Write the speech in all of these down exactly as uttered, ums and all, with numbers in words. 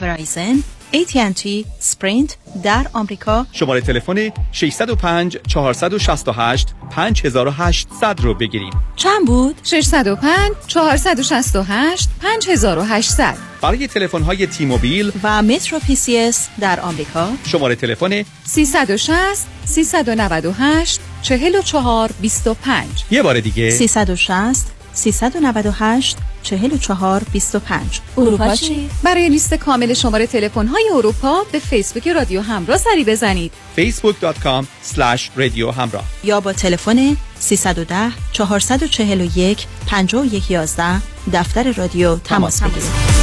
ورایزن، ای تی اند تی، اسپرینت در آمریکا شماره تلفن شش صفر پنج چهار شش هشت پنج هزار و هشتصد رو بگیرید. چند بود؟ شش صفر پنج چهار شش هشت پنج هزار و هشتصد. برای تلفن‌های تی موبیل و مترو پی سی اس در آمریکا شماره تلفن سه شش صفر سه نه هشت چهار چهار دو پنج. یه بار دیگه سه شش صفر سه نه هشت چهار چهار دو پنج. اروپا چی؟ برای لیست کامل شماره تلفن‌های اروپا به فیسبوک رادیو همراه سری بزنید. فیسبوک دات کام اسلش رادیو همراه یا با تلفن سه یک صفر چهار چهار یک پنج یک یک یک دفتر رادیو تماس بگیرید.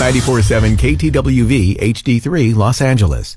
نود و چهار ممیز هفت کی تی دبلیو وی اچ دی سه Los Angeles.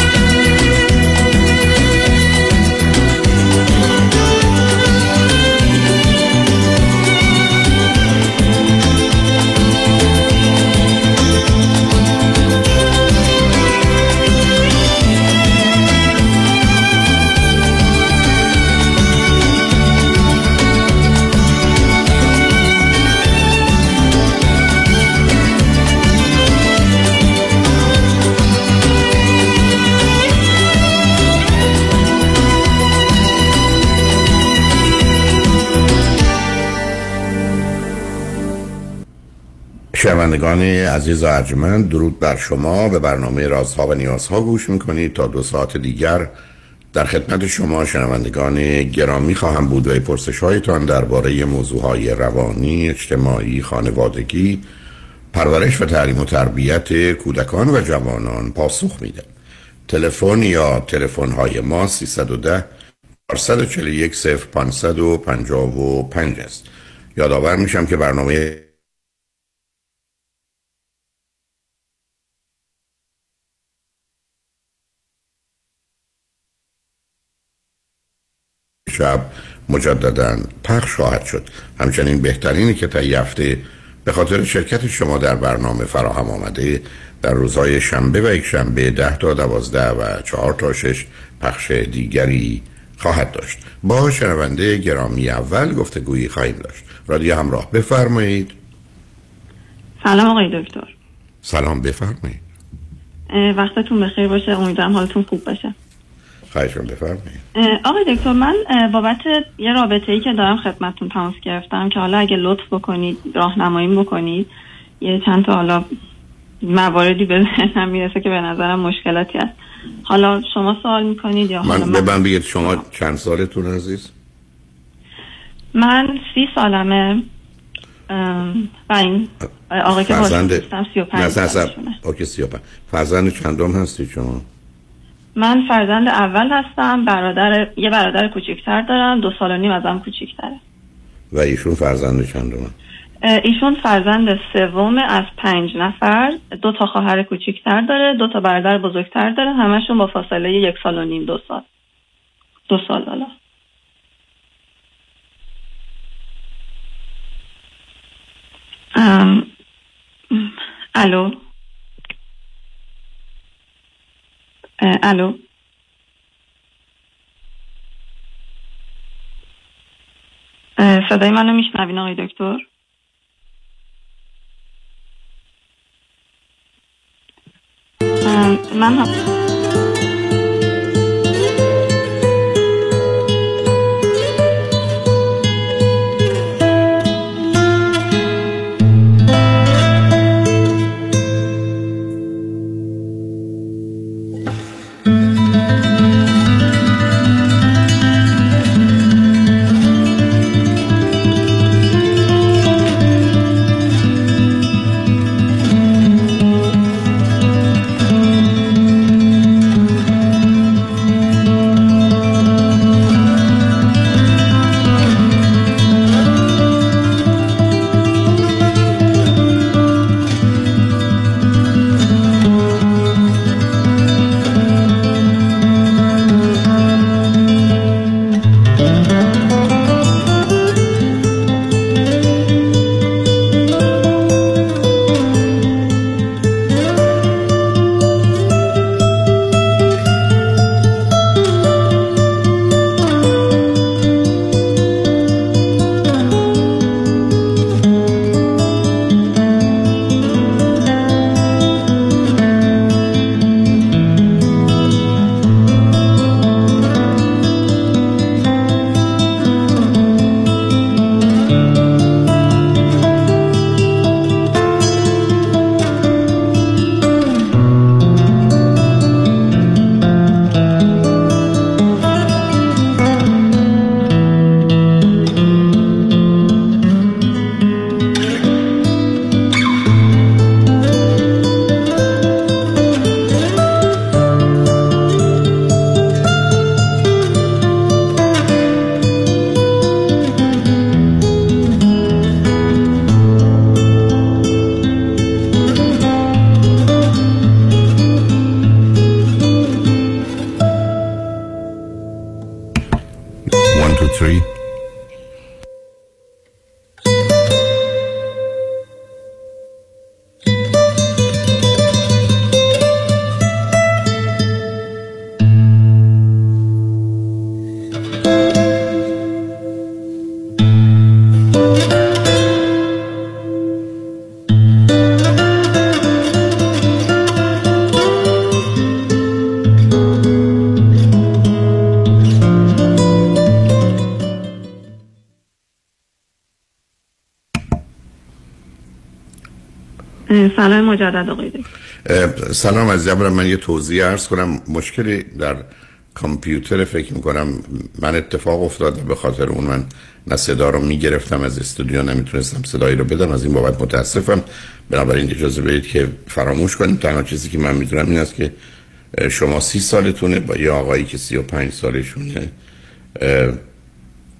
شنوندگان عزیز و ارجمند، درود بر شما. به برنامه رازها و نیازها گوش میکنید. تا دو ساعت دیگر در خدمت شما شنوندگان گرامی خواهم بود و پرسش‌هایتان درباره موضوعهای روانی، اجتماعی، خانوادگی، پرورش و تعلیم و تربیت کودکان و جوانان پاسخ میدم. تلفن یا تلفن‌های ما سه یک صفر چهار چهار یک صفر پنج پنج پنج است. یادآور میشم که برنامه شب مجدداً پخش خواهد شد. همچنین بهترینی که طی هفته به خاطر شرکت شما در برنامه فراهم آمده در روزهای شنبه و یک شنبه ده تا دوازده و چهار تا شش پخش دیگری خواهد داشت. با شنونده گرامی اول گفتگویی خواهیم داشت. رادیو همراه، بفرمایید. سلام آقای دکتر. سلام، بفرمایید. وقتتون بخیر باشه، امیدوارم حالتون خوب باشه. خواهشون بفرمایید. آقای دکتر، من بابت یه رابطه‌ای که دارم خدمتتون تماس گرفتم که حالا اگه لطف بکنید راهنمایی بکنید، یه چند تا حالا مواردی به ذهنم میرسه که به نظرم مشکلاتی هست. حالا شما سوال میکنید یا حالا من به من بگید شما چند سالتون عزیز؟ من سی سالمه و این آقای که باشم سی و پنج سالشونه. فرزند چندم هستی شما؟ من فرزند اول هستم. برادر یه برادر کوچیک‌تر دارم، دو سال و نیم ازم کوچیک‌تره. و ایشون فرزند چندمه؟ ایشون فرزند سومه از پنج نفر. دو تا خواهر کوچیک‌تر داره، دو تا برادر بزرگتر داره، همشون با فاصله یک سال و نیم، دو سال. دو سال حالا. ام... الو الو صدای منو میشنوین آقای دکتر؟ من هم two, three. سلام مجدد آقای دکتر. سلام عزیزم، من یه توضیح عرض کنم. مشکلی در کامپیوتر فکر میکنم من اتفاق افتاد و به خاطر اون من نه صدا رو میگرفتم از استودیو، نمیتونستم صدایی رو بدم. از این بابت متاسفم. بنابراین اجازه بدید که فراموش کنیم. تنها چیزی که من میدونم این است که شما سی سالتونه با یه آقایی که سی و پنج سالشونه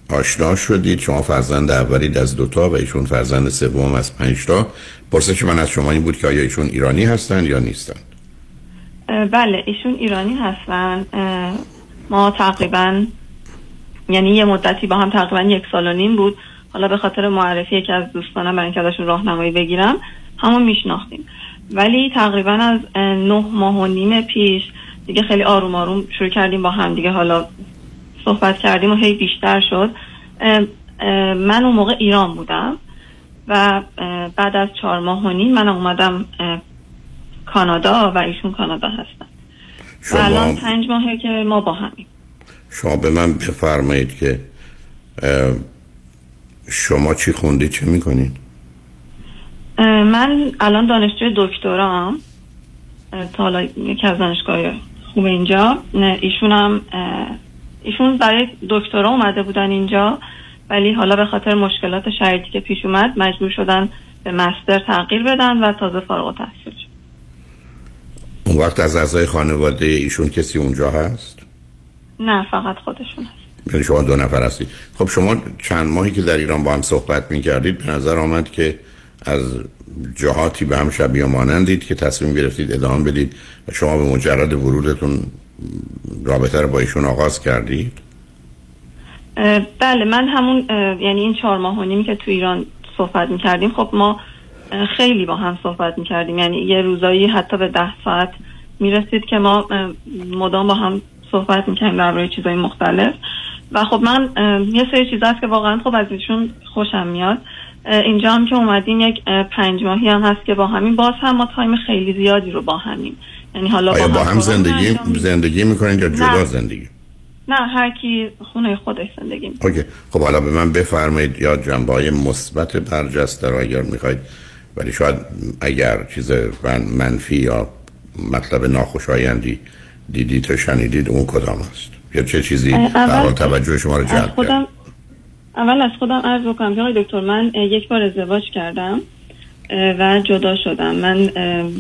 آشنا شدید. شما فرزند اولید از دوتا و ایشون فرزند سوم از پنجتا. پرسش من از شما این بود که آیا ایشون ایرانی هستند یا نیستند؟ بله ایشون ایرانی هستند. ما تقریبا یعنی یه مدتی با هم تقریبا یک سال و نیم بود. حالا به خاطر معرفی یکی از دوستانم برای اینکه ازشون راهنمایی بگیرم همون میشناختیم، ولی تقریبا از نه ماه و نیم پیش دیگه خیلی آروم آروم شروع کردیم با هم دیگه حالا صحبت کردیم و هی بیشتر شد. من اون موقع ایران بودم و بعد از چهار ماه و نیم من اومدم کانادا و ایشون کانادا هستن. شما... و الان پنج ماهه که ما با همیم. شما به من بفرمایید که شما چی خوندید، چه میکنید؟ من الان دانشجوی دکترام تا یکی از دانشگاه خوب اینجا. ایشون هم ایشون برای دکترا اومده بودن اینجا، ولی حالا به خاطر مشکلات شرایطی که پیش اومد مجبور شدن به مستر تغییر بدن و تازه فارغ التحصیل شد. اون وقت از اعضای خانواده ایشون کسی اونجا هست؟ نه فقط خودشون هست. یعنی شما دو نفر هستید. خب شما چند ماهی که در ایران با هم صحبت می‌کردید به نظر آمد که از جهاتی به هم شبیه مانندید که تصمیم گرفتید ادامه بدید و شما به مجرد ورودتون رابطه رو با ایشون آغاز کردید؟ بله من همون یعنی این چهار ماه و نیم که تو ایران صحبت میکردیم، خب ما خیلی با هم صحبت میکردیم، یعنی یه روزایی حتی به ده ساعت میرسید که ما مدام با هم صحبت میکردیم در روی چیزای مختلف. و خب من یه سری چیز هست که واقعا خب از ایشون خوشم میاد. اینجا هم که اومدیم یک پنج ماهی هم هست که با همین باز هم ما تایم خیلی زیادی رو با همین، یعنی حالا آیا با هم, با هم زندگی زندگی میکنن یا جدا؟ نه. زندگی نه، هر کی خونه خودش زندگی میکنه. اوکی خب حالا به من بفرمایید یا جنبه‌های مثبت برجسته رو اگر میخواید، ولی شاید اگر چیز منفی یا مطلب ناخوشایندی دیدید یا شنیدید اون کدام است یا چه چیزی برای توجه شما رو جلب کرد؟ اول از خودم عرض بکنم که آقای دکتر من یک بار ازدواج کردم و جدا شدم. من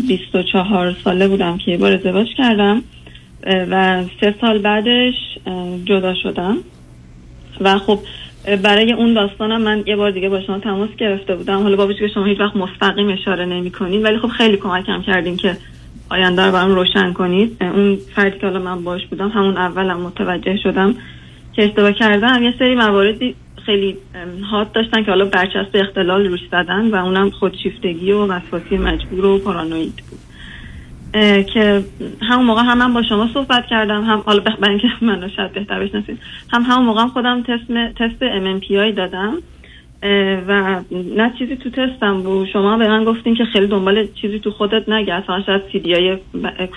بیست و چهار ساله بودم که یک بار ازدواج کردم و سه سال بعدش جدا شدم. و خب برای اون داستانم من یه بار دیگه با شما تماس گرفته بودم. حالا بابت که شما هیچ وقت مستقیم اشاره نمی کنید، ولی خب خیلی کمکم کردین که آینده رو برام روشن کنید. اون فردی که حالا من باش بودم همون اولم متوجه شدم که اشتباه کردم. یه سری مواردی خیلی حاد داشتن که حالا برچسب اختلال روش زدن و اونم خودشیفتگی و وسواسی مجبور و پارانوید بود که همون موقع هم من با شما صحبت کردم، هم حالا برای اینکه منو شاید بهتر بشناسید، هم همون موقع هم خودم تست تست ام ام پی آی دادم و نه چیزی تو تستم بود. شما به من گفتین که خیلی دنبال چیزی تو خودت نگی، اصلا شاید سی دی آی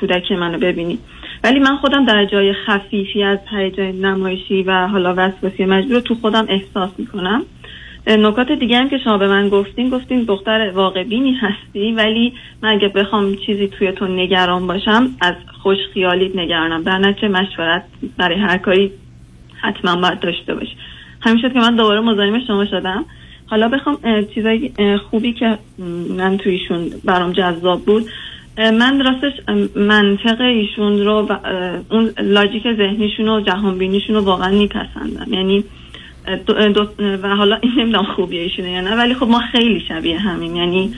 کودکی منو ببینی، ولی من خودم در جای خفیفی از هیجان نمایشی و حالا وسواسی مجبور تو خودم احساس میکنم. نکات دیگه هم که شما به من گفتین، گفتین دختر واقع‌بینی هستی، ولی من اگه بخوام چیزی توی تو نگران باشم از خوش خیالیت نگرانم، در نتیجه مشورت برای هر کاری حتما باید داشته باشی. همین شد که من دوباره مزاحم شما شدم. حالا بخوام چیزای خوبی که من تویشون برام جذاب بود، من راستش منطق ایشون رو و اون لاجیک ذهنیشون و جهانبینیشون رو واقعا میپسندم، یعنی دو دو و حالا این نمیدونم خوبیه ایشونه یا نه، ولی خب ما خیلی شبیه همیم، یعنی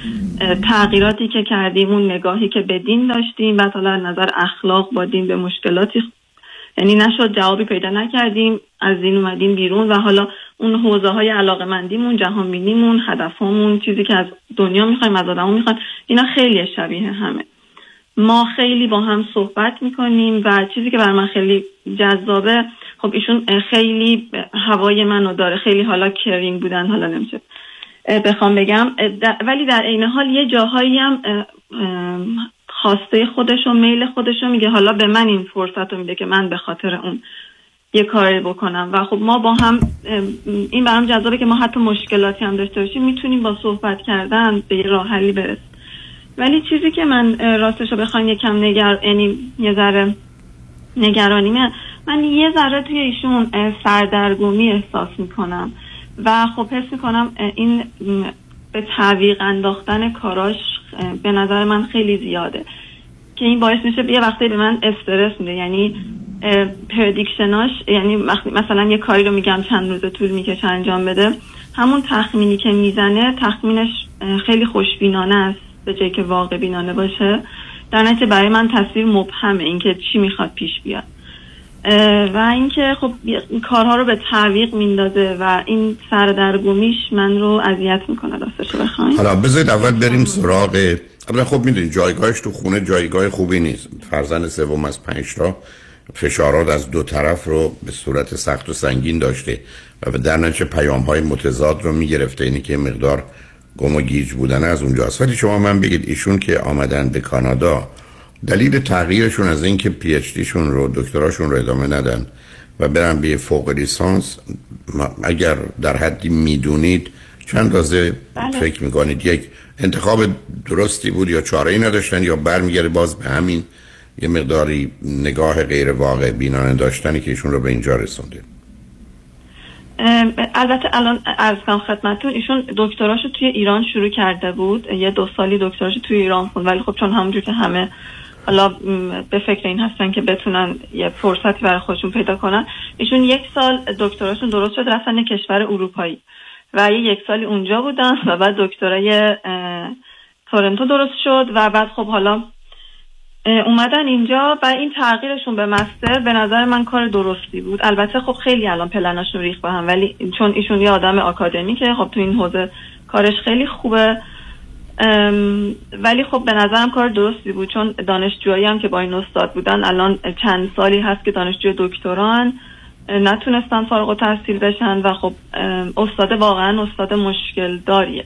تغییراتی که کردیم، اون نگاهی که به دین داشتیم بعد حالا نظر اخلاق با دین به مشکلاتی یعنی نشد، جوابی پیدا نکردیم، از این اومدیم بیرون و حالا اون حوزه های علاقه‌مندیمون، جهانبینیمون، هدفمون، چیزی که از دنیا میخوایم، از آدمون میخوایم، اینا خیلی شبیه همه. ما خیلی با هم صحبت میکنیم و چیزی که بر من خیلی جذابه، خب ایشون خیلی هوای منو داره، خیلی حالا کرینگ بودن، حالا نمیشه بخوام بگم، ولی در عین حال یه جاهایی هم خواسته خودشو، میل خودشو میگه، حالا به من این فرصتو میده که من به خاطر اون یه کاری بکنم. و خب ما با هم، این برام جذابه که ما حتی مشکلاتی هم داشته باشیم میتونیم با صحبت کردن به یه راه حلی برسیم. ولی چیزی که من راستشو بخوام یکم نگر یعنی یه ذره نگرانیمه، من یه ذره توی ایشون سردرگمی احساس میکنم و خب حس میکنم این به تعویق انداختن کاراش به نظر من خیلی زیاده که این باعث میشه یه وقتی به من استرس میده. یعنی پردیکشناش، یعنی مثلا یه کاری رو میگم چند روز طول میکشه انجام بده، همون تخمینی که میزنه تخمینش خیلی خوشبینانه است به جایی که واقع بینانه باشه، در نتیجه برای من تصویر مبهمه اینکه چی میخواد پیش بیاد و اینکه خب کارها رو به تعویق میندازه و این سردرگمیش من رو اذیت میکنه راستش بخواید. حالا بذارید اول بریم سراغ، البته خب میدونید جایگاهش تو خونه جایگاه خوبی نیست، فرزند سوم از پنج تا، فشارات از دو طرف رو به صورت سخت و سنگین داشته و در نتیجه پیام‌های متضاد رو میگرفته، اینی که مقدار گم و گیج بودن از اونجاست. ولی شما من بگید ایشون که آمدن به کانادا، دلیل تغییرشون از اینکه پی اچ دی شون رو، دکتراشون رو ادامه ندن و برن به فوق لیسانس، اگر در حدی میدونید چند تازه بله. فکر میکنید یک انتخاب درستی بود یا چاره‌ای نداشتن، یا برمیگرده باز به همین یه مقداری نگاه غیر واقع بینانه داشتنی که ایشون رو به اینجا رسونده؟ البته الان عرض کنم خدمتتون ایشون دکتراشو توی ایران شروع کرده بود، یه دو سالی دکتراشو توی ایران خوند، ولی خب چون همونجور که همه حالا به فکر این هستن که بتونن یه فرصتی برای خودشون پیدا کنن، ایشون یک سال دکتراشون درست شد، رفتن کشور اروپایی و یه یک سالی اونجا بودن و بعد دکترای تورنتو درست شد و بعد خب حالا اومدن اینجا و این تغییرشون به مستر به نظر من کار درستی بود. البته خب خیلی الان پلناشون ریخت با هم، ولی چون ایشون یه آدم آکادمیکه، خب تو این حوزه کارش خیلی خوبه، ولی خب به نظرم کار درستی بود چون دانشجوهایی هم که با این استاد بودن الان چند سالی هست که دانشجوی دکتران نتونستن فارغ التحصیل بشن و خب استاد واقعا استاد مشکل داریه.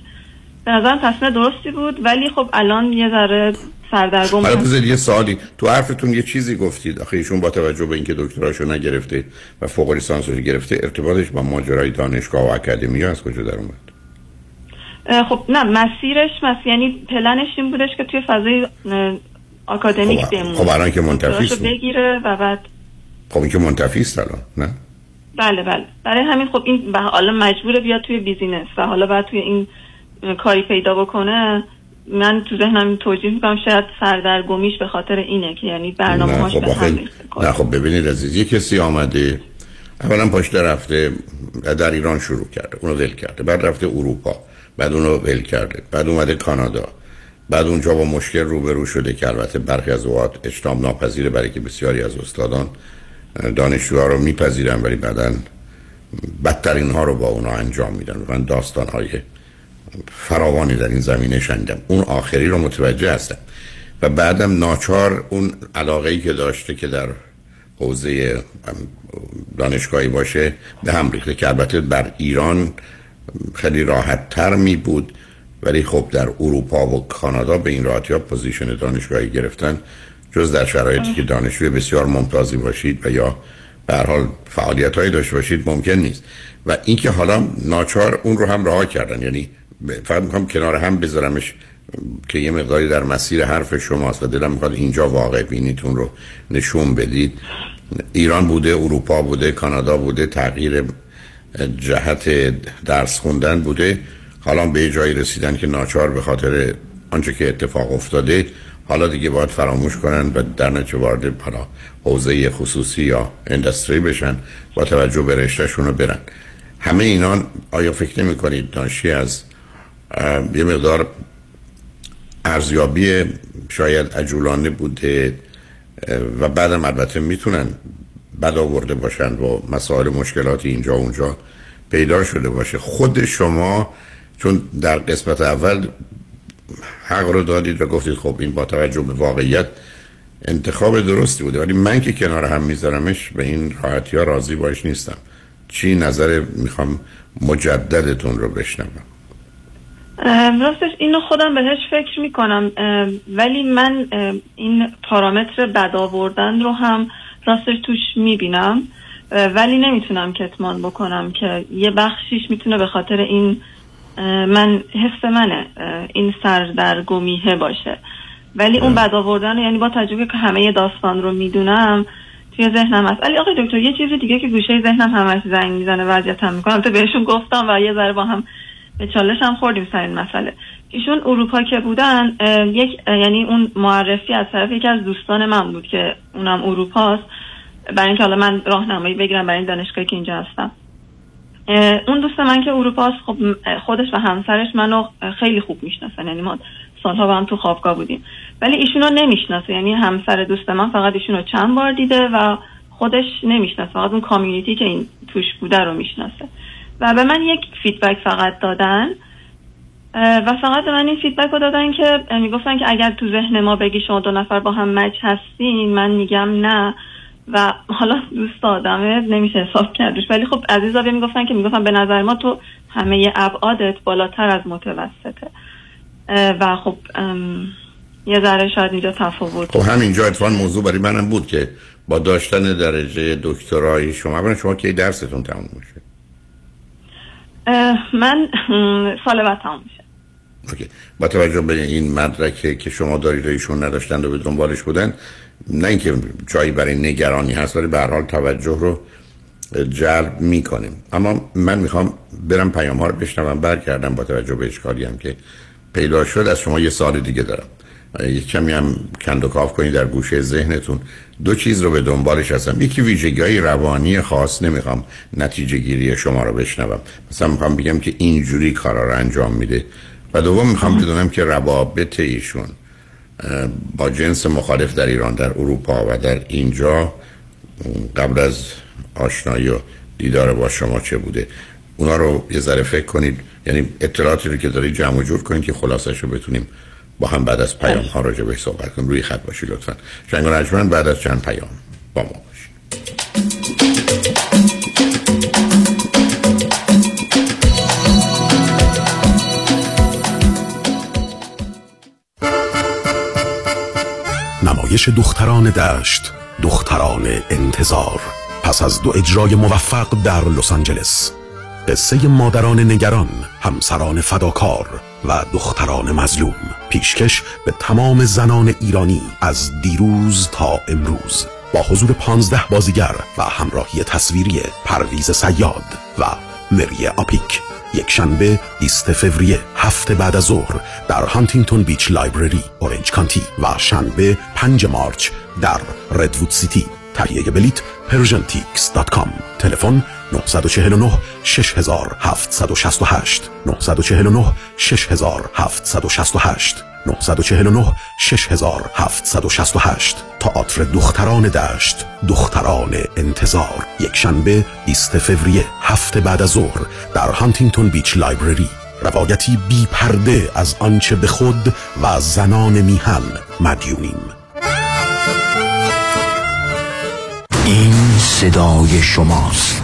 به نظرم تصمیم درستی بود، ولی خب الان یه ذره سردرگم. حالا بذارید یه سوالی، تو حرفتون یه چیزی گفتید، آخه ایشون با توجه به اینکه دکتراشو نگرفته و فوق لیسانسو گرفته، ارتباطش با ماجرای دانشگاه و آکادمی از کجا در اومد؟ خب نه، مسیرش مسیر یعنی پلنش این بودش که توی فضای آکادمیک خب بمونه. خب الان که منتفی است بگیره و بعد خب این که منتفی است الان، نه؟ بله بله. برای همین خب این حالا مجبوره بیاد توی بیزینس و حالا بعد توی این کاری پیدا بکنه. من تو ذهنم توجیه میکنم شاید سردرگمیش به خاطر اینه که یعنی برنامه‌هاش به هم ریخته. نه خب ببینید عزیز، یه کسی آمده اولا پشت رفته در ایران شروع کرده، اونو ول کرده، بعد رفته اروپا، بعد اونو ول کرده، بعد اومده کانادا، بعد اونجا با مشکل روبرو شده که البته برخی از اوقات اجتناب ناپذیره، برای که بسیاری از استادان دانشجوها رو میپذیرن ولی بعداً بدترین ها رو با اونها انجام میدن. من داستان‌های فراوانی در این زمینه شنیدم. اون آخری رو متوجه هستم و بعدم ناچار اون علاقه‌ای که داشته که در حوزه دانشگاهی باشه به هم ریخته، که البته بر ایران خیلی راحت تر می بود ولی خب در اروپا و کانادا به این راحتی ها پوزیشن دانشگاهی گرفتن جز در شرایطی که دانشجوی بسیار ممتازی باشید و یا به هر حال فعالیت‌هایی داشته باشید ممکن نیست. و اینکه حالا ناچار اون رو هم رها کردن، یعنی فقط میخوام کنار هم بذارمش که یه مقداری در مسیر حرف شماست و دلم میخواد اینجا واقع بینیتون رو نشون بدید. ایران بوده، اروپا بوده، کانادا بوده، تغییر جهت درس خوندن بوده، حالا به جایی رسیدن که ناچار به خاطر آنچه که اتفاق افتاده حالا دیگه باید فراموش کنن و در نتیجه وارد حوزه خصوصی یا اندستری بشن با توجه به رشتهشون رو برن. همه اینان آیا فکر نمی‌کنید ناشی از یه مقدار ارزیابی شاید عجولانه بوده و بعدم البته میتونن بد آورده باشند و مسائل مشکلاتی اینجا اونجا پیدا شده باشه. خود شما چون در قسمت اول حق رو دادید و گفتید خب این با توجه به واقعیت انتخاب درستی بوده، ولی من که کنار هم میذارمش به این راحتی ها راضی باش نیستم. چی نظر میخوام مجددتون رو بشنوم؟ راستش اینو خودم بهش فکر میکنم، ولی من این پارامتر بد آوردن رو هم راستش توش میبینم، ولی نمیتونم کتمان بکنم که یه بخشیش میتونه به خاطر این من حس منه این سردرگمیه باشه، ولی اون بد آوردن یعنی با تجربه که همه داستان رو میدونم توی ذهنم هست. علی آقای دکتر یه چیزی دیگه که گوشه ذهنم همش زنگ میزنه وضعیت هم میکنم تو بهشون گفتم و یه ذره با هم به چالش هم خوردیم سر این مسئله. ایشون اروپا که بودن یک یعنی اون معرفی از طرف یکی از دوستان من بود که اونم اروپاست، برای اینکه حالا من راهنمایی بگیرم برای این دانشگاهی که اینجا هستم. اون دوست من که اروپاست خب خودش و همسرش منو خیلی خوب میشناسن، یعنی ما سالها با هم تو خوابگاه بودیم، ولی ایشونو نمیشناسه، یعنی همسر دوست من فقط ایشونو چند بار دیده و خودش نمیشناسه، فقط اون کامیونیتی که این توش بوده رو میشناسه. و به من یک فیدبک فقط دادن و فقط به من این فیدبک رو دادن که میگفتن که اگر تو ذهن ما بگی شما دو نفر با هم مچ هستین من میگم نه، و حالا دوست آدمه نمیشه حساب کردش، ولی خب عزیزا بهم میگفتن که میگفتن به نظر ما تو همه ابعادت بالاتر از متوسطه و خب یه ذره شاید اینجا تفاوت. خب همینجا اتفاقاً موضوع برای منم بود که با داشتن درجه دکترای شما برای شما که درستون تموم میشه. من سال بعد تموم میشه. اوکی. با توجه به این مدرک که شما دارید و ایشون نداشتند و به دنبالش بودن، نه اینکه جایی برای نگرانی هست، ولی به هر حال توجه رو جلب میکنیم. اما من میخوام برم پیام ها رو بشنوم، برگردم با توجه به اشکالی هم که پیدا شد از شما یه سال دیگه دارم. یک کمی هم کند و کاف کنید در گوشه ذهنتون. دو چیز رو به دنبالش هستم، یکی ویژگی‌های روانی خاص، نمیخوام نتیجه گیری شما رو بشنوم، مثلا میخوام بگم که اینجوری کارا رو انجام میده، و دوم میخوام بدونم که روابط ایشون با جنس مخالف در ایران، در اروپا و در اینجا قبل از آشنایی و دیدار با شما چه بوده. اونا رو یه ذره فکر کنید، یعنی اطلاعاتی رو که دارید جمع و جور کنید که خلاصش رو بتونیم با هم بعد از پیام ها راجع بهش صحبت کنیم. روی خط باشید لطفاً. شنگ و رجمن بعد از چند پیام با ما باشید. نمایش دختران دشت، دختران انتظار، پس از دو اجرای موفق در لس آنجلس. قصه مادران نگران، همسران فداکار و دختران مظلوم، پیشکش به تمام زنان ایرانی از دیروز تا امروز، با حضور پانزده بازیگر و همراهی تصویری پرویز صیاد و مری آپیک. یک شنبه بیست فوریه هفت بعد از ظهر در هانتینگتون بیچ لایبرری اورنج کانتی، و شنبه پنجم مارچ در ردوود سیتی. تهیه بلیت پرژن تیکس دات کام. تلفن نه چهار نه شش هفت شش هشت نه چهار نه شش هفت شش هشت نه چهار نه شش هفت شش هشت. تئاتر دختران دشت، دختران انتظار، یک شنبه بیست فوریه هفت بعد از ظهر در هانتینگتون بیچ لایبرری. روایتی بی پرده از آنچه به خود و زنان میهن مدیونیم. این صدای شماست.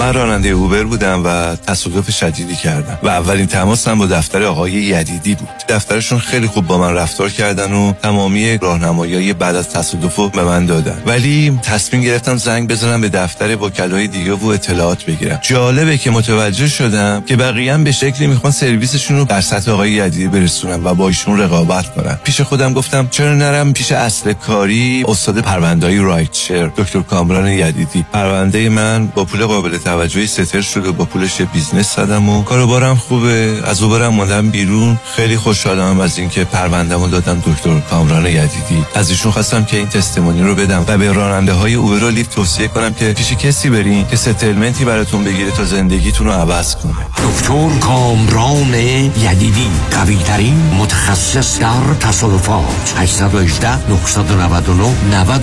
من راننده اوبر بودم و تصادف شدیدی کردم و اولین تماسم با دفتر آقای یدیدی بود. دفترشون خیلی خوب با من رفتار کردن و تمامی راهنمایی‌های بعد از تصادف رو به من دادن، ولی تصمیم گرفتم زنگ بزنم به دفتر وکلای دیگه و اطلاعات بگیرم. جالبه که متوجه شدم که بقیه‌ام به شکلی میخوان سرویسشون رو در سطح آقای یدیدی برسونن و با ایشون رقابت کنن. پیش خودم گفتم چرا نرم پیش اصل کاری استاد پرونده‌ای رایتشر دکتر کامران یدیدی. پرونده من با پول قابل توجهی ستر شده، با پولش بیزنس زدم و کاروبارم خوبه. از اوبرم ماندم بیرون. خیلی خوشحالم از اینکه پرونده‌مو دادم دکتر کامران یدیدی. از ایشون خواستم که این تستمونی رو بدم و به راننده‌های اوبر و لیفت توصیه کنم که پیش کسی برین که ستلمنتی براتون بگیره تا زندگیتون رو عوض کنه. دکتر کامران یدیدی، قوی‌ترین متخصص در تصادفات. هشت یک هشت نه نه نه نه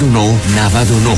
نه نه نه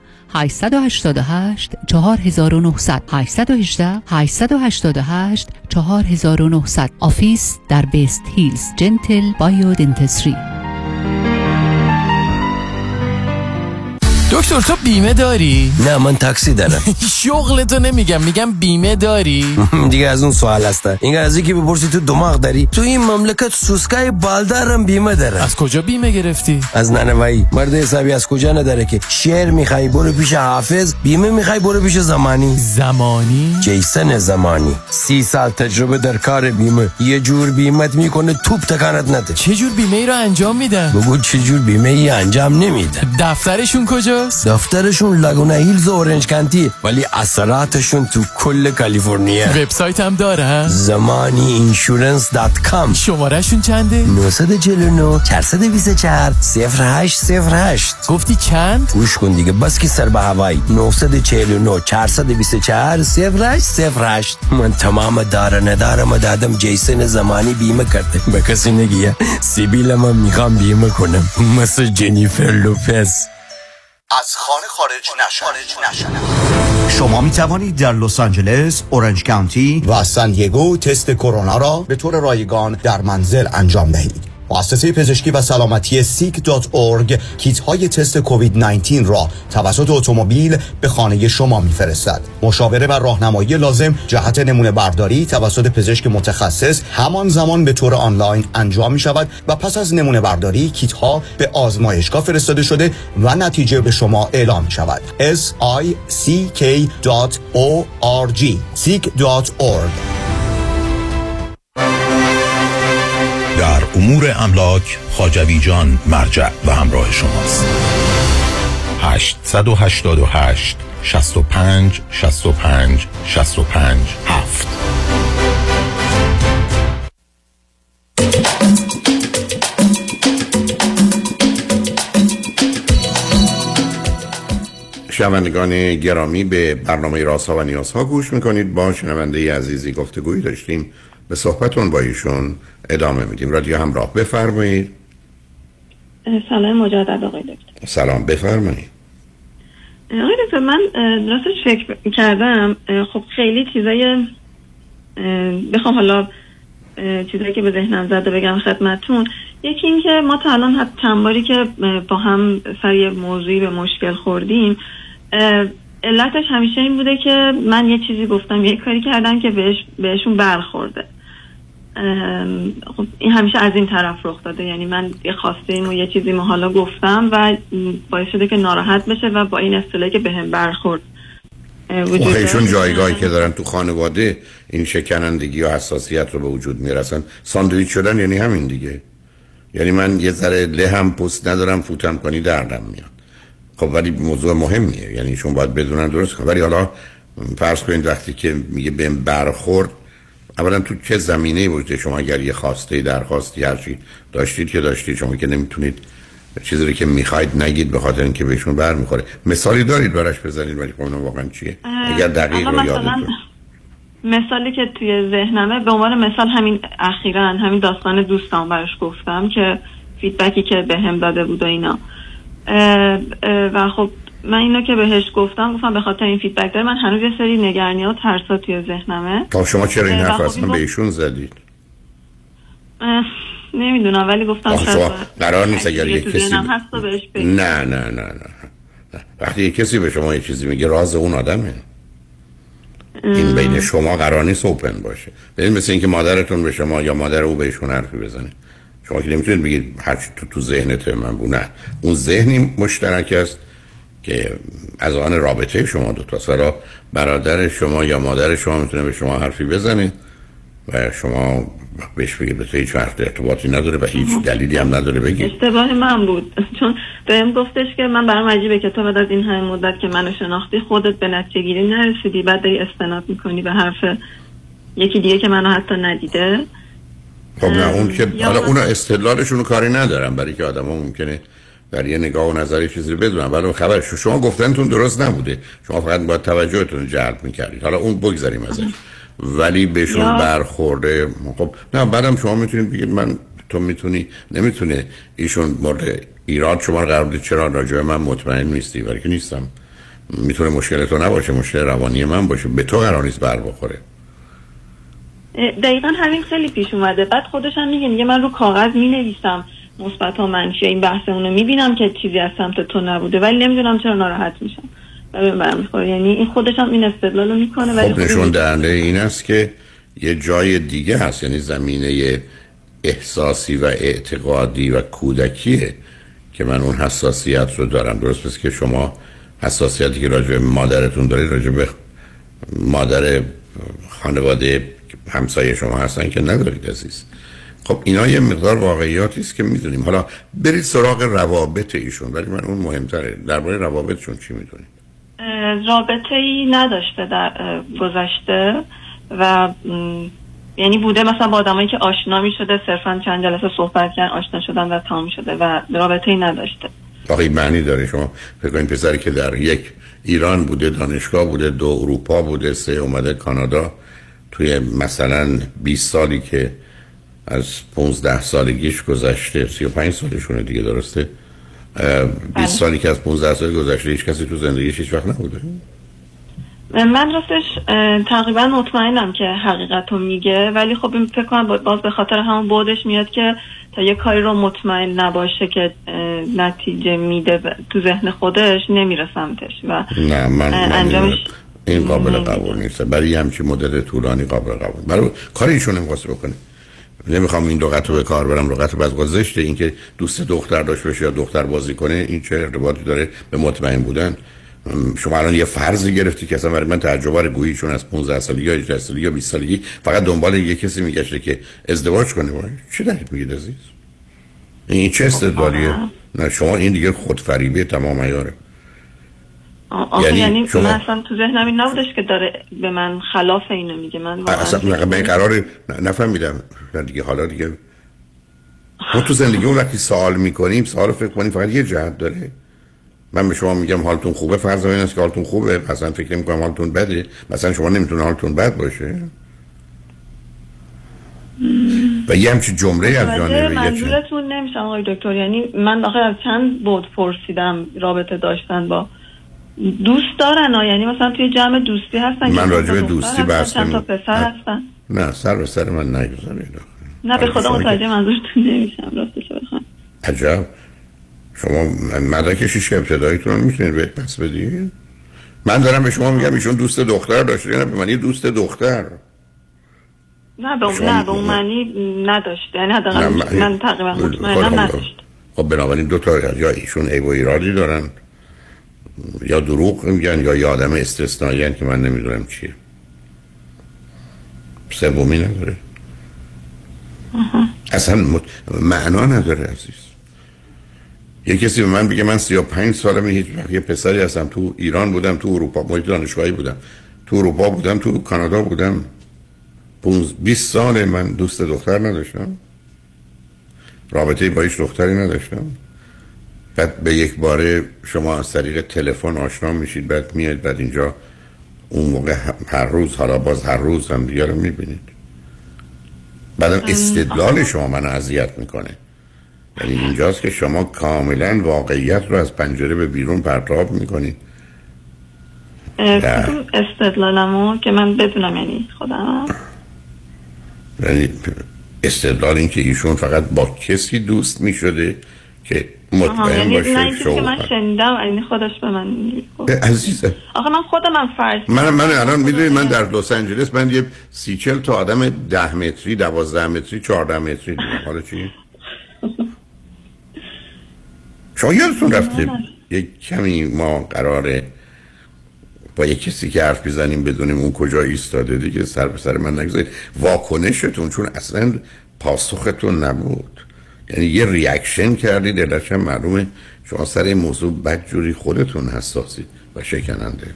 هشت هشت هشت چهار نه صفر صفر هشت یک هشت هشت هشت هشت چهار نه صفر صفر. آفیس در بیست هیلز، جنتل بایودنتسری. دکتر تو بیمه داری؟ نه من تاکسی دارم. شغلتو نمیگم، میگم بیمه داری؟ دیگه از اون سوال است. اینگه از اینکه بپرسی تو دماغ داری. تو این مملکت سوسکای بالدارم بیمه داره. از کجا بیمه گرفتی؟ از نانوایی. مرد حسابی از کجا نداره که شعر میخوای برو پیش حافظ، بیمه میخوای برو پیش زمانی. زمانی؟ جیسن زمانی. سی سال تجربه در کار بیمه. یه جور بیمت میکنه توپ تکانت نده. چه جور بیمه ای رو انجام میدن؟ بگو چه جور بیمه ای انجام نمیدن. دفترشون کجا؟ دفترشون لاگونا هیلز و اورنج کانتی، ولی اثراتشون تو کل کالیفرنیا. وبسایت هم داره، زمانی اینشورنس دات کام. شمارهشون چنده؟ نه چهار نه چهار دو چهار صفر هشت صفر هشت. گفتی چند؟ گوش کن دیگه، بس که سر به هوایی. نه چهار نه چهار دو چهار صفر هشت صفر هشت. من تمام داره ندارم دادم جیسن زمانی بیمه کرده. به کسی نگیه سیبیل من میخوام بیمه کنم، مثل جنیفر لوپز. از خانه خارج نشو. شما می توانید در لس آنجلس، اورنج کانتی و سن دیگو تست کرونا را به طور رایگان در منزل انجام دهید. مؤسسه پزشکی و سلامتی سیک دات اورگ کیت‌های تست کووید نوزده را توسط اتومبیل به خانه شما می‌فرستد. مشاوره و راهنمایی لازم جهت نمونه برداری توسط پزشک متخصص همان زمان به طور آنلاین انجام می‌شود و پس از نمونه برداری کیت‌ها به آزمایشگاه فرستاده شده و نتیجه به شما اعلام شود. سیک دات اورگ سیک دات اورگ. در امور املاک خواجوی جان مرجع و همراه شماست. هشت هشت هشت شصت و پنج شصت و پنج شصت و پنج هفت. شنوندگان گرامی، به برنامه رازها و نیازها گوش میکنید. با شنونده عزیزی گفتگویی داشتیم، به صحبتون با ایشون ادامه میدیم. رادیو همراه، بفرمایید. سلام مجدد آقای دکتر. سلام، بفرمایید. آقای دکتر، من راستش فکر کردم خب خیلی چیزای بخوام حالا چیزایی که به ذهنم زده بگم خدمتتون. یکی این که ما تا الان حتی چند باری که با هم سر یه موضوعی به مشکل خوردیم، علتش همیشه این بوده که من یه چیزی گفتم، یه کاری کردم که بهش بهشون برخورده. خب این همیشه از این طرف رخ داده، یعنی من یه خواسته ایم و یه چیزی ما حالا گفتم و باعث شده که ناراحت بشه و با این اصطلاحی که بهم برخورد وجود داره. ایشون جایگاهی که دارن تو خانواده، این شکنندگی و حساسیت رو به وجود میرسن. ساندویچ شدن یعنی همین دیگه، یعنی من یه ذره لهم پست ندارم، فوتم کنی دردم میاد. خب ولی موضوع مهمیه، یعنی شما باید بدونن درست کنن. ولی حالا فرض کنید وقتی که میگه بهم برخورد، اولا تو چه زمینه‌ای بوده؟ شما اگر یه خواسته، درخواستی، هرچی داشتید که داشتید، شما که نمیتونید چیزی رو که میخواید نگید به خاطر اینکه بهشون برمیخوره. مثالی دارید براش بزنید، ولی خب اونم واقعا چیه اگر دقیق رو یادتون. مثالی که توی ذهنمه به عنوان مثال همین اخیراً همین داستان دوستام براش گفتم که فیدبکی که بهم داده بود و اینا، اه اه و خب من اینو که بهش گفتم، گفتم به خاطر این فیدبک داره من هنوز یه سری نگرانی ها و ترسا توی ذهنمه. خب شما چرا این حرف اصلا به ایشون زدید؟ نمیدونم، ولی گفتم شما قرار نیست اگر یک کسی ب... نه نه نه نه وقتی یک کسی به شما یه چیزی میگه، راز اون آدمه. این بین شما قرار نیست اوپن باشه. ببین مثل اینکه مادرتون به شما یا مادر او به ایشون حرفی بزنه، شما که نمیتونید بگید هرچی تو تو ذهنت من بود. نه، اون ذهنی مشترک است که از آن رابطه شما دوتا. سرا برادر شما یا مادر شما میتونه به شما حرفی بزنه و شما بهش بگید به تو هیچ وقت ارتباطی نداره و هیچ دلیلی هم نداره بگید. اشتباه من بود، چون بهم گفتش که من برام عجیبه که تو بعد از این همه مدت که منو شناختی خودت به نتیجه گیری نرسیدی، بعد داری استناد میکنی به حرف یکی دیگه که منو حتی ندیده. خب نه اون که حالا من... اونا استدلالشونو کاری ندارم، برای که آدما ممکنه در یه نگاه و نظری چیزی بدونن، ولی خبرش شما گفتنتون درست نبوده، شما فقط باید توجهتون جلب میکردید. حالا اون بگذاریم ازش، ولی بهشون برخورده. خب نه بعدم شما میتونید بگید من تو میتونی نمیتونه ایشون مورد ایراد شما قرار بده چرا راجع به من مطمئن نیستی، ولی که نیستم میتونه مشکل تو نباشه، مشکل روانی من باشه، به تو قرار نیست بر بخوره. دقیقاً همین خیلی پیش اومده. بعد خودش هم میگه میگه من رو کاغذ مینویسم مثبت ها منفی این بحثمون رو میبینم که چیزی از سمت تو نبوده، ولی نمیدونم چرا ناراحت میشم و به من میخوره. یعنی این خودش هم این استدلالو میکنه. ولی خب نشون دهنده این است که یه جای دیگه هست، یعنی زمینه احساسی و اعتقادی و کودکیه که من اون حساسیت رو دارم. درست پس که شما حساسیتی که راجع به مادرتون دارید راجع به مادر خانواده همسایه شما هستن که ندارید عزیز. خب اینا یه مقدار واقعیاتی است که میدونیم. حالا برید سراغ روابط ایشون، ولی من اون مهمتره. درباره روابطشون چی میدونید؟ رابطه‌ای نداشته در گذشته و یعنی بوده مثلا با آدمایی که آشنا می‌شده صرفاً چند جلسه صحبت کردن آشنا شدن و تمام شده و رابطه‌ای نداشته. واقعی معنی داره شما فکر کنید پسری که در یک ایران بوده، دانشگاه بوده، دو اروپا بوده، سه اومده کانادا، توی مثلا بیست سالی که از پانزده سالگیش گذشته، سی و پنج سالشونه دیگه، درسته؟ بیست سالی که از پانزده سال گذشته هیچ کسی تو زندگیش هیچ وقت نبوده. من راستش تقریبا مطمئنم که حقیقتو میگه، ولی خب این فکر کنم باز به خاطر همون بودش میاد که تا یه کاری رو مطمئن نباشه که نتیجه میده تو ذهن خودش نمیرسمتش و نه من انجامش این قابل قبول نیست. برای همچین مدت طولانی قابل قبول برای کاریشون نمیخواسته بکنه. نمیخوام این لغت رو به کار برم، لغت باز گذشته، این که دوست دختر داشته باشه یا دختر بازی کنه این چه ارتباطی داره به مطمئن بودن؟ شما الان یه فرضی گرفتی که اصلا برای من تعجب‌آور گویی چون از پانزده سالگی یا هجده سالگی یا بیست سالگی فقط دنبال یه کسی میگشته که ازدواج کنه. چی دارید میگید عزیز؟ این چه استدلالیه؟ نه شما این دیگه خودفریبی تمام عیاره. آخه یعنی, یعنی شما... من اصلا تو ذهنم این نبودش که داره به من خلاف اینو میگه. من اصلا به این قرار نفهمیدم دیگه. حالا دیگه ما تو زندگی اون وقتی سوال میکنیم سوال فکر کنیم فقط یه جهت داره. من به شما میگم حالتون خوبه، فرض این است که حالتون خوبه، اصلا فکر نمی کنم حالتون بده. مثلا شما نمیتونه حالتون بد باشه و یه همچین جمله از جانب منظورتون نمیشم آقای دکتر. یعنی من آخه از چند بود پرسیدم رابطه داشتن با دوست دارن ها، یعنی مثلا توی جمع دوستی هستن. من راجع به دوستی بحث نمی‌کنم. چند تا پسر هستن؟ نه سر به سر من نگذارید. نه به خدا متوجه منظورتون نمیشم راستش بخوام. عجب شما مدرک شیشه ابتداییتون رو میتونید بهت پس بدید؟ من دارم به شما میگم ایشون دوست دختر داشته، نه به معنی دوست دختر. نه به اون نه به اون معنی نداشت، یعنی حداقل من تقریبا مطمئنم نداشت. خب بنابراین دو تا یا ایشون عیب و ایرادی دارن یا دروغ میگن یا یه آدم استثنایی که من نمیدونم چیه. سومی نداره. آها. اصلا مت... معنا نداره عزیز. یه کسی به من بگه من سی و پنج سالمه، هیچ وقت یه پسری هستم، تو ایران بودم، تو اروپا محیط دانشگاهی بودم، تو اروپا بودم، تو کانادا بودم، بیست ساله من دوست دختر نداشتم، رابطه با هیچ دختری نداشتم. بعد به یک باره شما از طریق تلفن آشنا میشید، بعد میاد بعد اینجا اون موقع هر روز، حالا باز هر روز هم دیگه رو میبینید. بعدم استدلال شما منو اذیت میکنه. یعنی اینجاست که شما کاملا واقعیت رو از پنجره به بیرون پرتاب میکنید. استدلالمو که من بدونم یعنی خودم یعنی استدلال این که ایشون فقط با کسی دوست میشده که مطمئن باشه. نه اینکه من شنیدم این خودش به من میگه. عزیزم آخه من خودم هم فرض من من الان میدونید من در لس آنجلس من یه سی چهل تا آدم ده متری دوازده متری چهارده متری دیدم. حالا چی؟ شما یادتون رفته یک کمی ما قراره با یک کسی که حرف میزنیم بدونیم اون کجا ایستاده دیگه. سر به سر من نگذارید. واکنشتون چون اصلا پاسختون نبود، یعنی یه ریاکشن کردید، علتش هم معلومه، شما سر این موضوع بدجوری خودتون حساسید و شکننده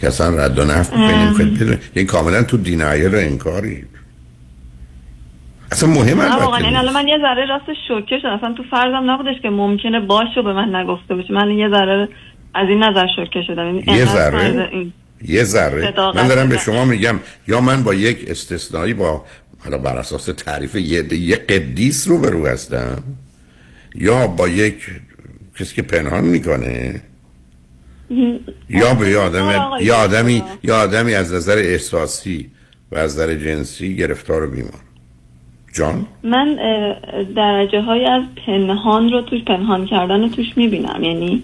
که اصلا رد و نفی بکنیم خیلی بدونیم، یعنی کاملا تو دینایل و انکاری اصلا مهم البته. واقعا الان من یه ذره راست شوکه شدم، اصلا تو فرضم نبودش که ممکنه باشه به من نگفته باشه. من یه ذره از این نظر شوکه شدم، یه ذره یه ذره من دارم به شما میگم یا من با یک استثنایی با حالا بر اساس تعریف یه, یه قدیس رو برو هستم یا با یک کسی که پنهان میکنه یا به آدم یا آدمی یا آدمی از نظر احساسی و از نظر جنسی گرفتار و بیمار. جان من درجه های از پنهان رو توش، پنهان کردن رو توش میبینم، یعنی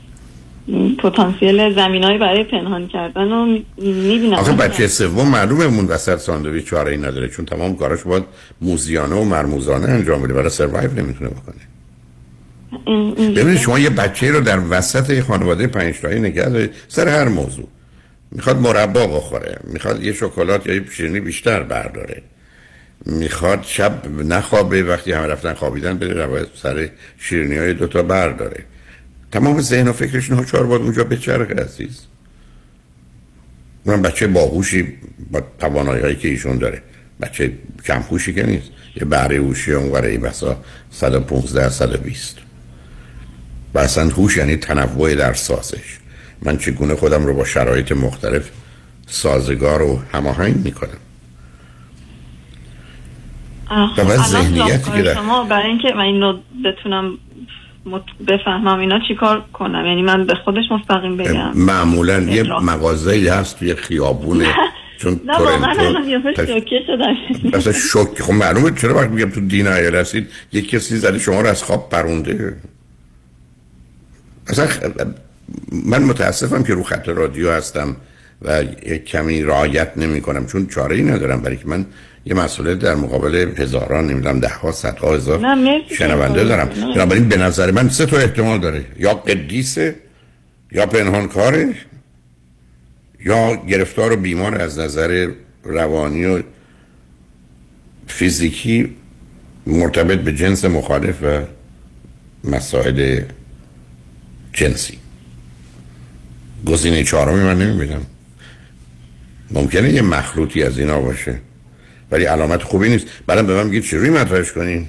پتانسیل زمینای برای پنهان کردن رو میبینم. آخه بچه سوم معلومه مون وسط ساندویچ چاره ای نداره، چون تمام کاراش باید موزیانه و مرموزانه انجام بده، برای سروایو نمیتونه بکنه. ببینید شما یه بچه رو در وسط یه خانواده پنج تایی نگه دارید سر هر موضوع، میخواد مربا بخوره، میخواد یه شکلات یا یه شیرینی بیشتر برداره، میخواد شب نخوابه، وقتی هم رفتن خوابیدن بره روی سر شیرینی‌های دو تا برداره، تمام ذهن و فکرش ناچار بود اونجا بچرخه. عزیز من بچه باهوشی با توانایی‌هایی که ایشون داره، بچه کم هوشی که نیست، یه بهره هوشی اونوری بسا صد و پانزده صد و بیست. اصلا هوش یعنی تنوع در سازش. من چگونه خودم رو با شرایط مختلف سازگار و هماهنگ میکنم. آخه الان شما برای اینکه من اینو بتونم مت... بفهمم اینا چیکار کنم، یعنی من به خودش مستقیم بگم؟ معمولا یه مغازه‌ای هست توی خیابونه چون نه واقعا یه شوکه شدم. اصلا شوک خب معلومه چرا وقتی میگم تو دین عیال هستید یک کسی زده شما رو از خواب پرونده. اصلا من متاسفم که رو خط رادیو هستم و یک کمی رعایت نمی‌کنم چون چاره‌ای ندارم، برای که من یه مسئولیت در مقابل هزاران نمیدونم ده ها صدها هزار شنونده دارم. بنابراین به نظر من سه تا احتمال داره، یا قدیسه، یا پنهانکاره، یا گرفتار و بیمار از نظر روانی و فیزیکی مرتبط به جنس مخالف و مسائل جنسی. گزینه چهارمی من نمیبینم. ممکنه یه مخلوطی از اینا باشه ولی علامت خوبی نیست. بعدم به من میگید چجوری مطرحش کنین؟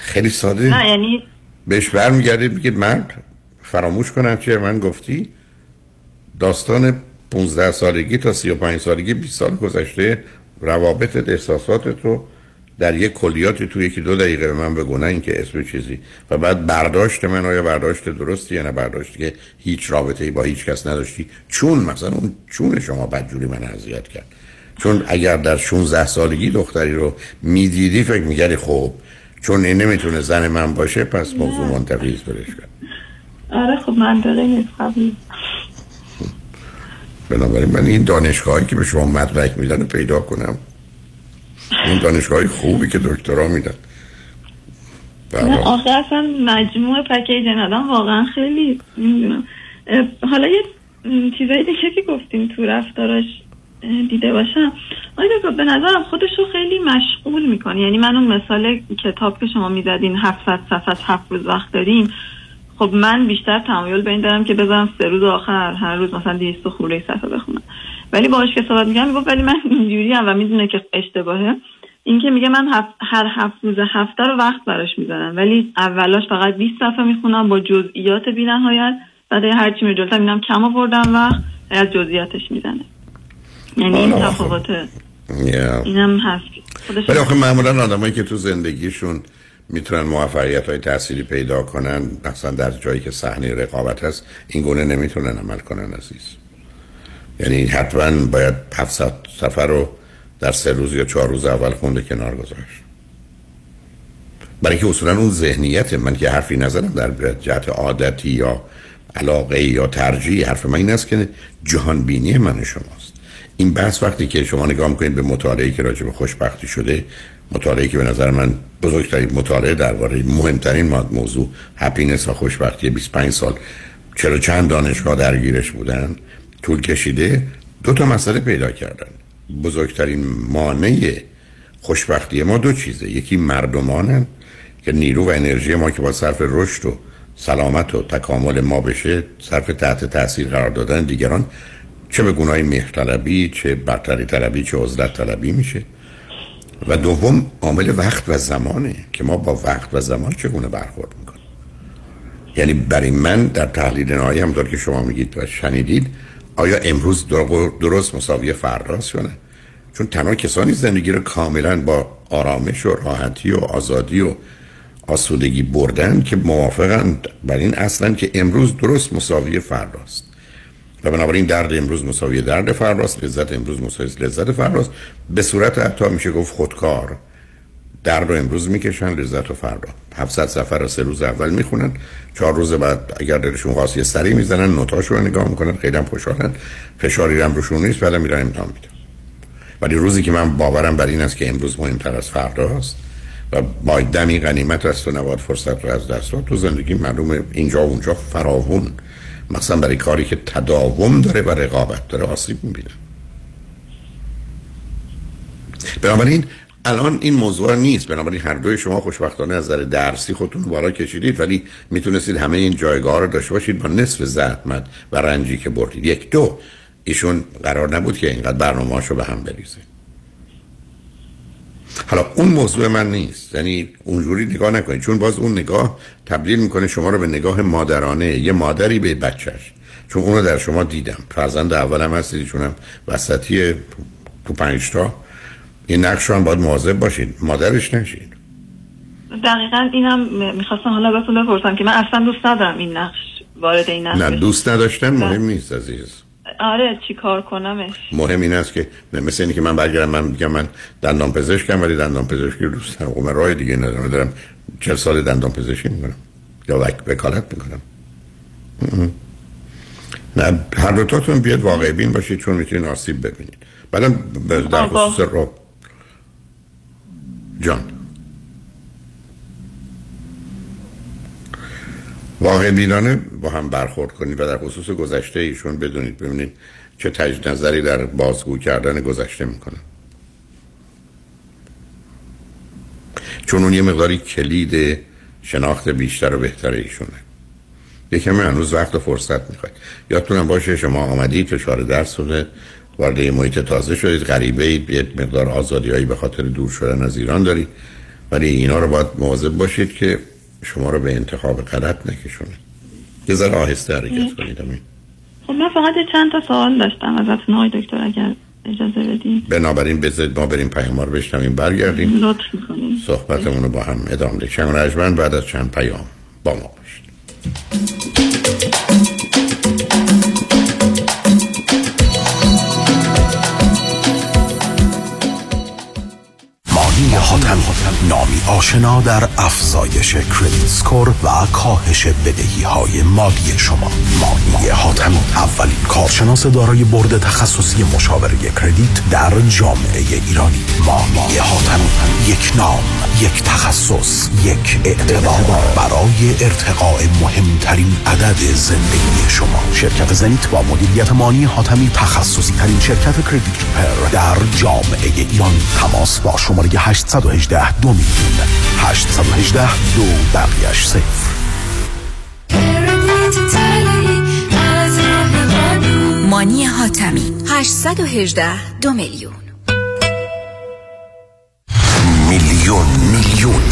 خیلی ساده. نه یعنی بهش برمیگردید میگید مرد فراموش کنم چه من گفتی، داستان پانزده سالگی تا سی و پنج سالگی بیست سال گذشته روابطت احساساتت رو در یک کلیاتی تو یکی دو دقیقه به من بگونه این که اسم چیزی و بعد برداشت من آیا برداشت درستی یا نه، برداشتی که هیچ رابطه‌ای با هیچ کس نداشتی چون مثلا اون چون شما بدجوری من اذیت کرد. چون اگر در شانزده سالگی دختری رو میدیدی فکر می‌کردی خب چون این نمیتونه زن من باشه پس موضوع منطقی است برش کرد. آره خب منطقی نیست قبول. بنابراین من این دانشگاهی که به شما مدرک میدن پیدا کنم، این دانشگاهی خوبی که دکترا میدن. نه آخه اصلا مجموع پکیج ندم واقعا خیلی نمیدونم. حالا یه چیزایی دیگه که گفتیم تو رفتارش دیده باشم، آیا به نظرم خودشو خیلی مشغول میکنه. یعنی من اون مثال کتاب که شما میزدین هفتصد صفحه هفت روز وقت داریم، خب من بیشتر تمایل به این دارم که بذارم سه روز آخر هر روز مثلا دویست خورده صفحه بخونم، ولی باهاش که صحبت میگم میگفت ولی من اینجوری هم و میدونه که اشتباهه. این که میگه من هف... هر هفت روز هفته رو وقت براش میذارم ولی اولاش فقط بیست صفحه میخونم با جزئیات بی‌نهایت، بعد هر چی میره جلوتر میبینم کم آوردم وقت از جزئیاتش میزنه. یعنی این تفاوت yeah. اینم هست. ولی آخه معمولا آدمایی که تو زندگیشون میتونن موفقیت‌های تحصیلی پیدا کنن مثلا در جایی که صحنه رقابت هست این گونه نمیتونن عمل کنن عزیز. یعنی حتما باید هفتصد سفر رو در سه روز یا چهار روز اول خونده کنار گذاشت، برای که اصولا اون ذهنیت من که حرفی نزدم در جهت عادتی یا علاقه یا ترجیح، حرف من این است که جهانبینی من شماست. این بحث وقتی که شما نگاه میکنید به مطالعه‌ای که راجع به خوشبختی شده، مطالعه‌ای که به نظر من بزرگترین مطالعه درباره مهمترین موضوع هپینس و خوشبختی بیست و پنج سال چرا چند دانشگاه درگیرش بودن، طول کشیده دو تا مسئله پیدا کردن. بزرگترین مانع خوشبختی ما دو چیزه، یکی مردمانن که نیرو و انرژی ما که با صرف رشد و سلامت و تکامل ما بشه صرف تحت تاثیر قرار دادن دیگران، چه به گناه مهرطلبی، چه برتری طلبی، چه عزلت طلبی میشه. و دوم عامل وقت و زمانه که ما با وقت و زمان چگونه برخورد میکنیم. یعنی برای من در تحلیل نهایی هم دار که شما میگید و شنیدید، آیا امروز درست مساوی فرداست یا نه؟ چون تنها کسانی زندگی رو کاملا با آرامش و راحتی و آزادی و آسودگی بردن که موافقند بر این اصلا که امروز درست مساوی فرداست و بنابراین درد امروز مساوی درد فرداست، لذت امروز مساوی لذت فرداست، به صورت حتی میشه گفت خودکار درد رو امروز میکشن، لذت رو فردا. هفتصد سفر رو سه روز اول میخونن، چهار روز بعد اگر دلشون خواست یه سری میزنن، نوتاشو رو نگاه میکنن، خیلی هم خوشحالن، فشاری هم روشون نیست، بعدم میرن امتحان میدن. ولی روزی که من باورم بر این است که امروز مهمتر از فرداست و با دمی غنیمت است و نباید فرصت رو از دست داد، تو زندگی معلومه اینجا و اونجا فراوون، مثلا برای کاری که تداوم داره و رقابت داره آسیب میبینه. بنابراین الان این موضوع نیست، بنابراین هر دوی شما خوشبختانه از نظر درسی خودتون بالا کشیدید، ولی میتونستید همه این جایگاه رو داشته باشید با نصف زحمت و رنجی که بردید. یک دو ایشون قرار نبود که اینقدر برنامه‌اشو به هم بریزه. حالا اون موضوع من نیست، یعنی اونجوری نگاه نکنید، چون باز اون نگاه تبدیل میکنه شما رو به نگاه مادرانه یه مادری به بچه‌ش، چون اونو در شما دیدم. فرزند اولم هستید، ایشونم وسطی تو پنج تا، این نقشو هم باید مواظب باشید مادرش نشید. دقیقاً اینم می‌خواستم حالا بهتون بپرسم که من اصلا دوست ندارم این نقش وارد این نقش. نه دوست نداشتن مهم نیست عزیز. آره چیکار کنمش؟ مهم این است که مثل اینکه من برگردم من میگم من دندان پزشکم ولی دندان پزشکی دوست ندارم، من راه دیگه ندارم، دارم چهل سال دندان پزشکی میکنم یا وکالت میکنم. نه هر دو تاتون بیاد واقع بین باشید چون میتونید آسیب ببینید. بعدم در خصوص رو جان واقع بینانه با هم برخورد کنید و در خصوص گذشته ایشون بدونید، ببینید چه تجدید نظری در بازگو کردن گذشته میکنن، چون اون یه مقداری کلید شناخت بیشتر و بهتر ایشونه. یکم هنوز وقت و فرصت میخواید. یادتونم باشه شما آمدید فشار درس شده، وارد محیط تازه شدید، غریبه اید، یه مقدار آزادیایی به خاطر دور شدن از ایران دارید، ولی اینا رو باید مواظب باشید که شما رو به انتخاب غلط نکشونه. یه ذره آهسته حرکت کنید. خب من فقط چند تا سوال داشتم ازتون آقای دکتر اگر اجازه بدید. بنابراین بذارید ما بریم پیامو بشنویم برگردیم. لطف می‌کنید. صحبتمون رو با هم ادامه بدیم. چند رجمن بعد از چند پیام با ما باشید. حاتم نامی آشنا در افزایش کریدیت سکور و کاهش بدهی‌های مالی شما. مانی حاتم اولین کارشناس دارای برد تخصصی مشاوره کریدیت در جامعه ایرانی. مانی حاتم، یک نام، یک تخصص، یک اعتبار برای ارتقاء مهمترین عدد زندگی شما. شرکت زنیت با مدیریت مانی حاتمی تخصصی ترین شرکت کریدیت پر در جامعه ایران. تماس با شماره هشت یک هشت دو میلیون هشت یک هشت دو بقیه‌اش صفر. مانی حاتمی هشت یک هشت دو میلیون میلیون میلیون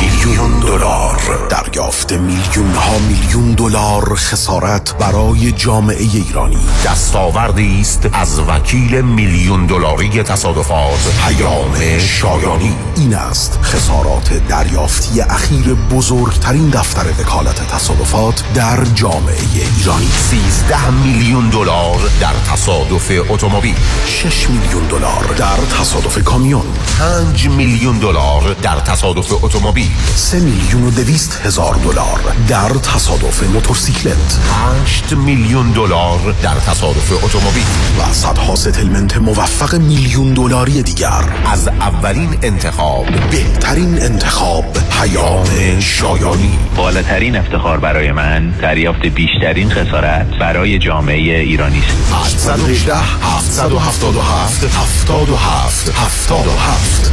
میلیون دلار دریافت، میلیون ها میلیون دلار خسارت برای جامعه ایرانی. دستاوردی است از وکیل میلیون دلاری تصادفات پیام شایانی. این است خسارات دریافتی اخیر بزرگترین دفتر وکالت تصادفات در جامعه ایرانی. سیزده میلیون دلار در تصادف تصادف اتومبیل، شش میلیون دلار در تصادف کامیون، پنج میلیون دلار در تصادف اتومبیل، سه میلیون و دویست هزار دلار در تصادف موتورسیکلت، هشت میلیون دلار در تصادف اتومبیل و صدها ستلمنت موفق میلیون دلاری دیگر. از اولین انتخاب، بهترین انتخاب، پیام شایانی. بالاترین افتخار برای من دریافت بیشترین خسارت برای جامعه ایرانی است. هشت یک هشت هفت هفت هفت هفت هفت هفت هفت هفت.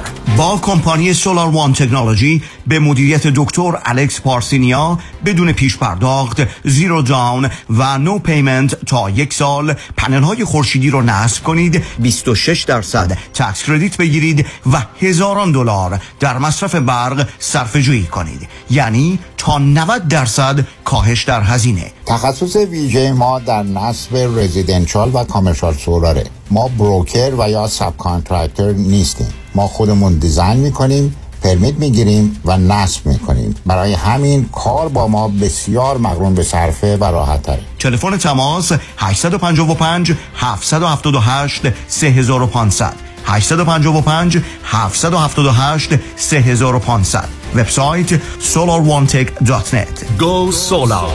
با کمپانی سولار وان تکنولوژی به مدیریت دکتر الکس پارسینیا بدون پیش پرداخت، زیرو داون و نو پیمنت تا یک سال پنل های خورشیدی رو نصب کنید، بیست و شش درصد تکس کردیت بگیرید و هزاران دلار در مصرف برق صرفه جویی کنید، یعنی تا نود درصد کاهش در هزینه. تخصص ویژه ما در نصب رزیدنشال و کامرشال سولاره. ما بروکر و یا ساب کانترکتر نیستیم. ما خودمون دیزاین میکنیم، پرمیت میگیریم و نصب میکنیم. برای همین کار با ما بسیار مقرون به صرفه و راحت تره. تلفن تماس هشت پنج پنج هفت هفت هشت سه پنج صفر صفر هشت پنج پنج هفت هفت هشت سه پنج صفر صفر. وبسایت solar one tech dot net. Go solar.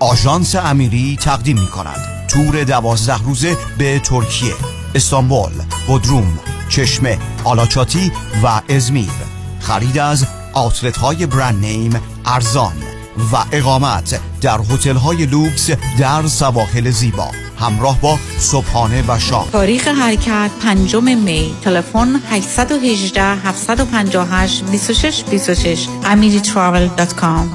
آژانس امیری تقدیم میکند تور دوازده روزه به ترکیه، استانبول، بودروم، چشمه، آلاچاتی و ازمیر. خرید از آوتلت های برند نیم ارزان و اقامت در هتل های لوکس در سواحل زیبا همراه با صبحانه و شام. تاریخ حرکت پنجم می. تلفن هشت یک هشت هفت پنج هشت دو شش دو شش. amiri travel dot com.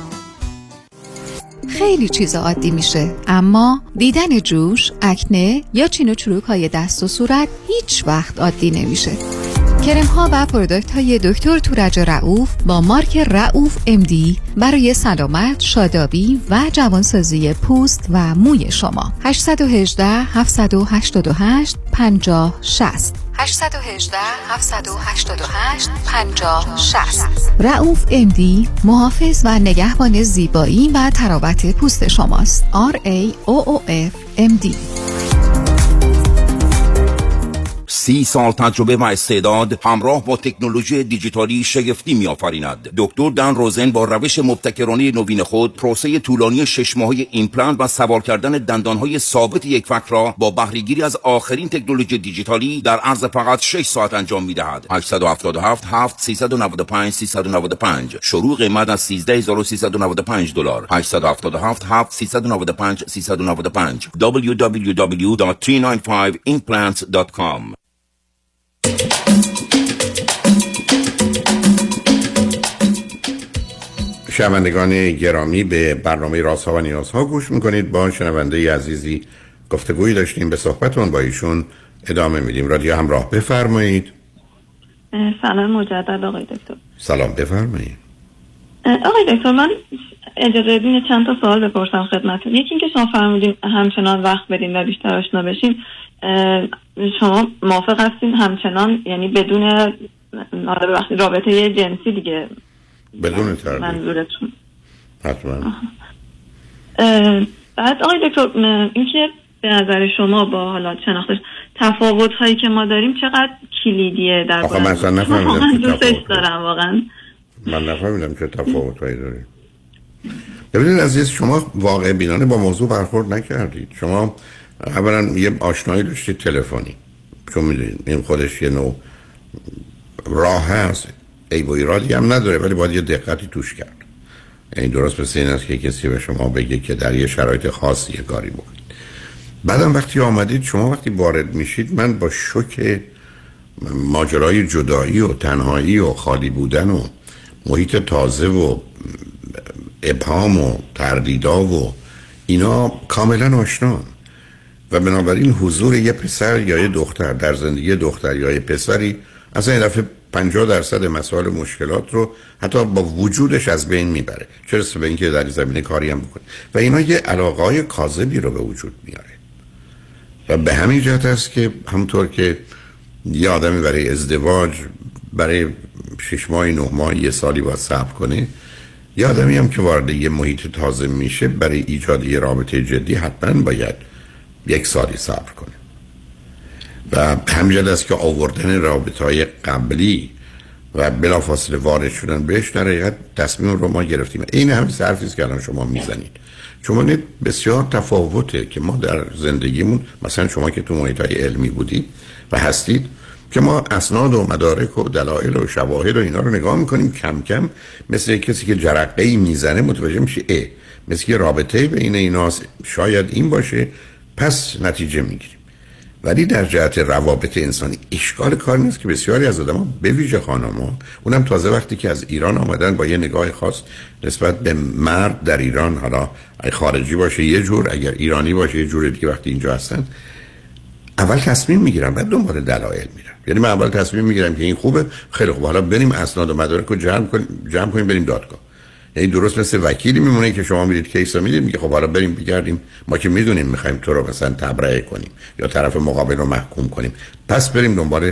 خیلی چیزا عادی میشه، اما دیدن جوش، اکنه یا چین و چروک های دست و صورت هیچ وقت عادی نمیشه. کرم ها و پروداکت های دکتر تورج رعوف با مارک رعوف ام دی برای سلامت، شادابی و جوانسازی پوست و موی شما. هشت یک هشت هفت هشت هشت پنج صفر شش صفر هشت یک هشت هفت هشت هشت پنج صفر شش صفر. رعوف ام دی محافظ و نگهبان زیبایی و تراوت پوست شماست. آر ای او او اف ام دی. سی سال تجربه و استعداد همراه با تکنولوژی دیجیتالی شگفتی می‌آفریند. دکتر دن روزن با روش مبتکرانه نوین خود پروسه طولانی شش ماهه ایمپلنت و سوار کردن دندان‌های ثابت یک فک را با بهره‌گیری از آخرین تکنولوژی دیجیتالی در عرض فقط شش ساعت انجام می‌دهد. هشت هفت هفت هفت سه نه پنج سه نه پنج. شروع قیمت از سیزده هزار و سیصد و نود و پنج دلار. هشت هفت هفت هفت سه نه پنج سه نه پنج. دبلیو دبلیو دبلیو دات سیصد و نود و پنج implants دات کام. شنوندگان گرامی، به برنامه رازها و نیازها گوش میکنید. با شنونده عزیزی گفتگویی داشتیم، به صحبتون با ایشون ادامه میدیم. رادیو همراه، بفرمایید. سلام مجدد آقای دکتر. سلام، بفرمایید آقای دکتر. من اجازه بدین چند تا سوال بپرسم خدمتتون. یکی اینکه شما فرمودین همچنان وقت بدیم و بیشتر آشنا بشیم. شما موافق هستین همچنان، یعنی بدون رابطه جنسی دیگه؟ بدون تردید منظورتون. حتما. بعد آقای دکتر، اینکه به نظر شما با حالا شناختش تفاوت هایی که ما داریم چقدر کلیدیه در باره؟ من اصلا نفهمیدم چه تفاوت دارم واقعا. من نفهمیدم چه تفاوت هایی داریم. ببینید عزیز، شما واقع بینانه با موضوع برخورد نکردید. شما اولا یه آشنایی داشتید تلفنی، چون میدونید این خودش یه نوع راه هست، عیب و ایرادی هم نداره، ولی باید یه دقتی توش کرد. یعنی درست مثل این است که کسی به شما بگه که در یه شرایط خاصی یه کاری بکنید. بعدم وقتی آمدید شما، وقتی وارد میشید، من با شوک ماجرای جدایی و تنهایی و خالی بودن و محیط تازه و ابهام و تردیدا و اینا کاملا آشنام. و بنابراین حضور یه پسر یا یه دختر در زندگی دختر یا یه پسری اصلا این دفعه پنجاه درصد مسائل و مشکلات رو حتی با وجودش از بین میبره، چه رسه به اینکه در زمینه کاری هم بکنه. و اینا یه علاقه های کاذبی رو به وجود میاره. و به همین جهت است که همونطور که یه آدمی برای ازدواج برای شش ماهی نه ماهی یه سالی باید صبر کنه، یه آدمی هم که وارد یه محیط تازه میشه برای ایجاد یه رابطه جدی حتما باید یک سالی صبر کنه و همجد است که آوردن رابطه‌های قبلی و بلافاصله وارد شدن بهش در حقیقت تصمیم رو ما گرفتیم. این همین صرفی است که الان شما میزنید، چون بسیار تفاوته که ما در زندگیمون، مثلا شما که تو محیط‌های علمی بودی و هستید، که ما اسناد و مدارک و دلایل و شواهد و اینا رو نگاه میکنیم، کم کم مثل کسی که جرقه‌ای میزنه متوجه میشه اه مثل که رابطه بین ایناست، شاید این باشه، پس نتیجه میگیریم. ولی در جهت روابط انسانی اشکال کار نیست که بسیاری از آدم‌ها، به ویژه خانم‌ها، اونم تازه وقتی که از ایران آمدن با یه نگاه خاص نسبت به مرد در ایران، حالا اگه خارجی باشه یه جور، اگر ایرانی باشه یه جور دیگه، وقتی اینجا هستن اول تصمیم میگیرن بعد دنبال دلایل میرن. یعنی من اول تصمیم میگیرم که این خوبه، خیلی خوب، حالا بریم اسناد و مدارک رو جمع کنیم جمع کنیم بریم دادگاه. یعنی درست مثل وکیلی میمونه که شما میرید کیس رو میدید، میگه خب حالا بریم بگردیم، ما که میدونیم میخوایم تو رو مثلا تبرئه کنیم یا طرف مقابل رو محکوم کنیم، پس بریم دنبال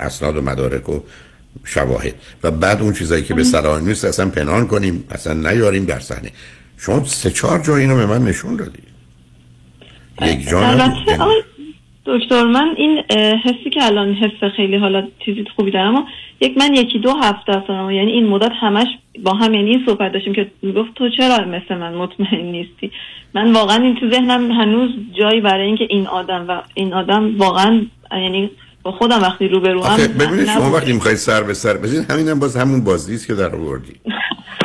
اسناد و مدارک و شواهد و بعد اون چیزایی که به صلاح نیست اصلا پنهان کنیم، اصلا نیاریم در صحنه. شما سه چهار جا اینو به من نشون دادید. یک جا دکتر، من این حسی که الان حس خیلی حالا چیزی خوبی دارم، اما یک من یکی دو هفته هستم، یعنی این مدت همش با هم یعنی صحبت داشتیم که میگفت تو چرا مثل من مطمئن نیستی. من واقعا این تو ذهنم هنوز جایی برای اینکه این آدم و این آدم واقعا یعنی با خودم وقتی روبرو هم ببینید، شما وقتی میخواید سر به سر بزنید همینم باز همون بازی است که در آوردید.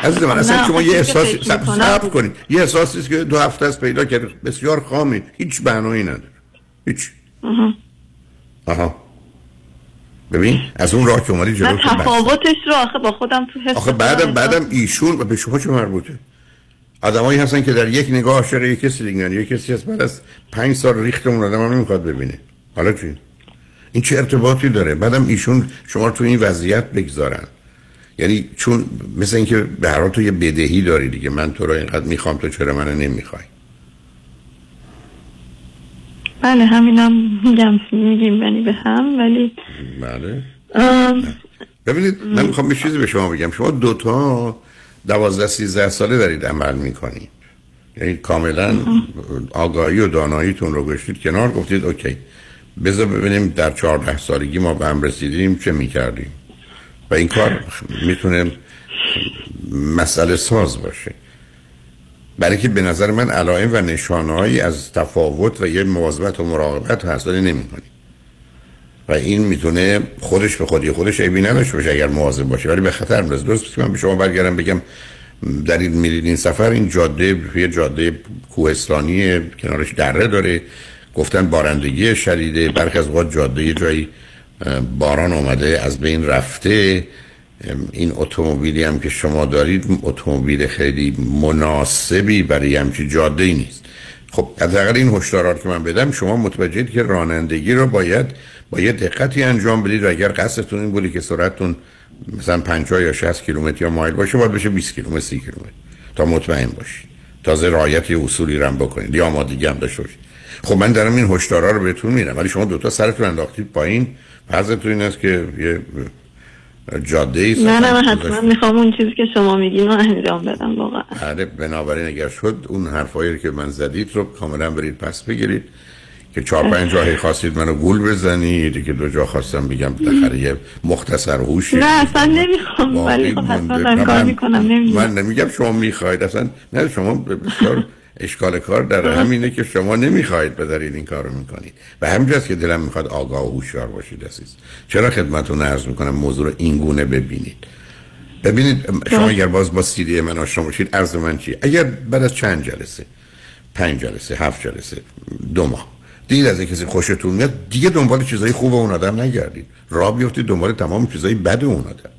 عزیز من اصلا شما یه احساسی صبر کنید، یه احساسی است که دو هفته است پیدا کردید، بسیار خامی، هیچ بهانه‌ای نداره، هیچ. آها آها ببین از اون راه که اومدی جلو، تفاوتش رو آخه با خودم تو حس، آخه بعدم بعدم ایشون به شما چه مربوطه؟ آدمایی هستن که در یک نگاه عاشق یک کسی دیگه، یک کسی هست بعد از پنج سال ریختمون آدمو نمیخواد ببینه. حالا چی؟ این چه ارتباطی داره؟ بعدم ایشون شما تو این وضعیت بگذارن، یعنی چون مثل اینکه به هر حال تو یه بدهی داری دیگه، من تو رو اینقدر میخوام تو چرا منو نمیخوای؟ بله همینم میگم، میگیم یعنی به هم، ولی بله آم... ببینید من میخوام یه چیزی به شما بگم. شما دوتا دوازده سیزده ساله دارید عمل میکنید، یعنی کاملا آگاهی و داناییتون رو گشتید کنار، گفتید اوکی بذار ببینیم در چهارده سالگی ما به هم رسیدیم چه میکردیم و این کار میتونه مسئله ساز باشه، برای که به نظر من علائم و نشانه‌هایی از تفاوت و یه مواظبت و مراقبت حاصل نمی‌کنید و این میتونه خودش به خودی خودش عیبی نداشته باشه اگر مواظب باشه، ولی به خطر می‌اندازه. درست است که من به شما برگردم بگم در این میرید این سفر، این جاده یه جاده کوهستانی کنارش دره داره، گفتن بارندگی شدیده، برخی از اوقات جاده جایی باران اومده از بین رفته. این اتومبیلی هم که شما دارید اتومبیل خیلی مناسبی برای همچین جاده‌ای نیست. خب حداقل این هشدارات که من بدم، شما متوجهید که رانندگی رو باید با یه دقتی انجام بدید و اگر قصدتون این بودی که سرعتتون مثلا پنجاه یا شصت کیلومتر یا مایل باشه، باید بشه بیست کیلومتر سی کیلومتر تا مطمئن باشید، تازه رعایت اصولی رو هم بکنید یا آمادگی هم داشته باشید. خب من دارم این هشدارا رو بهتون میدم، ولی شما دوتا سرتون انداختید پایین، فرضتون این است که یه جاده ای. نه نه من حتما میخوام اون چیزی که شما میگین رو انجام بدم واقعا. بله بنابراین اگر شد اون حرفایی که من زدید رو کاملا برید پس بگیرید که چهار پنج جایی خواستید منو گول بزنید که دو جا خواستم بگم بالاخره مختصر هوش. نه اصلا نمیخوام، ولی خب حتما کار میکنم. نمیگم من نمیگم شما میخواید، اصلا نه شما بسیار اشکال کار در همینه که شما نمیخواید بذارید این کارو میکنید و همینجاست که دلم میخواد آگاه و هوشیار باشید عزیز. چرا خدمتتون عرض میکنم موضوع رو این گونه ببینید. ببینید شما اگر باز با سی دی من آشنا باشید، عرض من چیه؟ اگر بعد از چند جلسه، پنج جلسه، هفت جلسه، دو ماه دید از کسی خوشتون میاد، دیگه دنبال چیزای خوب اون آدم نگردید، راه بیفتید دنبال تمام چیزای بد اون آدم،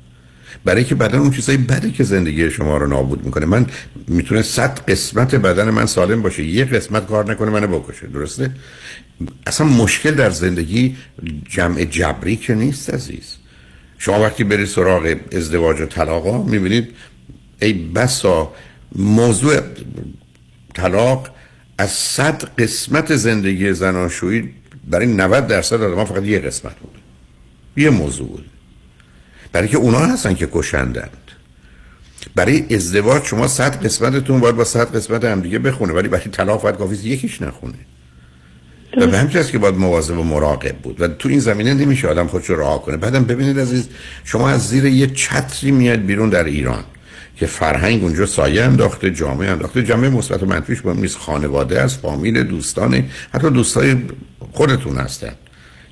برای که بدن اون چیزای بده که زندگی شما رو نابود میکنه. من میتونه صد قسمت بدن من سالم باشه، یه قسمت کار نکنه منو بکشه. درسته؟ اصلا مشکل در زندگی جمع جبری که نیست عزیز. شما وقتی برید سراغ ازدواج و طلاقا میبینید ای بسا موضوع طلاق از صد قسمت زندگی زناشویی برای نود درصد آدما فقط یه قسمت بود، یه موضوع بود. برای که اونا هستن که کشندند. برای ازدواج شما صد قسمتتون باید با صد قسمت هم دیگه بخونه، ولی برای طلاق باید کافیه یکیش نخونه. و به همین است که باید مواظب و مراقب بود و تو این زمینه نمیشه آدم خودش رو رها کنه. بعدم ببینید عزیز، شما از زیر یه چتری میاد بیرون در ایران که فرهنگ اونجا سایه انداخته، جامعه انداخته. جامعه مثبت و منفیش مهم نیست، خانواده است، فامیل، دوستانه، حتی دوستای خودتون هستن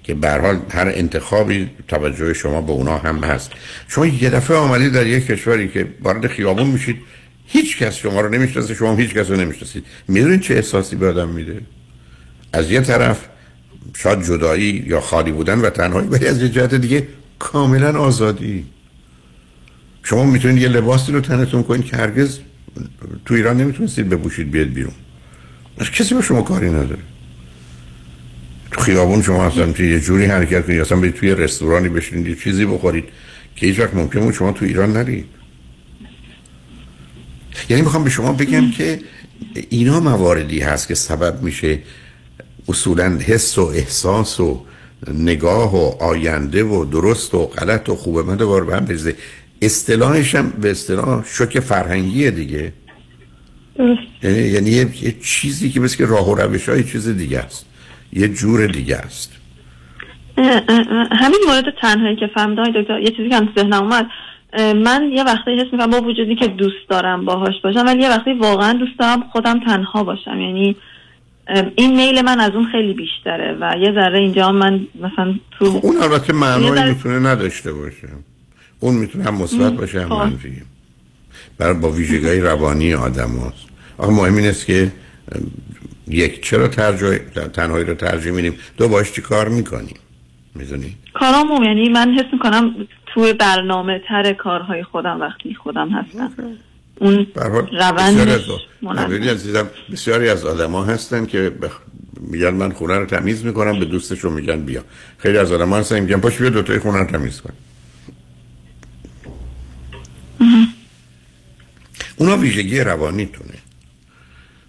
که به هر حال هر انتخابی توجه شما به اونا هم هست. شما یه دفعه آمدید در یک کشوری که وارد خیابون میشید، هیچ کس شما رو نمیشناسه، شما هیچ کس رو نمیشناسید. میدونید چه احساسی به آدم میده؟ از یه طرف شاید جدایی یا خالی بودن و تنهایی، ولی از یه جهت دیگه کاملا آزادی. شما میتونید یه لباسی رو تنتون کنید که هرگز تو ایران نمیتونستید بپوشید بیاد بیرون. کسی به شما کاری نداره. تو خیابون شما اصلا یه جوری حرکت کنید، اصلا برید توی رستورانی بشینید یه چیزی بخورید که هیچ وقت ممکن بود شما تو ایران نرید. یعنی میخوام به شما بگم که اینا مواردی هست که سبب میشه اصولاً حس و احساس و نگاه و آینده و درست و غلط و خوبه من دوباره به هم بریزه. اصطلاحش هم به اصطلاح شوک فرهنگیه دیگه. یعنی یعنی یه چیزی که بس که راه و روش های چیز دیگه است، یه جور دیگه است. همین مورد تنهایی که فهمیدم دکتر، یه چیزی که هم ذهنم اومد، من یه وقتی حس می‌کنم با وجودی که دوست دارم باهاش باشم، ولی یه وقتی واقعا دوست دارم خودم تنها باشم. یعنی این میل من از اون خیلی بیشتره و یه ذره اینجا من مثلا تو اون البته معنی در... میتونه نداشته باشه. اون میتونه هم مثبت باشه هم منفی، برای با ویژگی روانی آدم هست. آخه مهم این است که یک چرا ترجمه تنهایی رو ترجمه می‌کنیم، دو باش چی کار میکنیم. میدونی کارامو، یعنی من حس میکنم توی برنامه تر کارهای خودم وقتی خودم هستم. اون روندش منظم. بسیاری از آدم ها هستن که بخ... میگن من خونه رو تمیز میکنم، به دوستشون میگن بیا. خیلی از آدم ها هستن میگن پاش بیا دوتای خونه رو تمیز کن. اونا ویژگی روانیتونه.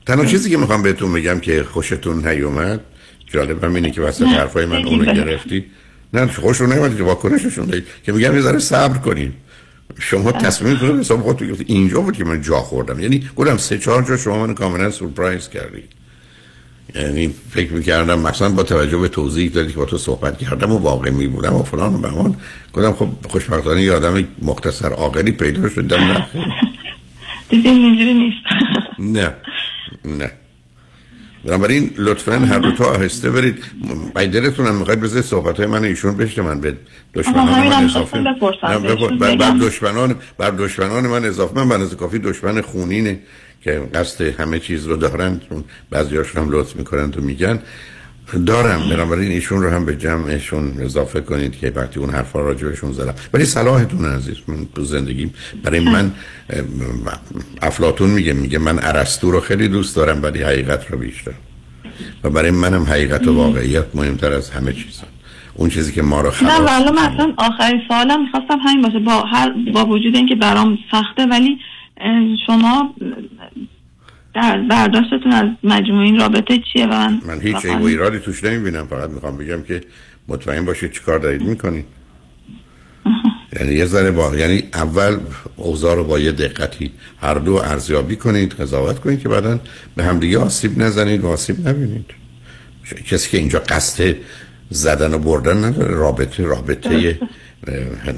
تنها چیزی که میخوام بهتون بگم که خوشتون نیومد، جالبم اینه که واسه حرفای من اونو گرفتی، نه خوشون نیومد که واکنششون دارید که میگم یه ذره صبر کنین. شما تصمیم گرفتید حساب خودتون گرفت اینجا بود که من جا خوردم. یعنی گفتم سه چهار جا شما من کاملا سورپرایز کردید. یعنی فکر می‌کردم مثلا با توجه به توضیحی که با تو صحبت کردم و واقعی می بودم و فلان و بهمان، گفتم خب خوشبختانه یه آدم مختصر عاقلی پیدا شد. نه دیدین اینجوری نیست. نه نه بنابراین لطفاً هر دو تا آهسته برید. بایدرتون هم میخواید بذارید صحبت‌های من ایشون بشه، من به دشمنان من اضافه بر دشمنان بر دشمنان من اضافه من بنز کافی دشمن خونینه که قصد همه چیز رو دارن، بعضیاشون هم لطف میکنن تو میگن دارم. بنابراین ایشون رو هم به جمعشون اضافه کنید که وقتی اون حرفا راجبشون زدم. ولی صلاحتون عزیز، من تو زندگیم برای من افلاطون میگه میگه من ارسطو رو خیلی دوست دارم ولی حقیقت رو بیشتر، و برای منم حقیقت و واقعیت مهمتر از همه چیزه. اون چیزی که ما رو خلاص نه والله من اصلا آخرین سوالم می‌خواستم همین باشه. با هر با وجود اینکه برام سخته، ولی شما در برداشتتون از مجموع این رابطه چیه؟ و من من هیچ عیب و ایرادی توش نمیبینم، فقط میخوام بگم که مطمئن باشید چیکار دارید میکنید. یعنی یه ذره با یعنی اول اوضاع رو با یه دقتی هر دو ارزیابی کنید، قضاوت کنید که بعداً به همدیگه آسیب نزنید و آسیب نبینید. کسی که اینجا قصد زدن و بردن نداره. رابطه رابطه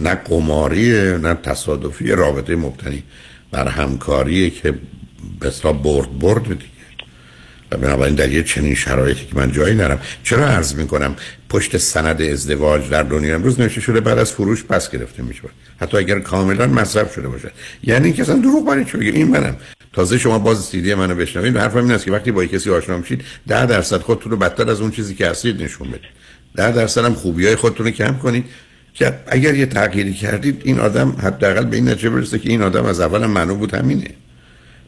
نه قماریه نه تصادفی، رابطه مبتنی بر همکاریه که بسیار برد برد دیگه. و بنابراین در یه چنین شرایطی که من جایی نرم. چرا عرض میکنم پشت سند ازدواج در دنیا امروز نوشته شده بعد از فروش پس گرفته میشه، حتی اگر کاملا مصرف شده باشه. یعنی که اصلا دروغ برای چی بگه این منم. تازه شما باز سیدی منو بشنوید، حرفم این است که وقتی با کسی آشنا میشید ده درصد خودتون رو بدتر از اون چیزی که هستید نشون بدید، ده درصد هم خوبیای خودتون رو کم کنید که اگر یه تغییری کردید این آدم حداقل به این نتیجه برسه که این آدم از اولم منو بود. همینه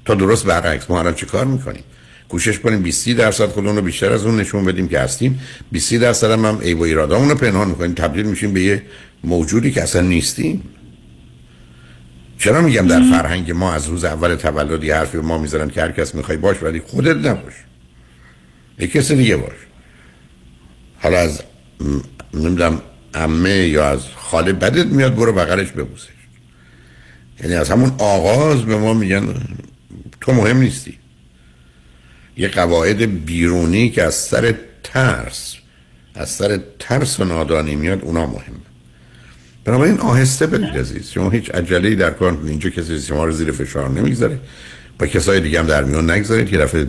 تا درست برعکس ما الان چه کار میکنیم. کوشش کنیم بیست درصد خودمون رو بیشتر از اون نشون بدیم که هستیم، بیست درصد هم, هم عیب و ایرادامون رو پنهان میکنیم، تبدیل میشیم به یه موجودی که اصلا نیستیم. چرا میگم در فرهنگ ما از روز اول تولد یه حرفی ما میذارن که هر کس میخوای باش ولی خودت نباش، یه کسی دیگه باش. حالا از نمیدونم عمه یا از خاله بدت میاد برو بغلش ببوسش. یعنی از همون آغاز به ما میگن تو مهم نیستی. یه قواعد بیرونی که از سر ترس از سر ترس و نادانی میاد اونا مهم. بنابراین آهسته برید عزیز، شما هیچ عجله‌ای در کار نیست، اینجا کسی شما رو زیر فشار نمیذاره. با کسای دیگه هم در میون نگذارید که دفعه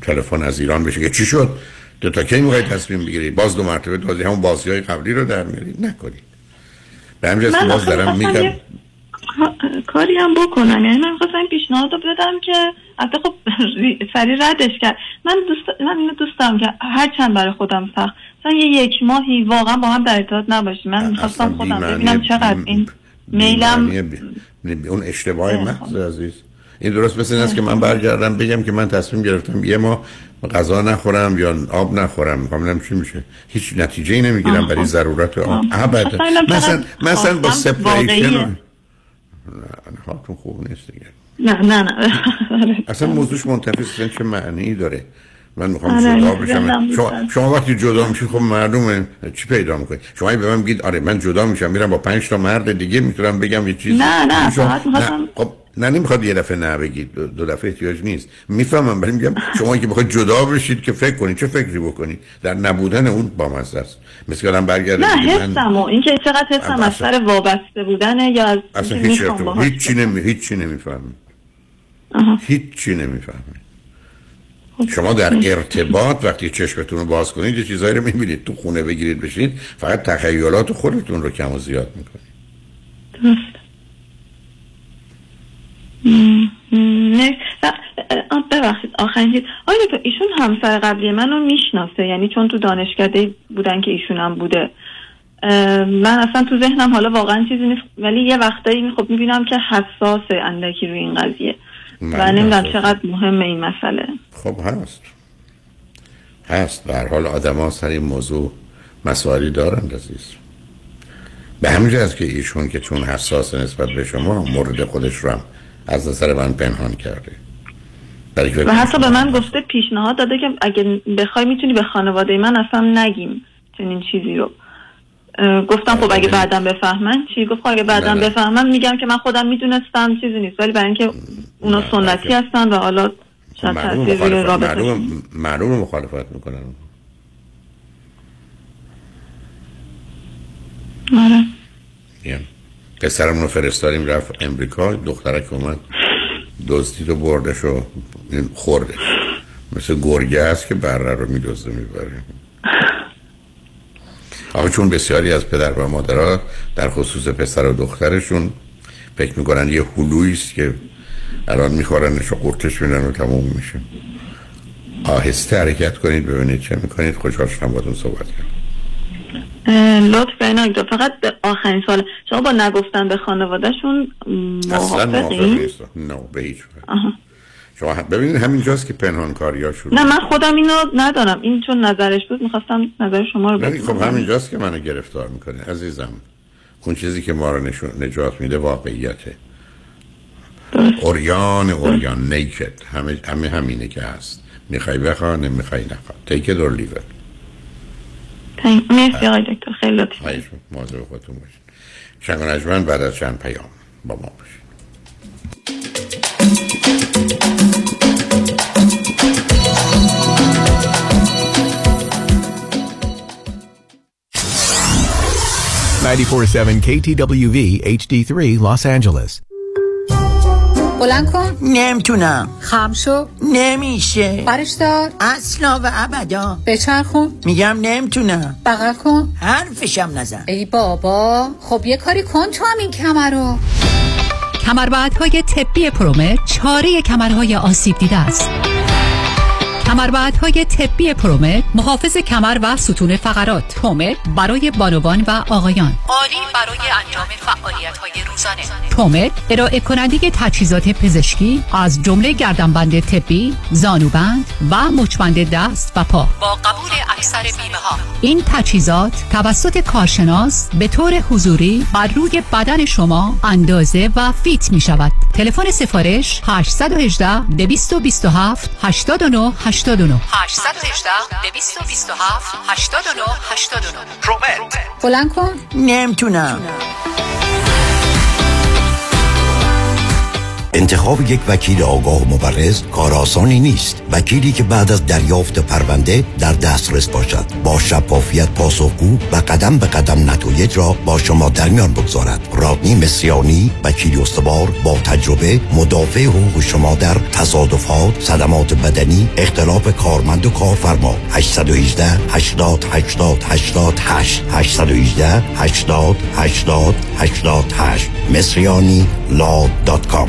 تلفن از ایران بشه که چی شد؟ دو تا کی می‌خواید تصمیم بگیرید؟ باز دو مرتبه دو همون بازی‌های قبلی رو در میارید، نکنید. به همین جهت باز دارم میگم کاری هم بکنم، یعنی من خواستم پیشنهاد بدم که البته خب سری ردش کرد. من دوست من اینو دوست دارم که هر چند برای خودم سخت مثلا یک ماهی واقعا با هم در ارتباط نباشیم. من خواستم خودم ببینم چقدر این میلم ب... اون اشتباه محض عزیز. این درست مثل این است که من برگردم بگم که من تصمیم گرفتم یه ماه غذا نخورم یا آب نخورم، میگم چی میشه؟ هیچ نتیجه‌ای نمیگیرم برای ضرورت آب. ابدا. مثلا مثلا با سپریشن حالتون خوب نیست دیگه. نه نه نه اصلا موضوعش منتفیستن چه معنی داره؟ من میخوام جدا بشم. شما, شما وقتی جدا میشید خب معلومه چی پیدا میکنید. شما به من بگید آره من جدا میشم میرم با پنج تا مرد دیگه میتونم بگم یه چیزی. نه نه فقط میخواستم خب نه نمیخواد یه دفعه نه بگید، دو, دو دفعه احتیاج نیست. میفهمم ولی میگم شما که بخواید جدا بشید که فکر کنید چه فکری بکنید در نبودن اون با مزه است. مثلا من برگردم نه حسمو من... اینکه چقدر حسم از سر وابسته بودن یا از اصلا هیچ چیزی نمی هیچ چیزی نمیفهمم. هیچ چیزی نمیفهمم. شما در ارتباط وقتی چشمتون رو باز کنید یه چیزایی رو میبینید، تو خونه بگیرید بشینید فقط تخیلات خودتون رو کم و زیاد میکنید. درست. نه ببخشید آخرین آیا تو ایشون همسر قبلی منو میشناسه؟ یعنی چون تو دانشکده بودن که ایشون هم بوده. من اصلا تو ذهنم حالا واقعا چیزی نیست، ولی یه وقتایی خب میبینم که حساسه اندکی روی این قضیه و نمیدونم چقدر مهمه این مسئله. خب هست هست به هر حال آدم ها سر این موضوع مسائلی دارند عزیز. به همین جهت که ایشون که چون حساس نسبت به شما مورد خودش رو هم از نظر من پنهان کرده و حتی به من گفته پیشنهاد داده که اگه بخوای میتونی به خانواده من اصلا نگیم چنین چیزی رو. گفتم خب اگه بعدم بفهمن چی؟ گفت اگه بعدم بفهمن میگم که من خودم میدونستم چیزی نیست، ولی برای اینکه اونا سنتی هستن و حالا شاید تاثیر رابطه معلوم معلوم مخالفت میکنن. آره. یه پسرمون رو فرستادیم رفت امریکا، دخترک اومد دزدید و بردش و خورده. مثل گرگه است که بره رو میدزده میبره. آخه چون بسیاری از پدر و مادرها در خصوص پسر و دخترشون فکر میکنن یه هلویی است که الان میخورنش و قورتش میدن و تموم میشه. آهسته حرکت کنید ببینید چه میکنید. خوشحال شدم باهاتون صحبت کردم. لطفاً نگید فقط به آخرین سال شما با نگفتن به خانوادهشون موافقین؟ نه به هیچ وجه. شما ببینید همینجاست که پنهانکاری‌ها شروع. نه من خودم اینو ندارم، این چون نظرش بود میخواستم نظر شما رو بدونم. خب همینجاست که منو گرفتار میکنه عزیزم. اون چیزی که ما رو نجات میده واقعیته. اوریان اوریان نیکت همه همه همینه که هست. میخوای بخواه نمیخوای نخواه. تیک دور لیور. مرسی آقای دکتر، خیلی لطیف. خواهش مواظب خودتون باشید. شنگ و نجمن بعد از چند پیام با ما باشید. نود و چهار ممیز هفت کی تی دبلیو وی اچ دی سه Los Angeles. بلند کن. نمیتونم. خم شو. نمیشه. برش دار. اصلا و ابدا. بچرخون. میگم نمیتونم. بغل کن. حرفشم نزن. ای بابا خب یه کاری کن تو هم این کمر رو. کمربندهای طبی پرومت چاره کمرهای آسیب دیده است. کمربندهای طبی پرومت محافظ کمر و ستون فقرات، پرومت برای بانوان و آقایان، عالی برای انجام فعالیت‌های روزانه. پرومت ارائه کننده تجهیزات پزشکی از جمله گردنبند طبی، زانوبند و مچبند دست و پا با قبول اکثر بیمه‌ها. این تجهیزات توسط کارشناس به طور حضوری بر روی بدن شما اندازه و فیت می‌شود. تلفن سفارش هشت یک هشت دو دو هفت هشت نه هشتاد و نه هشت یک هشت دویست و بیست و هفت هشتاد و نه هشتاد و نه. روبرت بلند کن. نمیتونم. انتخاب یک وکیل آگاه و مبرز کار آسانی نیست. وکیلی که بعد از دریافت پرونده در دسترس باشد، با شفافیت پاسخگو و قدم به قدم نتایج را با شما در میان بگذارد. رادنی مصریانی، وکیل استوار با تجربه، مدافع حقوق شما در تصادفات، صدمات بدنی، اختلاف کارمند و کارفرما. هشت یک هشت هشتاد هشتاد هشتاد هشت هشت یک هشت هشتاد هشتاد هشتاد هشت مصریانی لا دات کام.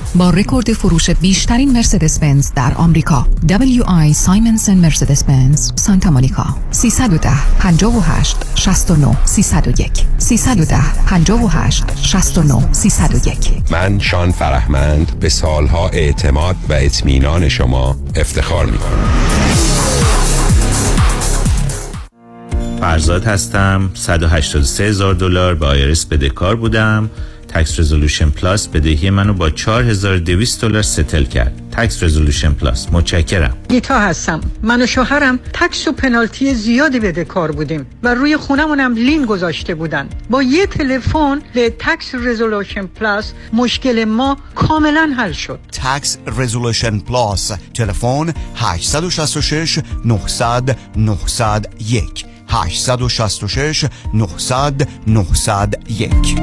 با رکورد فروش بیشترین مرسدس بنز در آمریکا. دبلیو آی سایمنسن مرسدس بنز سانتا مونیکا. سیصد و ده پنجاه و هشت شصت و نه سیصد و یک سیصد و ده پنجاه و هشت شصت و نه سیصد و یک. من شان فرهمند به سالها اعتماد و اطمینان شما افتخار می‌کنم. فرزاد هستم. صد و هشتاد و سه هزار دلار با آیرس بدهکار بودم. تکس رزولوشن پلاس بدهی منو با چهار هزار و دویست دلار ستل کرد. تکس رزولوشن پلاس، متشکرم. گیتا هستم. من و شوهرم تکس و پنالتی زیادی بدهکار بودیم و روی خونمون هم لین گذاشته بودن. با یه تلفن به تکس رزولوشن پلاس مشکل ما کاملا حل شد. تکس رزولوشن پلاس، تلفن هشت شش شش نه صفر صفر نه صفر یک هشت شش شش نه صفر صفر نه صفر یک.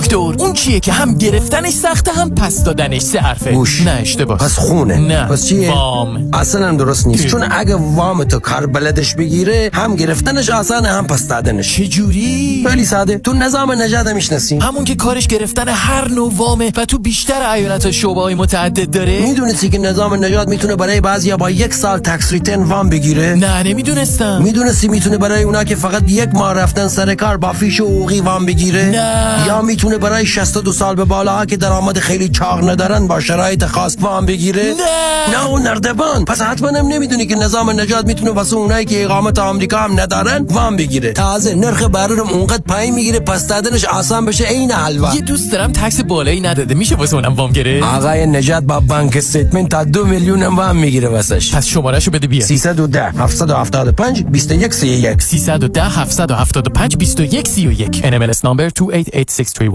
دکتر، اون چیه که هم گرفتنش سخته هم پس دادنش؟ سه حرفه. گوش. نه اشتباه. پس خونه. نه. پس چیه؟ وام. اصلا هم درست نیست. چون اگه وام تو کار بلدش بگیره، هم گرفتنش آسانه هم پس دادنش. چه جوری؟ خیلی ساده. تو نظام نجات میشناسی؟ همون که کارش گرفتن هر نوع وامه و تو بیشتر ایالت‌ها شعبه‌های متعدد داره. میدونستی که نظام نجات میتونه برای بعضیا با یک سال تکس ریتن وام بگیره؟ نه، نمیدونستم. میدونستی میتونه برای اونا که فقط یک ماه رفتن سر کار با فیش حقوقی وام بگیره؟ نه. یا میتونه برای شصت و دو سال به بالاها که درآمد خیلی چاق ندارن با شرایط خاص وام بگیره؟ نه نه اون نردبان. پس حتما هم نمیدونی که نظام نجات میتونه واسه اونایی که اقامت آمریکا هم ندارن وام بگیره. تازه نرخ بهره هم اونقدر پایین میگیره پس دادنش آسان بشه. عین حلوا. یه دوست دارم تکس بالایی نداده، میشه واسه اونم وام گیره؟ آقای نجات با بانک استیتمنت تا دو میلیون هم وام میگیره واسش. پس شمارهشو بده بیا. سیصد و ده هفتصد و هفتاد و پنج بیست و یک سی و یک سیصد و ده هفتصد و هفتاد و پنج بیست و یک سی و یک ان ام ال اس number دو هشت هشت شش سه یک.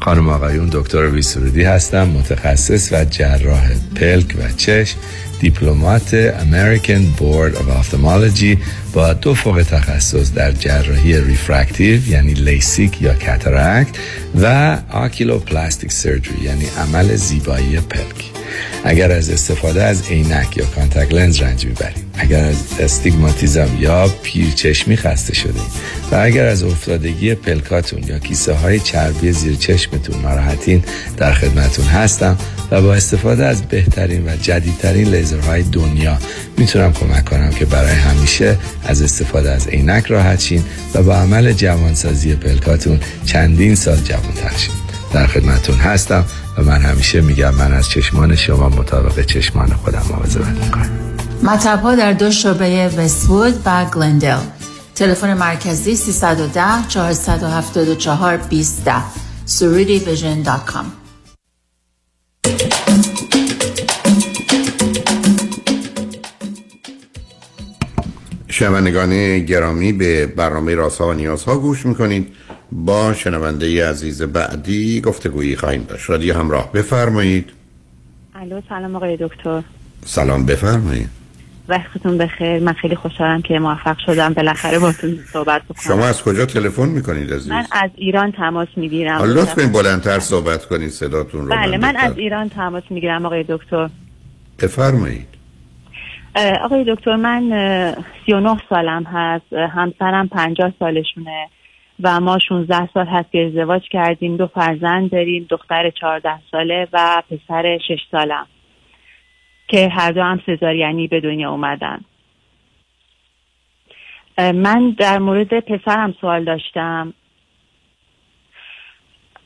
خانم آقایون، دکتر ویسرودی هستم، متخصص و جراح پلک و چشم، دیپلمات American Board of Ophthalmology با دو فوق تخصص در جراحی ریفرکتیو یعنی لیسیک یا کاتاراکت و آکیلوپلاستیک سرجری یعنی عمل زیبایی پلک. اگر از استفاده از عینک یا کانتاکت لنز رنج میبرید، اگر از استیگماتیزم یا پیرچشمی خسته شدید و اگر از افتادگی پلکاتون یا کیسه های چربی زیر چشمتون ناراحتین، در خدمتون هستم و با استفاده از بهترین و جدیدترین لیزرهای دنیا میتونم کمک کنم که برای همیشه از استفاده از عینک راحت شین و با عمل جوانسازی پلکاتون چندین سال جوانتر شین. در خدمتون هستم و من همیشه میگم من از چشمان شما مطابق چشمان خودم مواظبت میکنم. مطب‌ها در دو شعبه وست‌وود و گلندل. تلفن مرکزی سیصد و ده چهارصد و هفتاد و چهار بیست. سرودیویژن دات کام. شنوندگان گرامی، به برنامه رازها و نیازها گوش میکنید. با شنونده عزیز بعدی گفتگویی خواهیم داشت. رادیو همراه، بفرمایید. الو، سلام آقای دکتر. سلام، بفرمایید. وقتتون بخیر. من خیلی خوشحالم که موفق شدم بالاخره باهاتون صحبت بکنم. شما از کجا تلفن میکنید عزیز؟ من از ایران تماس میگیرم. لطفاً کنید بلندتر صحبت کنید، صداتون رو. بله، من از ایران تماس میگیرم آقای دکتر. بفرمایید. آقای دکتر، من سی و نه سالم هست، همسرم پنجاه سالشونه و ما شانزده سال هست که ازدواج کردیم. دو فرزند داریم، دختر چهارده ساله و پسر شش سالم که هر دو هم سزارینی به دنیا اومدن. من در مورد پسرم سوال داشتم.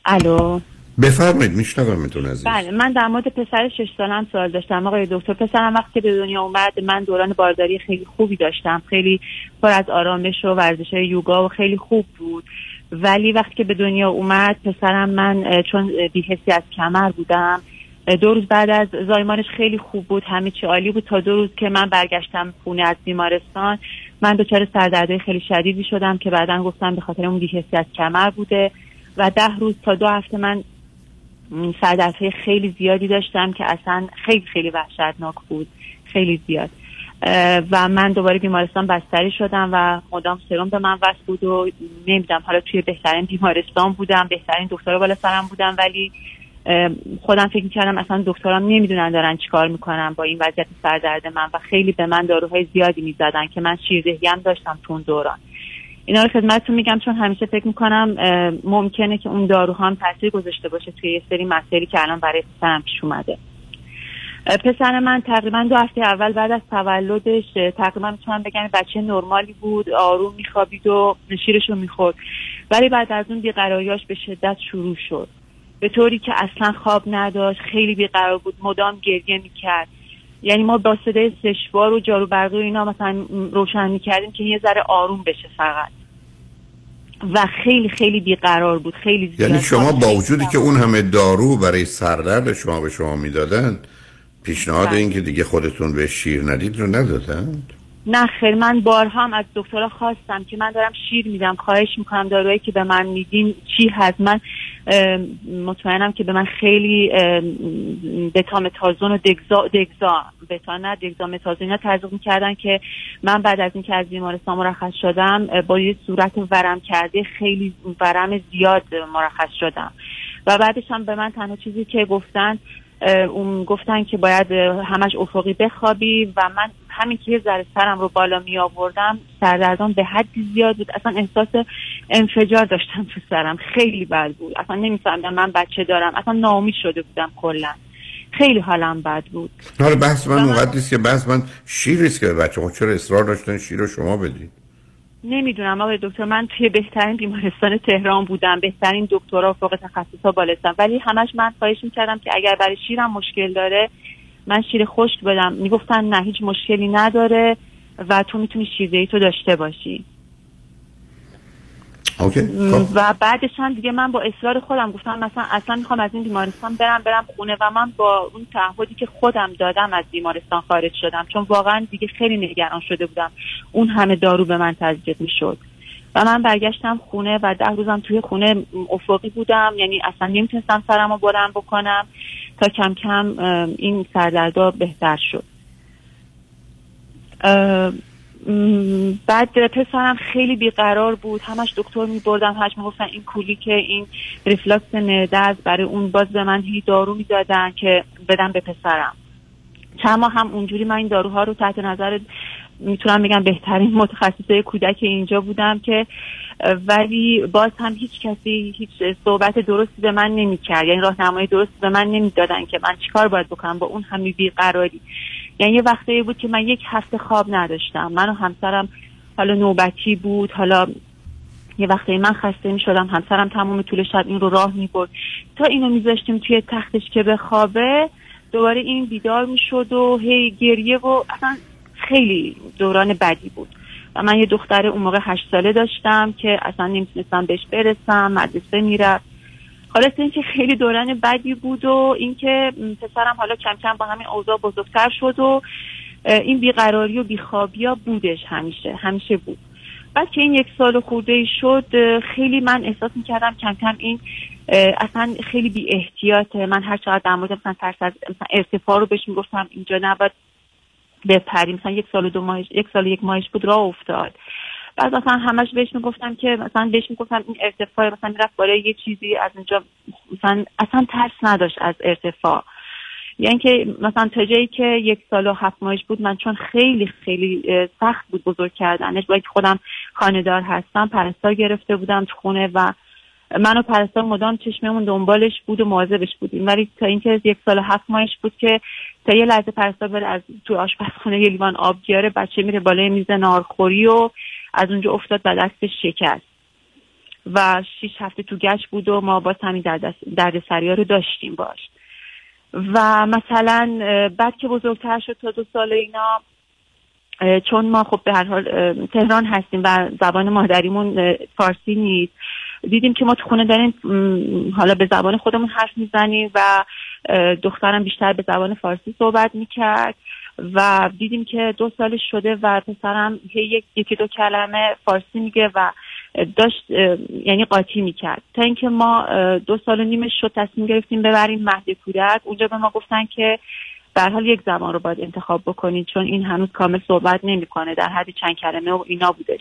الو بفرمایید میشنومتون عزیز. بله من در مورد پسر شش سالم سوال داشتم آقای دکتر. پسرم وقتی به دنیا اومد من دوران بارداری خیلی خوبی داشتم، خیلی پر از آرامش و ورزش‌های یوگا و خیلی خوب بود، ولی وقتی که به دنیا اومد پسرم من چون بی‌حسی از کمر بودم، دو روز بعد از زایمانش خیلی خوب بود، همه چی عالی بود، تا دو روز که من برگشتم خونه از بیمارستان من دچار سردردهای خیلی شدیدی شدم که بعداً گفتم به خاطر اون بی‌حسی از کمر بوده و ده روز تا دو هفته من سردردهای خیلی زیادی داشتم که اصلا خیلی خیلی وحشتناک بود، خیلی زیاد، و من دوباره بیمارستان بستری شدم و مدام سرم به من وصل بود و نمیدونم حالا توی بهترین بیمارستان بودم، بهترین دکتر بالا سرم بودم، ولی خودم فکر می‌کردم اصلا دکترام نمیدونن دارن چیکار میکنن با این وضعیت سردرد من و خیلی به من داروهای زیادی میزدن که من شیردهی هم داشتم تو اون دوران. اینا رو خدمتتون میگم چون همیشه فکر میکنم ممکنه که اون داروها هم تاثیر گذاشته باشه توی یه سری مسائلی که الان برای پسرم پیش اومده. پسر من تقریبا دو هفته اول بعد از تولدش تقریبا میتونم بگم بچه نرمالی بود، آروم میخوابید و شیرشو میخورد، ولی بعد از اون بیقراریاش به شدت شروع شد، به طوری که اصلا خواب نداشت، خیلی بیقرار بود، مدام گریه میکرد، یعنی ما با صدای سشوار و جارو برقی و اینا مثلا روشن میکردیم که یه ذره آروم بشه فقط، و خیلی خیلی بیقرار بود، خیلی زیاد. یعنی شما با وجودی که اون همه دارو برای سردرد شما به شما میدادن پیشنهاد این که دیگه خودتون به شیر ندید رو ندادند؟ نه خیر، من بارها هم از دکترها خواستم که من دارم شیر میدم، خواهش میکنم دارویی که به من میدین چی هست، من مطمئنم که به من خیلی بتامتازون و دگزا دگزا بتا نه دگزامتازون اینا تزریق میکردن که من بعد از اینکه از بیمارستان مرخص شدم با یه صورت ورم کرده، خیلی ورم زیاد مرخص شدم و بعدش هم به من تنها چیزی که گفتن اون گفتن که باید همش افقی بخوابی، و من همین که یه ذره سرم رو بالا می آوردم سردردان به حدی زیاد بود، اصلا احساس انفجار داشتم تو سرم، خیلی بد بود، اصلا نمی‌فهمیدم من بچه دارم، اصلا ناامید شده بودم، کلا خیلی حالم بد بود. نه بحث من مقدسیه که بحث من شیریست که بچه ها چرا اصرار داشتن شیر رو شما بدید؟ نمیدونم آقای دکتر، من توی بهترین بیمارستان تهران بودم، بهترین دکترها و فوق تخصصا بالستم، ولی همش من خواهش می‌کردم که اگر برای شیرم مشکل داره من شیر خشک بدم، میگفتن نه هیچ مشکلی نداره و تو میتونی شیردهی تو داشته باشی. اوکی. و بعدش هم دیگه من با اصرار خودم گفتم مثلا اصلا میخوام از این بیمارستان برم برم خونه، و من با اون تعهدی که خودم دادم از بیمارستان خارج شدم، چون واقعا دیگه خیلی نگران شده بودم، اون همه دارو به من تزریق میشد و من برگشتم خونه و ده روزم توی خونه افقی بودم، یعنی اصلا نمیتونستم سرم رو بلند بکنم تا کم کم این سردردا بهتر شد. بعد پسرم خیلی بیقرار بود، همش دکتر میبردم، همش میگفتن این کولیکه، این ریفلاکس معده، برای اون باز به من هی دارو میدادن که بدم به پسرم. چند ماه هم اونجوری من این داروها رو تحت نظر میتونم بگم بهترین متخصصه کودک اینجا بودم که ولی باز هم هیچ کسی هیچ صحبت درستی به من نمیکرد، یعنی راهنمایی درستی به من نمیدادن که من چیکار باید بکنم با اون همه بیقراری. یعنی یه وقتی بود که من یک هفته خواب نداشتم، من و همسرم حالا نوبتی بود، حالا یه وقتی من خسته می شدم، همسرم تمام طول شب این رو راه می برد تا اینو می ذاشتیم توی تختش که بخوابه، دوباره این بیدار می شد و هی گریه و اصلا خیلی دوران بدی بود. و من یه دختر اون موقع هشت ساله داشتم که اصلا نمیتونستم بهش برسم، مدرسه میرفت، خلاص اینکه خیلی دوران بدی بود. و اینکه پسرم حالا کم کم با همین اوضاع بزرگتر شد و این بیقراری و بیخوابیا بودش، همیشه همیشه بود. بعد که این یک سال خورده‌ای شد خیلی من احساس میکردم کم کم این اصلا خیلی بی احتیاطه، من هر چقدر در مورد مثلا ترس از ارتفاع رو بهش میگفتم اینجا نباید بپریم، مثلا یک سال و دو ماهش یک سال و یک ماهش بود راه افتاد. بعد مثلا همش بهش میگفتم که مثلا بهش میگفتم این ارتفاع، مثلا میرفت بالای یه چیزی از اونجا، مثلا اصلا ترس نداشت از ارتفاع. یعنی که مثلا تا جایی که یک سال و هفت ماهش بود من چون خیلی خیلی سخت بود بزرگ کردنش، باید خودم خانه‌دار هستم، پرستار گرفته بودم تو خونه و منو پرستار مدام چشممون دنبالش بود و مواظبش بودیم، ولی تا اینکه یک سال و هفت ماهش بود که تا یه لحظه پرستار بره از تو آشپزخونه یه لیوان آب بیاره، بچه میره بالای میز ناهارخوری و از اونجا افتاد و دستش شکست. و شیش هفته تو گشت بود و ما باز همین دردسریا رو داشتیم باش. و مثلا بعد که بزرگتر شد تا دو سال اینا، چون ما خب به هر حال تهران هستیم و زبان مادریمون فارسی نیست، دیدیم که ما تو خونه داریم حالا به زبان خودمون حرف میزنیم و دخترم بیشتر به زبان فارسی صحبت میکرد و دیدیم که دو سالش شده و پسرم هی یکی دو کلمه فارسی میگه و داشت یعنی قاطی میکرد، تا اینکه ما دو سال و نیمش شد تصمیم گرفتیم ببریم مهد کودک. اونجا به ما گفتن که به هر حال یک زبان رو باید انتخاب بکنید چون این هنوز کامل صحبت نمیکنه، در حد چند کلمه و اینا بودش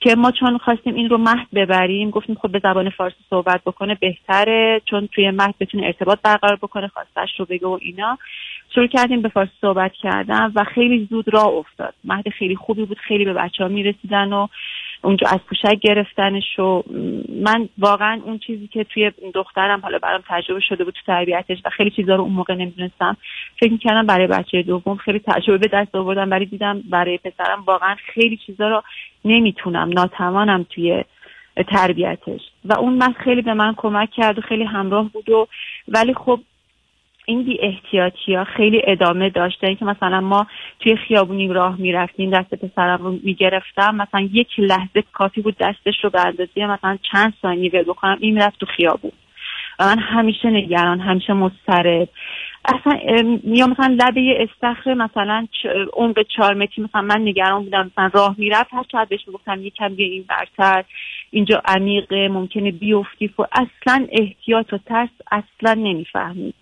که ما چون خواستیم این رو مهد ببریم گفتیم خب به زبان فارسی صحبت بکنه بهتره، چون توی مهد بتونه ارتباط برقرار بکنه، خواستش رو بگه و اینا. شروع کردیم به فارسی صحبت کردن و خیلی زود راه افتاد. مهد خیلی خوبی بود، خیلی به بچه‌ها میرسیدن و اونجا از پوشک گرفتنش و من واقعا اون چیزی که توی دخترم حالا برام تجربه شده بود تو تربیتش و خیلی چیزا رو اون موقع نمیدونستم، فکر می‌کردم برای بچه دوم خیلی تجربه به دست آوردم، ولی دیدم برای پسرم واقعا خیلی چیزا رو نمیتونم، ناتوانم توی تربیتش و اون من خیلی به من کمک کرد و خیلی همراه بود و ولی خب این بی احتیاطی ها خیلی ادامه داشته. این که مثلا ما توی خیابونی راه میرفتیم دست پسرم رو میگرفتم، مثلا یک لحظه کافی بود دستش رو به اندازه مثلا چند ثانیه ول بکنم این میرفت تو خیابون و من همیشه نگران، همیشه مضطرب، اصلا یا مثلا لبه یه استخر مثلا عمق چهار متری مثلا من نگران بودم، مثلا راه میرفت هر چقدر بهش میگفتم یکم بیا این برتر، اینجا عمیقه ممکنه بیفتی، و اصلا احتیاط و ترس اصلا نمیفهمید.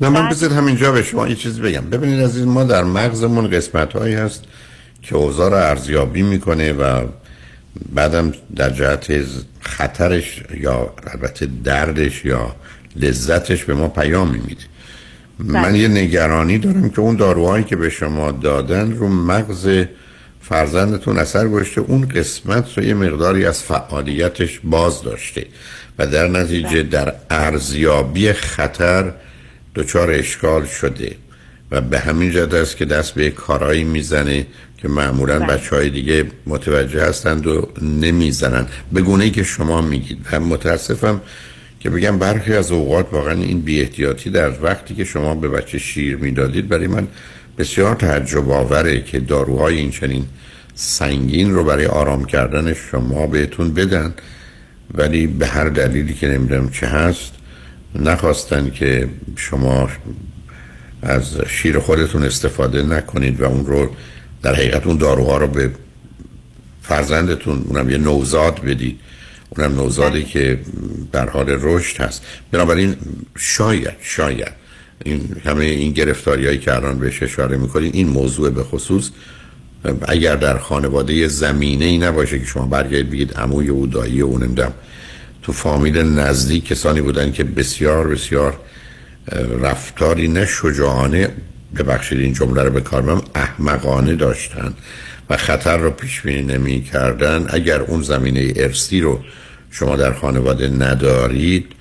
نه من بذار همینجا به شما یه چیز بگم. ببینید عزیز، ما در مغزمون قسمت‌هایی هست که اوضاع رو ارزیابی میکنه و بعدم در جهت خطرش یا البته دردش یا لذتش به ما پیام میده. من یه نگرانی دارم که اون داروهایی که به شما دادن رو مغز فرزندتون اثر گذاشته، اون قسمت رو یه مقداری از فعالیتش باز داشته و در نتیجه در ارزیابی خطر دچار اشکال شده و به همین جهت است که دست به کارایی میزنه که معمولا بچهای دیگه متوجه هستند و نمیزنن به گونه‌ای که شما میگید. و متاسفم که بگم برخی از اوقات واقعا این بی احتیاطی در وقتی که شما به بچه شیر میدادید برای من بسیار تعجب آوره که داروهای این چنین سنگین رو برای آرام کردن شما بهتون بدن، ولی به هر دلیلی که نمیدونم چه هست نخواستن که شما از شیر خودتون استفاده نکنید و اون رو در حقیقت اون داروها رو به فرزندتون، اونم یه نوزاد بدید، اونم نوزادی که در حال رشد هست. بنابراین شاید شاید این همه این گرفتاریایی که الان بهش اشاره میکنید، این موضوع به خصوص اگر در خانواده زمینه ای نباشه که شما برگردید بگید عموی و دایی و نمیدونم تو فامیل نزدیک کسانی بودن که بسیار بسیار رفتاری نه شجاعانه، ببخشید این جمله رو به کار میبرم، احمقانه داشتن و خطر رو پیش بینی نمی کردن. اگر اون زمینه ارثی رو شما در خانواده ندارید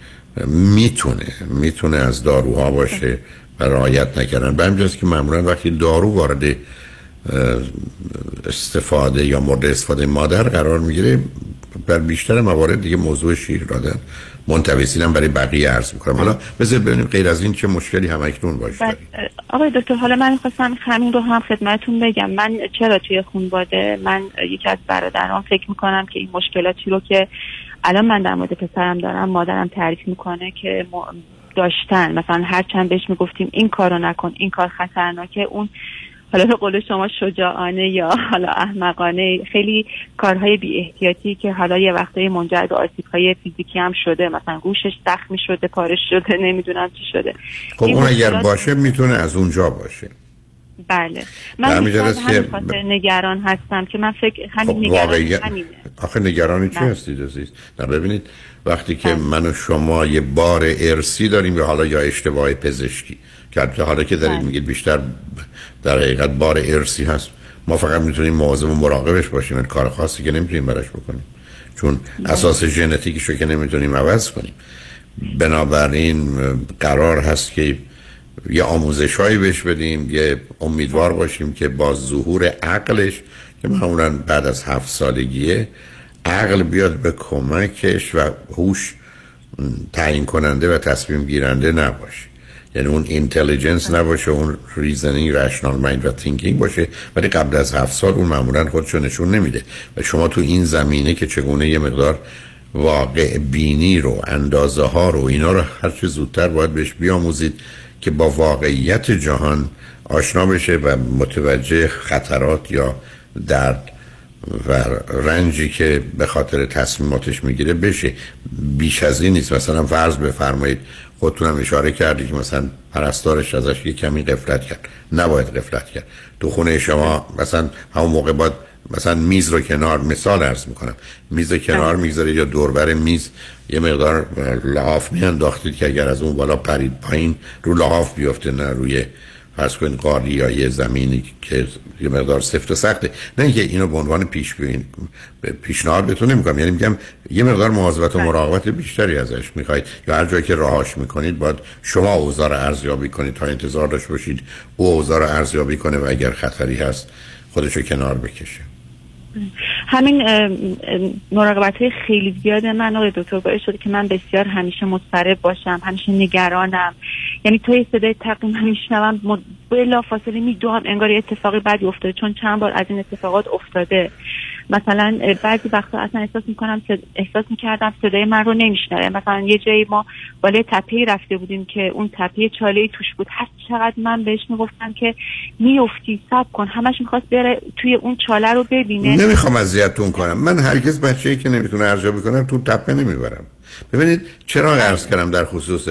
میتونه میتونه از داروها باشه و رعایت نکردن. به همین جاست که معمولا وقتی دارو وارد استفاده یا مورد استفاده مادر قرار میگیره، بر بیشتر موارد دیگه موضوع شیر دادن منتویسین هم برای بقیه عرض میکنم. حالا بذار ببینیم غیر از این چه مشکلی هم اکنون باشه دارید. آقای دکتر حالا من خواستم همین رو هم خدمتون بگم. من چرا توی خانواده من یکی از برادران فکر میکنم که این مشکلاتی رو که الان من در مورد پسرم دارم مادرم تعریف میکنه که داشتن، مثلا هر چند بهش میگفتیم این کارو نکن، این کار خطرناکه، اون حالا به قول شما شجاعانه یا حالا احمقانه خیلی کارهای بی احتیاطی که حالا یه وقتای منجر به آسیب‌های فیزیکی هم شده، مثلا گوشش زخمی شده، پارش شده، نمیدونم چی شده. خب اون اگر باشه میتونه از اونجا باشه. بله من همین خاطر نگران هستم که من فکر همین خب نگران واقعی... همینه. آخه نگرانی چی هستید عزیز؟ نه ببینید وقتی که من و شما یه بار ارثی داریم یا حالا یا اشتباه پزشکی که حالا که دارید میگید بیشتر در حقیقت بار ارثی هست، ما فقط میتونیم مواظب و مراقبش باشیم، کار خاصی که نمیتونیم براش بکنیم چون اساس ژنتیکیشو که نمیتونیم عوض کنیم. بنابراین قرار هست که یه آموزشایی بهش بدیم، یه امیدوار باشیم که با ظهور عقلش که معمولا بعد از هفت سالگیه عقل بیاد به کمکش و هوش تعیین کننده و تصمیم گیرنده نباشه، یعنی اون اینتلیجنس نباشه، اون ریزنینگ، رشنال مایند و تینکینگ باشه، ولی قبل از هفت سال اون معمولا خودشو نشون نمیده و شما تو این زمینه که چگونه یه مقدار واقع بینی رو، اندازه ها رو، اینا رو هر چه زودتر باید بهش بیاموزید که با واقعیت جهان آشنا بشه و متوجه خطرات یا درد و رنجی که به خاطر تصمیماتش میگیره بشه. بیش از این نیست. مثلا فرض بفرمایید خودتونم اشاره کردید که مثلا پرستارش ازش یه کمی غفلت کرد، نباید غفلت کرد. تو خونه شما مثلا همون موقع باید مثلا میز رو کنار، مثال عرض میکنم، میز رو کنار میگذارید یا دوربر میز یه مقدار لحاف میانداختید که اگر از اون بالا پرید پایین رو لحاف بیفته، نه روی فرض کنید قالی یا یه زمینی که یه مقدار سفت و سخته. نه اینکه اینو به عنوان پیش بین پیشنهاد بهتون نمیگم، یعنی میگم یه مقدار مواظبت و مراقبت بیشتری ازش میخواید یا هر جایی که راهاش میکنید باید شما اوضاع رو ارزیابی کنید تا انتظار داشته باشید او اوضاع رو ارزیابی کنه و اگر خطری هست خودشو کنار بکشه. همین مراقبت‌های خیلی زیاد من آقای دکتر باعث شده که من بسیار همیشه مضطرب باشم، همیشه نگرانم، یعنی توی صدای تقویم همیشه میشنوم بلافاصله میدوام انگار یه اتفاقی بدی افتاده، چون چند بار از این اتفاقات افتاده. مثلا بعضی وقتا اصلا احساس میکنم احساس میکردم صدای من رو نمیشنوه. مثلا یه جایی ما بالای تپه‌ای رفته بودیم که اون تپه چاله‌ای توش بود، هر چقدر من بهش میگفتم که میافتی صبر کن، همش میخواست بره توی اون چاله رو ببینه. نمیخوام اذیتتون کنم، من هرگز بچه‌ای که نمیتونه ارزیابی کنه تو تپه نمیبرم. ببینید چرا عرض کردم در خصوص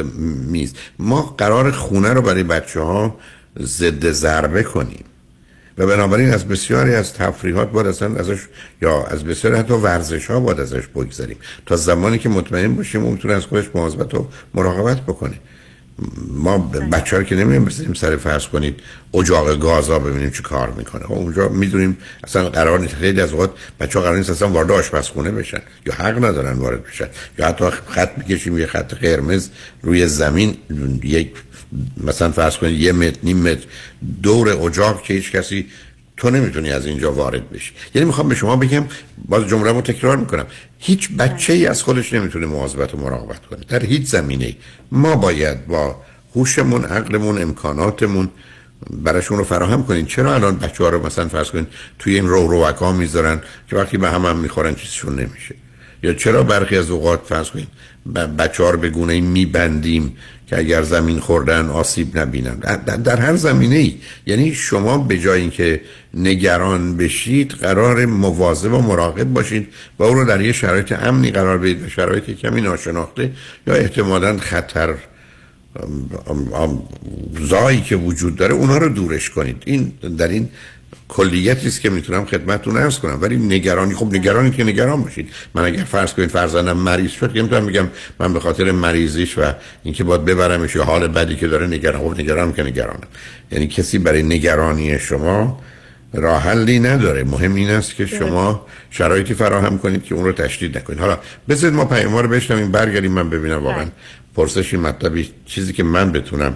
میز، ما قرار خونه رو برای بچه‌ها ضد ضربه کنیم و بنابراین از بسیاری از تفریحات باید اصلا ازش یا از بسیاری حتی ورزش ها باید ازش بگذاریم تا زمانی که مطمئن باشیم اون میتونه از خودش مواظبت و مراقبت بکنه. ما بچه ها که نمیدونیم بسیاریم سر فرض کنید اجاق گاز ها ببینیم چی کار میکنه، اونجا میدونیم اصلا قرار نیست، خیلی از اوقات بچه ها قرار نیست اصلا وارد آشپزخونه بشن یا حق ندارن وارد بشن، یا حتی خط میکشیم یه خط قرمز روی زمین یک مثلا فرض کنید یه متر نیم متر دور اجاق که هیچ کسی تو نمیتونی از اینجا وارد بشی. یعنی میخوام به شما بگم، باز جمله رو تکرار میکنم، هیچ بچه ای از خودش نمیتونه مواظبت و مراقبت کنه در هیچ زمینه. ما باید با هوشمون، عقلمون، امکاناتمون براشون رو فراهم کنین. چرا الان بچه‌ها رو مثلا فرض کنین توی این رو روکا میذارن که وقتی به هم هم میخورن چیزشون نمیشه، یا چرا برخی از اوقات فرض کنین بچه‌ها رو به گونه‌ای میبندیم که اگر زمین خوردن آسیب نبینن. در, در هر زمینه‌ای، یعنی شما به جای اینکه نگران بشید قرار مواظب و مراقب باشید و او رو در یه شرایط امنی قرار بدید و شرایطی کمی ناشناخته یا احتمالاً خطر زایی که وجود داره اونها رو دورش کنید. این در این کلیتی است که میتونم خدمتتون عرض کنم. ولی نگرانی، خب نگرانی که نگران باشید. من اگر فرض کنید فرزندم مریض شد که میتونم بگم من به خاطر مریضیش و اینکه باید ببرمش یا حال بدی که داره نگران، خب نگرانم که نگرانم. یعنی کسی برای نگرانی شما راه حلی نداره. مهم این است که شما شرایطی فراهم کنید که اون رو تشدید نکنید. حالا بذارید ما پیام رو بشنویم، برگردیم من ببینم واقعا پرسشی مطلبی چیزی که من بتونم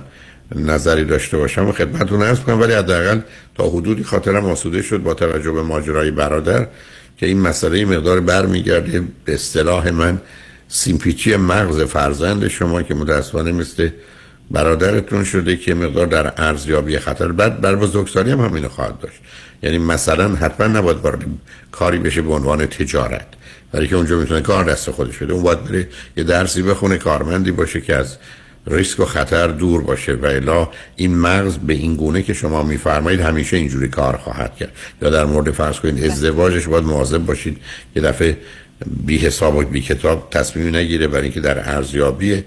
نظری داشته باشم و خدمتتون عرض کنم. ولی حداقل تا حدودی خاطرم آسوده شد با توجه به ماجرای برادر که این مسئله مقدار برمیگرده به اصطلاح من سیمپیچی مغز فرزند شما که متأسفانه مثل برادرتون شده که مقدار در ارزیابی خطر. بعد بر بزرگسالی هم همینو خواهد داشت، یعنی مثلا حتما نباید وارد کاری بشه به عنوان تجارت، برای که اونجا میتونه کار دست خودش بده. اون باید بره یه درسی بخونه، کارمندی باشه که از ریسک و خطر دور باشه و الا این مغز به این گونه که شما میفرمایید همیشه اینجوری کار خواهد کرد. یا در مورد فرض کنید ازدواجش باید مواظب باشید یه دفعه بی حساب و بی کتاب تصمیم نگیره، برای اینکه در ارزیابی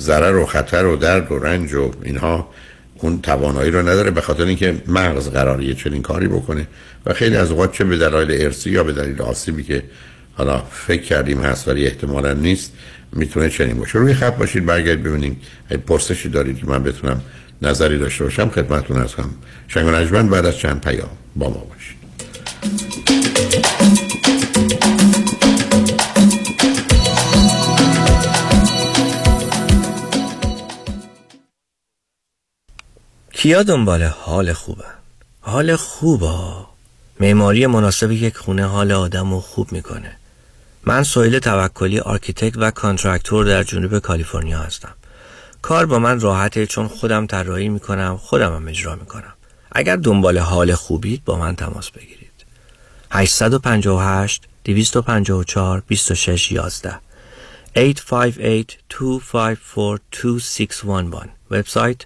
ضرر و خطر و درد و رنج و اینها اون توانایی رو نداره، به خاطر اینکه مغز قراریه چنین کاری بکنه و خیلی از اوقات چه به دلایل ارثی یا به دلیل آسیبی که حالا فکر کردیم هست ولی احتمالاً نیست میتونه چنین باشه. روی خط باشید، برگردید ببینیم اگه پرسشی دارید که من بتونم نظری داشته باشم خدمتتون هستم. شنگ و نجمن بعد از چند پیام با ما باشید. کیا دنبال حال خوبه؟ حال خوبه معماری مناسب یک خونه حال آدمو خوب میکنه. من سهیل توکلی، آرکیتکت و کانترکتور در جنوب کالیفرنیا هستم. کار با من راحته چون خودم طراحی میکنم، خودم هم اجرا میکنم. اگر دنبال حال خوبید با من تماس بگیرید. هشت پنج هشت دو پنج چهار دو شش یک یک هشت پنج هشت دو پنج چهار دو شش یک یک وبسایت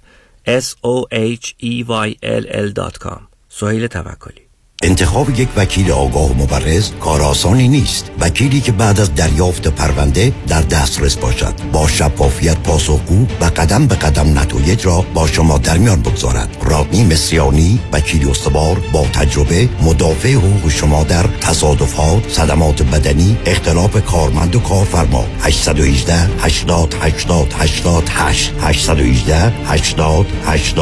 s o h e y l l dot com سهیل توکلی. انتخاب یک وکیل آگاه و مبرز کار آسانی نیست. وکیلی که بعد از دریافت پرونده در دسترس باشد، با شفافیت پاسخگو و قدم به قدم نتایج را با شما در میان بگذارد. رادنی مصریانی، وکیل استوار با تجربه، مدافع حقوق شما در تصادفات، صدمات بدنی، اختلاف کارمند و کارفرما. هشت یک هشت هشت هشت هشت هشت هشت یک هشت هشت هشت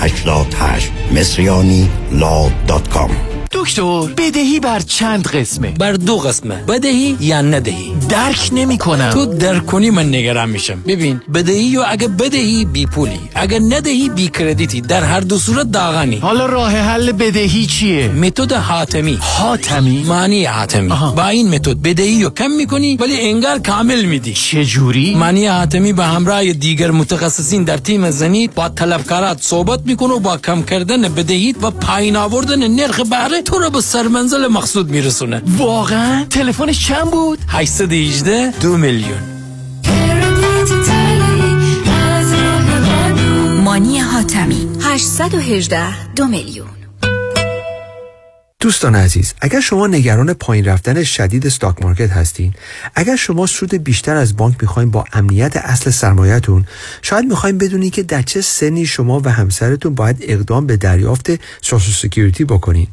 هشت هشت مصریانی لا دات کام. دکتر، بدهی بر چند قسمه؟ بر دو قسمه، بدهی یا ندهی. درک نمی کنم. تو درک کنی من نگران میشم. ببین، بدهی و اگه بدهی بی پولی، اگه ندهی بی کردیتی، در هر دو صورت داغانی. حالا راه حل بدهی چیه؟ متد حاتمی. حاتمی معنی حاتمی. آها. با این متد بدهی رو کم میکنی ولی انگار کامل میدی. چه جوری؟ معنی حاتمی به همراه دیگر متخصصین در تیم زنی با طلبکارات صحبت میکنه و با کم کردن بدهی و پایین آوردن نرخ بهره تو رو به سرمنزل مقصود میرسونه. واقعا؟ تلفنش چند بود؟ هشت یک هشت دو میلیون. مانی حاتمی هشت یک هشت دو میلیون. دوستان عزیز، اگر شما نگران پایین رفتن شدید استاک مارکت هستین، اگر شما سود بیشتر از بانک میخواین با امنیت اصل سرمایه‌تون، شاید میخواین بدونین که در چه سنی شما و همسرتون باید اقدام به دریافت سوشال سکیوریتی بکنین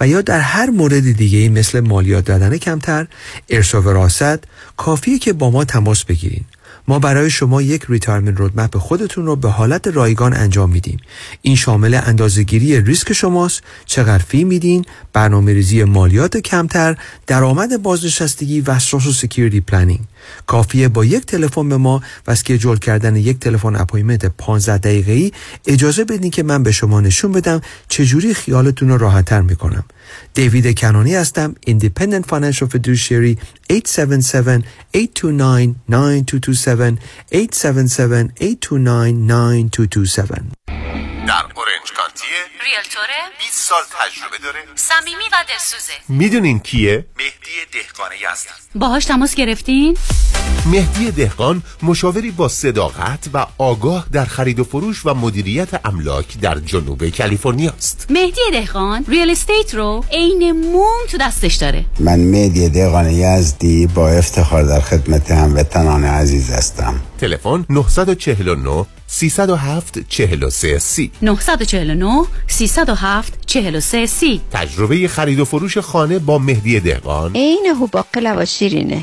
و یا در هر مورد دیگه‌ای مثل مالیات دادن کمتر، ارث و وراثت، کافیه که با ما تماس بگیرین. ما برای شما یک ریتایرمنت رودمپ خودتون رو به حالت رایگان انجام میدیم. این شامل اندازه‌گیری ریسک شماست، چقدر فی میدین، برنامه‌ریزی مالیات کمتر، درآمد بازنشستگی و سوشال سکیوریتی پلنینگ. کافیه با یک تلفن به ما و اسکیجول کردن یک تلفن اپایمنت پانزده دقیقه‌ای اجازه بدین که من به شما نشون بدم چجوری خیالتون رو راحت‌تر میکنم. دیوید کنانی هستم، ایندیپندنت فینانشل فیدوشری. هشت هفت هفت، هشت دو نه، نه دو دو هفت هشت هفت هفت، هشت دو نه، نه دو دو هفت. در اورنج کانتیه، ریلتوره، بیست سال تجربه داره، صمیمی و دلسوزه. میدونین کیه؟ مهدی دهقان یزدی. باهاش تماس گرفتین؟ مهدی دهقان مشاوری با صداقت و آگاه در خرید و فروش و مدیریت املاک در جنوب کالیفرنیا است. مهدی دهقان ریل استیت رو عین موم تو دستش داره. من مهدی دهقان یزدی با افتخار در خدمت هموطنان عزیز هستم. تلفن نه چهار نه، سه صفر هفت، چهار سه سی نه چهار نه، سه صفر هفت، چهار سه سی. تجربه خرید و فروش خانه با مهدی دهقان اینه هو باقلا و شیرینه.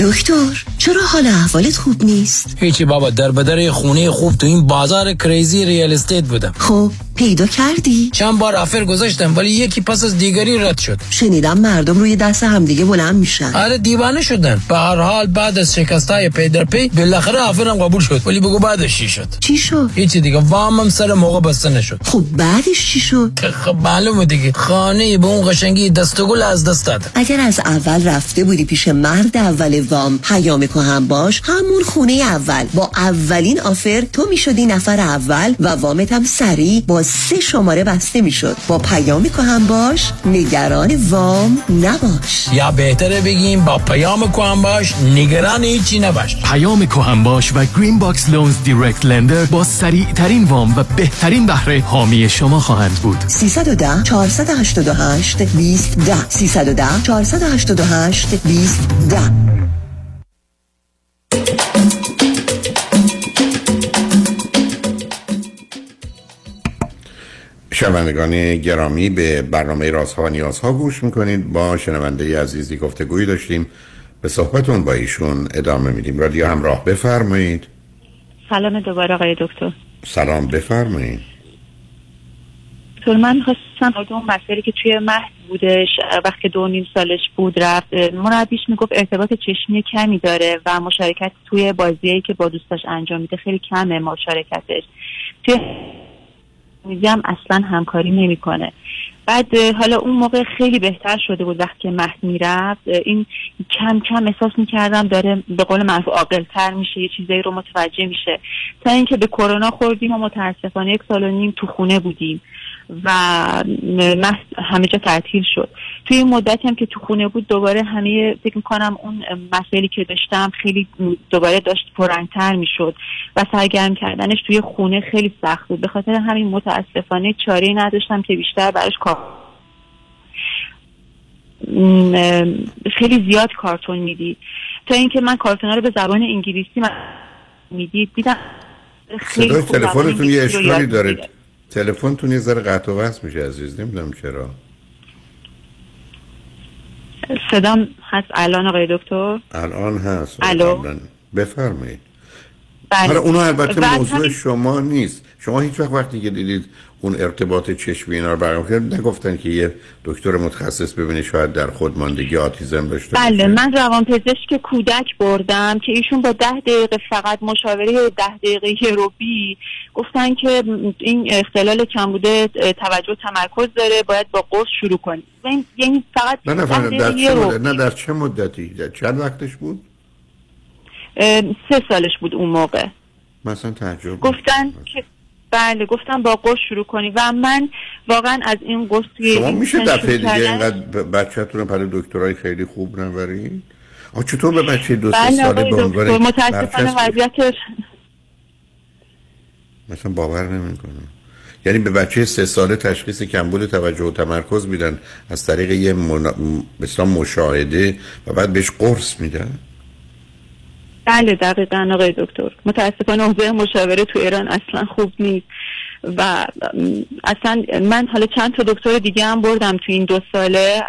دکتر، چرا حال احوالت خوب نیست؟ هیچی بابا، در بدر خونه خوب تو این بازار کریزی ریال استیت بودم. خب پیدا کردی؟ چند بار آفر گذاشتم ولی یکی پس از دیگری رد شد. شنیدم مردم روی دست همدیگه بلند میشن. آره دیوانه شدن. به هر حال بعد از شکستای پی در پی بالاخره آفرم قبول شد. ولی بگو بعدش چی شد؟ چی شد؟ هیچی دیگه، وامم سر موقع بسته نشد. خب بعدش چی شد؟ خب معلومه دیگه، خانه به اون قشنگی دست و گل از دست داد. اگر از اول رفته بودی پیش مرد اول وام پیام کو هم باش، همون خونه اول با اولین آفر تو میشدی نفر اول و وامت هم سریع با سه شماره بسته میشد. با پیام کو هم باش نگران وام نباش، یا بهتره بگیم با پیام کو هم باش نگران هیچی نباش. پیام کو هم باش و گرین باکس لونز دایرکت لندر با سریع ترین وام و بهترین بهره حامی شما خواهند بود. سه یک صفر، چهار هشت هشت، دو صفر یک صفر سه یک صفر، چهار هشت هشت، دو صفر یک صفر. شنوندگان گرامی، به برنامه رازها و نیازها گوش میکنید. با شنونده عزیزی گفتگویی داشتیم، به صحبتون با ایشون ادامه میدیم. رادیو همراه، بفرمایید. سلام دوباره آقای دکتر. سلام، بفرمایید. دکتر، من خواستم از اون مسئله که توی مهد بودش وقتی دو نیم سالش بود رفت، مربیش میگفت ارتباط چشمی کمی داره و مشارکت توی بازیایی که با دوستاش انجام میده خیلی کمه مشارکتش توی میگم اصلا همکاری نمیکنه. بعد حالا اون موقع خیلی بهتر شده بود، وقتی که مهد میرفت این کم کم احساس میکردم داره به قول معروف عاقل‌تر میشه، یه چیزایی رو متوجه میشه، تا اینکه به کرونا خوردیم و متاسفانه یک سال و نیم تو خونه بودیم و مهد همه جا تعطیل شد. توی این مدتی هم که تو خونه بود دوباره همه فکر میکنم اون مسائلی که داشتم خیلی دوباره داشت پررنگ‌تر میشد و سرگرم کردنش توی خونه خیلی سخت بود. به خاطر همین متاسفانه چاره‌ای نداشتم که بیشتر براش کار خیلی زیاد کارتون میدید، تا اینکه من کارتونا رو به زبان انگلیسی من میدید دیدم خیلی خوب. تلفنتون یه اشکالی داره، تلفنتون یه ذره قطع و وصل میشه عزیز، نمیدونم چرا. صدام هست الان آقای دکتر؟ الان هست. الو بفرمایید. حالا اونها البته موضوع شما نیست، شما هیچ وقت وقتی که دیدید اون ارتباط چشمی اینا رو برقرار کردن نگفتن که یه دکتر متخصص ببینید شاید در خودماندگی آتیزم داشته؟ بله، من روانپزشک کودک بردم که ایشون با ده دقیقه فقط مشاوره ده دقیقه روبی گفتن که این اختلال کمبود توجه و تمرکز داره، باید با قرص شروع کنید. یعنی فقط نه نه نه در چه مدتی؟ چند وقتش بود؟ سه سالش بود اون موقع. مثلا تعجب گفتن که بله، گفتم با قرص شروع کنی و من واقعا از این قرص شما میشه دفعه دیگه اینقدر بچه‌تون رو برای دکترای خیلی خوب نبرید؟ آ چطور به بچه دو سه ساله به عنوان متاسفانه وضعیتش مثلا باور نمی‌کنه. یعنی به بچه سه ساله تشخیص کمبود توجه و تمرکز میدن از طریق یه منا... مثلا مشاهده و بعد بهش قرص میدن؟ بله دقیقاً آقای دکتر، متاسفانه حوزه مشاوره تو ایران اصلا خوب نیست و اصلا من حالا چند تا دکتر دیگه هم بردم تو این دو ساله،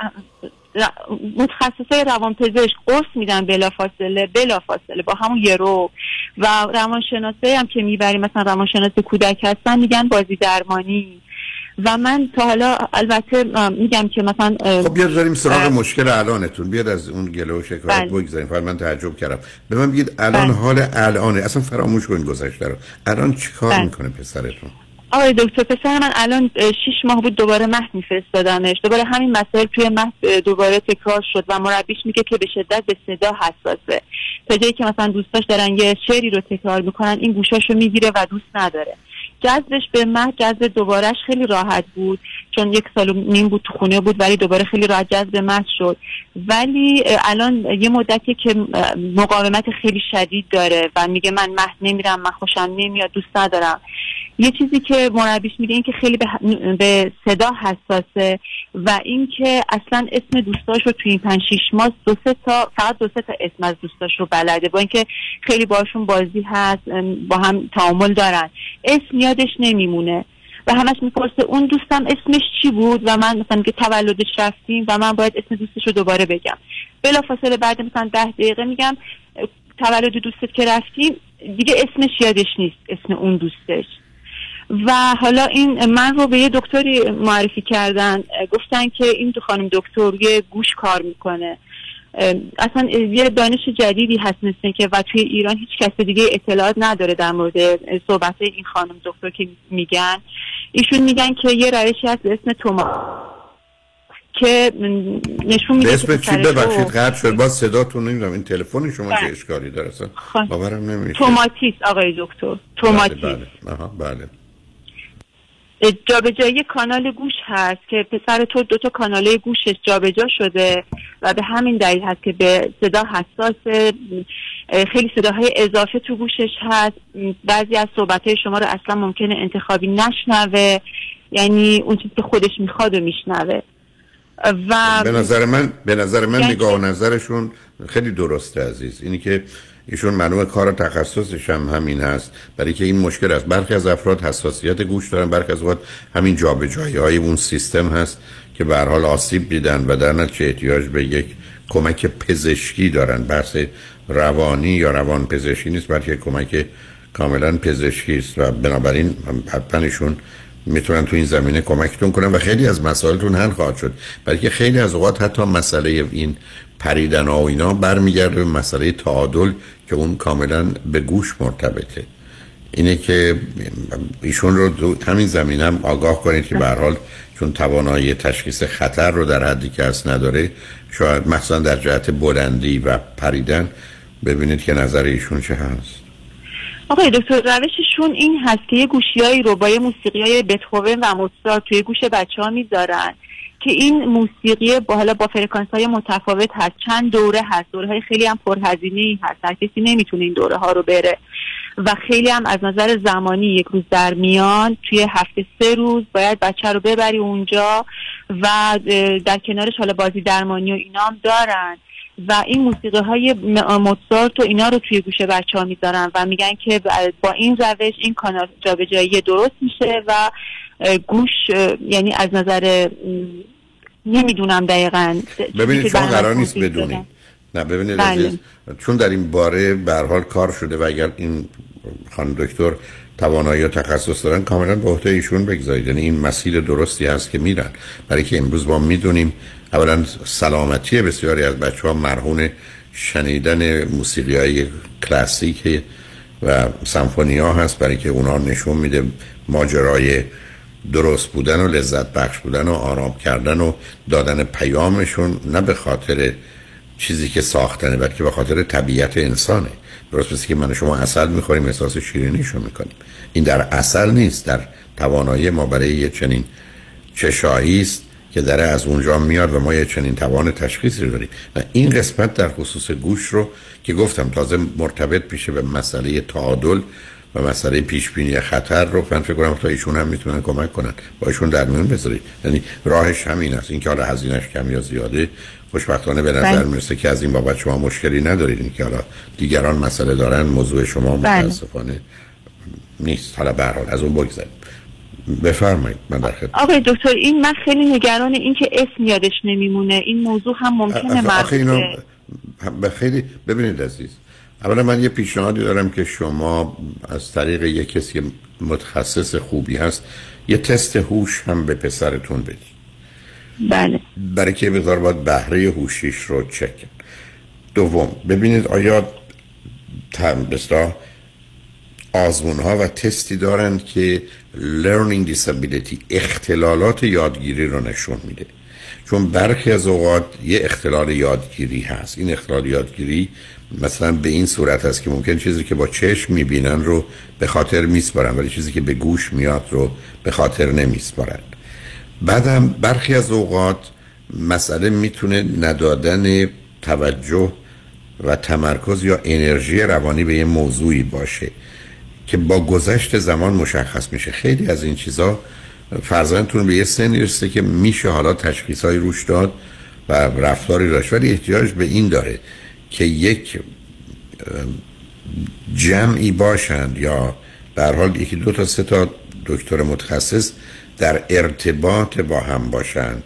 متخصصای روانپزشک قرص میدن بلافاصله بلافاصله با همون یرو، و روانشناسایی هم که میبریم مثلا روانشناس کودک هستن میگن بازی درمانی، و من تا حالا البته میگم که مثلا خب بیاد داریم سراغ مشکل الانتون، بیاد از اون گله و شکایت بگذاریم. فقط من تعجب کردم، به من بگید الان بل. حال الانه، اصلا فراموش کنید گذشته رو، الان چی کار بل. میکنه پسرتون؟ آقای دکتر پسر من الان شش ماه بود دوباره مهد میفرستادنش، دوباره همین مسائل توی مهد دوباره تکرار شد و مربیش میگه که به شدت به صدا حساسه، تا جایی که مثلا دوستاش دارن یه شعری رو تکرار میکنن این گوشاشو میگیره و دوست نداره. جذبش به مهد، جذب دوبارهش خیلی راحت بود چون یک سال و نیم بود تو خونه بود، ولی دوباره خیلی راحت جذب مهد شد، ولی الان یه مدتی که مقاومت خیلی شدید داره و میگه من مهد نمیرم، من خوشم نمیاد، دوست ندارم. یه چیزی که مربیش میگه این که خیلی به, به صدا حساسه و این که اصلا اسم دوستاش رو توی این پنج شیش ماه دو سه تا فقط دو سه تا اسم از دوستاش رو بلده، با اینکه خیلی باشون بازی هست با هم تعامل دارن اسم یادش نمیمونه و همش میپرسه اون دوستم اسمش چی بود و من مثلا که تولدش رفتیم و من باید اسم دوستش رو دوباره بگم. بلافاصله بعد مثلا ده دقیقه میگم تولد دوستت که رفتیم، دیگه اسمش یادش نیست اسم اون دوستش. و حالا این من رو به یه دکتری معرفی کردن، گفتن که این تو خانم دکتر یه گوش کار میکنه، اصلا یه دانش جدیدی هست مثل که و توی ایران هیچ کس دیگه اطلاعات نداره در مورد صحبت این خانم دکتر که میگن ایشون میگن که یه روشی هست به اسم توماس که نشون میده اسم چی. ببخشید قطع شد، باز صداتون نمیدونم این تلفن شما چه اشکالی داره اصلا باورم نمیشه. توماتیس آقای دکتر، توماتیس. بله بله. آها بله. جابجایی کانال گوش هست که پسر تو دوتا کاناله گوشش جابجا شده و به همین دلیل هست که به صدا حساسه، خیلی صداهای اضافه تو گوشش هست، بعضی از صحبتهای شما رو اصلا ممکنه انتخابی نشنوه، یعنی اون چیزی که خودش میخواد و میشنوه. و به نظر من به نظر من نگاه و نظرشون خیلی درسته عزیز، اینی که ایشون معلومه کار تخصصش هم همین هست، برای که این مشکل است. برخی از افراد حساسیت گوش دارن، برخی از وقت همین جابجایی‌های اون سیستم هست که به هر حال آسیب دیدن و در نتیجه احتیاج به یک کمک پزشکی دارن. بحث روانی یا روان پزشکی نیست، بلکه کمک کاملا پزشکی است و بنابراین حتما ایشون میتونن تو این زمینه کمکتون کنن و خیلی از مسائلتون حل خواهد شد. بلکه خیلی از اوقات حتی مسئله این پریدن ها و اینا برمیگرده به مسئله تعادل که اون کاملا به گوش مرتبطه. اینه که ایشون رو دو همین زمین هم آگاه کنید که به هر حال چون توانایی تشخیص خطر رو در حدی که هست نداره، شاید مثلا در جهت بلندی و پریدن، ببینید که نظر ایشون چه هست. آقای دکتر، روششون این هست که یه گوشیایی رو با یه موسیقیای بتهوون و موزارت توی گوش بچه‌ها میذارن که این موسیقی با حالا با فرکانس‌های متفاوت هست، چند دوره هست، دوره‌های خیلی هم پرهزینه‌ای هست، هر کسی نمیتونه این دوره‌ها رو بره و خیلی هم از نظر زمانی یک روز در میان، توی هفته سه روز باید بچه رو ببری اونجا و در کنارش حالا بازی درمانی و اینا هم دارن و این موسیقی های موزارت و اینا رو توی گوش بچه ها میذارن و میگن که با این روش این کانال جابجایی درست میشه و گوش یعنی از نظر نمیدونم دقیقاً. ببینید چون قرار نیست بدونید، نه ببینید عزیز، چون در این باره به هر حال کار شده و اگر این خانم دکتر توانایی و تخصص دارن کاملا به عهده ایشون بگذارید، یعنی این مسیر درستی هست که میرن، برای که امروز ما میدونیم اولا سلامتی بسیاری از بچه‌ها مرهون شنیدن موسیقی‌های کلاسیک و سمفونی‌ها هست، برای که اونها نشون میده ماجرای درست بودن و لذت بخش بودن و آرام کردن و دادن پیامشون، نه به خاطر چیزی که ساختنه بلکه به خاطر طبیعت انسانه. درست مثل که من شما عسل میخوریم احساس شیرینیشو میکنیم، این در عسل نیست، در توانایی ما برای یه چنین چشایی است که داره از اونجا میاد و ما یه چنین توان تشخیصی رو داریم. و این قسمت در خصوص گوش رو که گفتم تازه مرتبط پیشه به مسئله تعادل و مسئله پیشبینی خطر رو من فکر کنم تا ایشون هم میتونن کمک کنن، با ایشون در میون بذارید. یعنی راهش همین است، اینکه حالا هزینه‌اش کم یا زیاده خوشبختانه به نظر میرسه که از این بابت شما مشکلی ندارید، اینکه حالا دیگران مسئله دارن موضوع شما متاسفانه نیست. حالا به هر حال از اون بگذرید، بفرمایید. من در خدمت. آقای دکتر، این من خیلی نگران این که اسم یادش نمیمونه، این موضوع هم ممکنه مربوطه به خیلی. ببینید عزیز، اولا من یه پیشنهادی دارم که شما از طریق یه کسی متخصص خوبی هست یه تست هوش هم به پسرتون بدید. بله. برای که بذار باید بهره هوشیش رو چک کن. دوم، ببینید آیا تمرین‌ها آزمون‌ها و تستی دارند که learning disability اختلالات یادگیری رو نشون میده، چون برخی از اوقات یه اختلال یادگیری هست. این اختلال یادگیری مثلا به این صورت هست که ممکن چیزی که با چشم میبینن رو به خاطر میسپارن ولی چیزی که به گوش میاد رو به خاطر نمیسپارن. بعدم برخی از اوقات مسئله میتونه ندادن توجه و تمرکز یا انرژی روانی به یه موضوعی باشه که با گذشت زمان مشخص میشه. خیلی از این چیزا فرزندتون به یه سنی رسیده که میشه حالا تشخیصای روش داد و رفتاری داشت، ولی احتیاج به این داره که یک جمعی باشند یا به هر حال یکی دو تا سه تا دکتر متخصص در ارتباط با هم باشند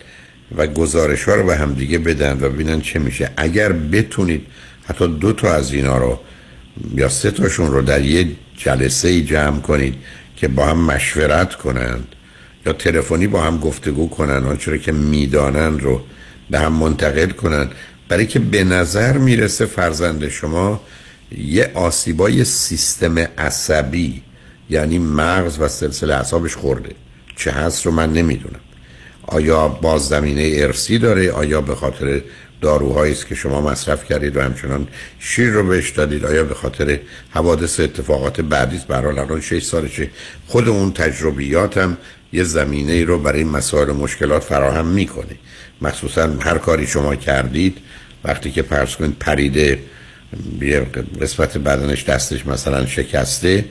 و گزارش‌ها رو به هم دیگه بدن و ببینن چه میشه. اگر بتونید حتی دو تا از اینا رو یا سه تاشون رو در یه جلسه جمع کنید که با هم مشورت کنند یا تلفنی با هم گفتگو کنند، آنچه رو که میدانند رو به هم منتقل کنند، برای که به نظر میرسه فرزند شما یه آسیبای سیستم عصبی یعنی مغز و سلسله اعصابش خورده. چه هست رو من نمیدونم، آیا باز زمینه ارثی داره، آیا به خاطر داروهایی است که شما مصرف کردید و همچنان شیر رو بهش دادید، آیا به خاطر حوادث و اتفاقات بعدی است. به هر حال الان شش سالشه، خود اون تجربیاتم یه زمینه‌ای رو برای مسائل و مشکلات فراهم میکنه. مخصوصا هر کاری شما کردید وقتی که فرض کنید پریده یه قسمت بدنش دستش مثلا شکسته،